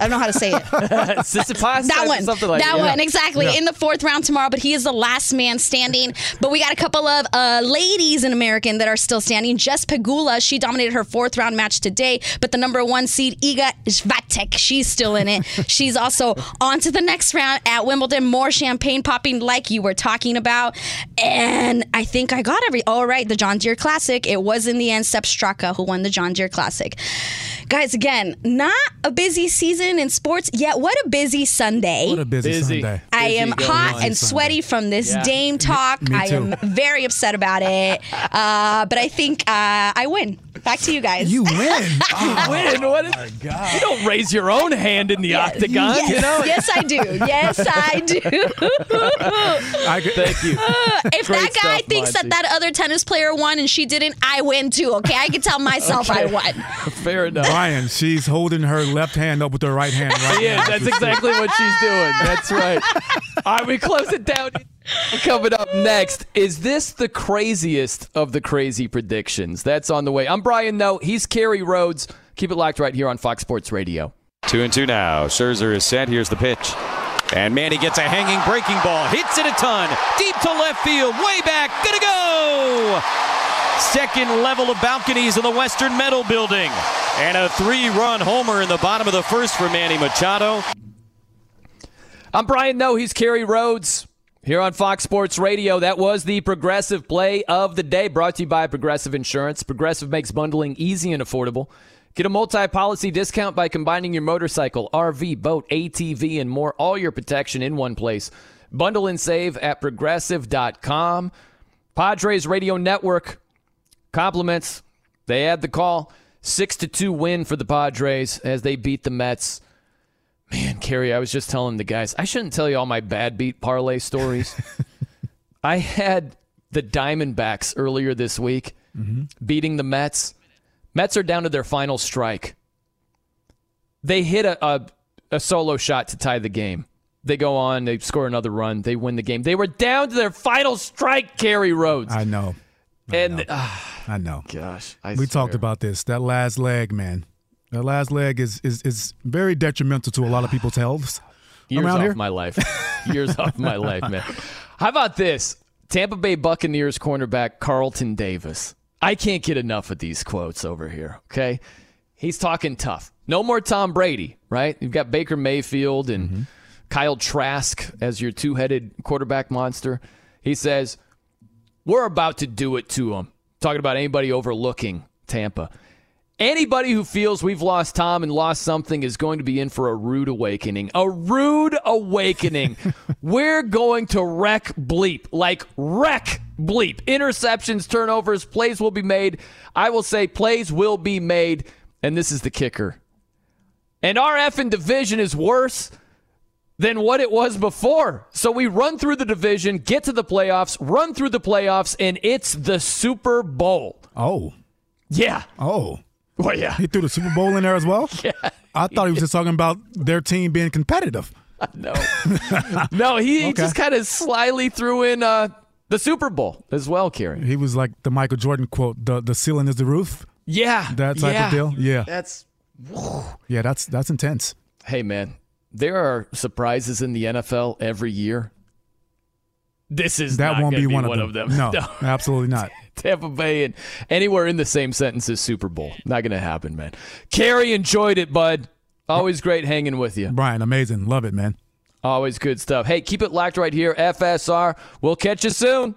I don't know how to say it. Sissipas? That one. Something like that. That one, exactly. Yeah. In the fourth round tomorrow, but he is the last man standing. But we got a couple of uh, ladies in American that are still standing. Jess Pegula, she dominated her fourth round match today, but the number one seed, Iga Świątek, she's still in it. She's also on to the next round at Wimbledon. More champagne popping like you were talking about. And I think I got every... All right, the John Deere Classic. It was in the end Sepp Straka who won the John Deere Classic. Guys, again, not a busy season in sports, yet what a busy Sunday. What a busy, busy. Sunday. I am hot and sweaty from this yeah. Dame talk. Me, me I am very upset about it. Uh, but I think uh, I win. Back to you guys. You win. Oh, you win. What is, my God. You don't raise your own hand in the yes. octagon. Yes. You know? Yes, I do. Yes, I do. I could, thank you. Uh, if Great that guy stuff, thinks Monty. that that other tennis player won and she didn't, I win too, okay? I can tell myself okay. I won. Fair enough. Brian, she's holding her left hand up with her right hand. Right yeah, that's exactly what she's doing. That's right. All right, we close it down. Coming up next, is this the craziest of the crazy predictions? That's on the way. I'm Brian Noe. He's Kerry Rhodes. Keep it locked right here on Fox Sports Radio. Two and two now. Scherzer is set. Here's the pitch. And Manny gets a hanging breaking ball. Hits it a ton. Deep to left field. Way back. Gonna go! Second level of balconies in the Western Metal Building. And a three-run homer in the bottom of the first for Manny Machado. I'm Brian Noe. He's Kerry Rhodes. Here on Fox Sports Radio, that was the Progressive Play of the Day, brought to you by Progressive Insurance. Progressive makes bundling easy and affordable. Get a multi-policy discount by combining your motorcycle, R V, boat, A T V, and more, all your protection in one place. Bundle and save at Progressive dot com. Padres Radio Network compliments. They add the call. six to two win for the Padres as they beat the Mets. Man, Kerry, I was just telling the guys, I shouldn't tell you all my bad beat parlay stories. I had the Diamondbacks earlier this week mm-hmm. beating the Mets. Mets are down to their final strike. They hit a, a, a solo shot to tie the game. They go on, they score another run, they win the game. They were down to their final strike, Kerry Rhodes. I know. I and know. Uh, I know. Gosh. I we swear. talked about this. That last leg, man. That last leg is, is is very detrimental to a lot of people's health. Years off here. my life. Years off my life, man. How about this? Tampa Bay Buccaneers cornerback Carlton Davis. I can't get enough of these quotes over here, okay? He's talking tough. No more Tom Brady, right? You've got Baker Mayfield and mm-hmm. Kyle Trask as your two-headed quarterback monster. He says, we're about to do it to him. Talking about anybody overlooking Tampa. Anybody who feels we've lost Tom and lost something is going to be in for a rude awakening. A rude awakening. We're going to wreck bleep. Like wreck bleep. Interceptions, turnovers, plays will be made. I will say plays will be made. And this is the kicker. And our effing division is worse than what it was before. So we run through the division, get to the playoffs, run through the playoffs, and it's the Super Bowl. Oh. Yeah. Oh. Well, yeah. He threw the Super Bowl in there as well? Yeah. I thought he was just talking about their team being competitive. No. no, he okay. just kind of slyly threw in uh, the Super Bowl as well, Kerry. He was like the Michael Jordan quote, the the ceiling is the roof. Yeah. That type yeah. of deal. Yeah. That's whew. Yeah, that's that's intense. Hey man, there are surprises in the N F L every year. This is that not won't be, be one, one of them. Of them. No, no, absolutely not. Tampa Bay and anywhere in the same sentence as Super Bowl. Not going to happen, man. Kerry, enjoyed it, bud. Always great hanging with you. Brian, amazing. Love it, man. Always good stuff. Hey, keep it locked right here. F S R. We'll catch you soon.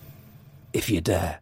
if you dare.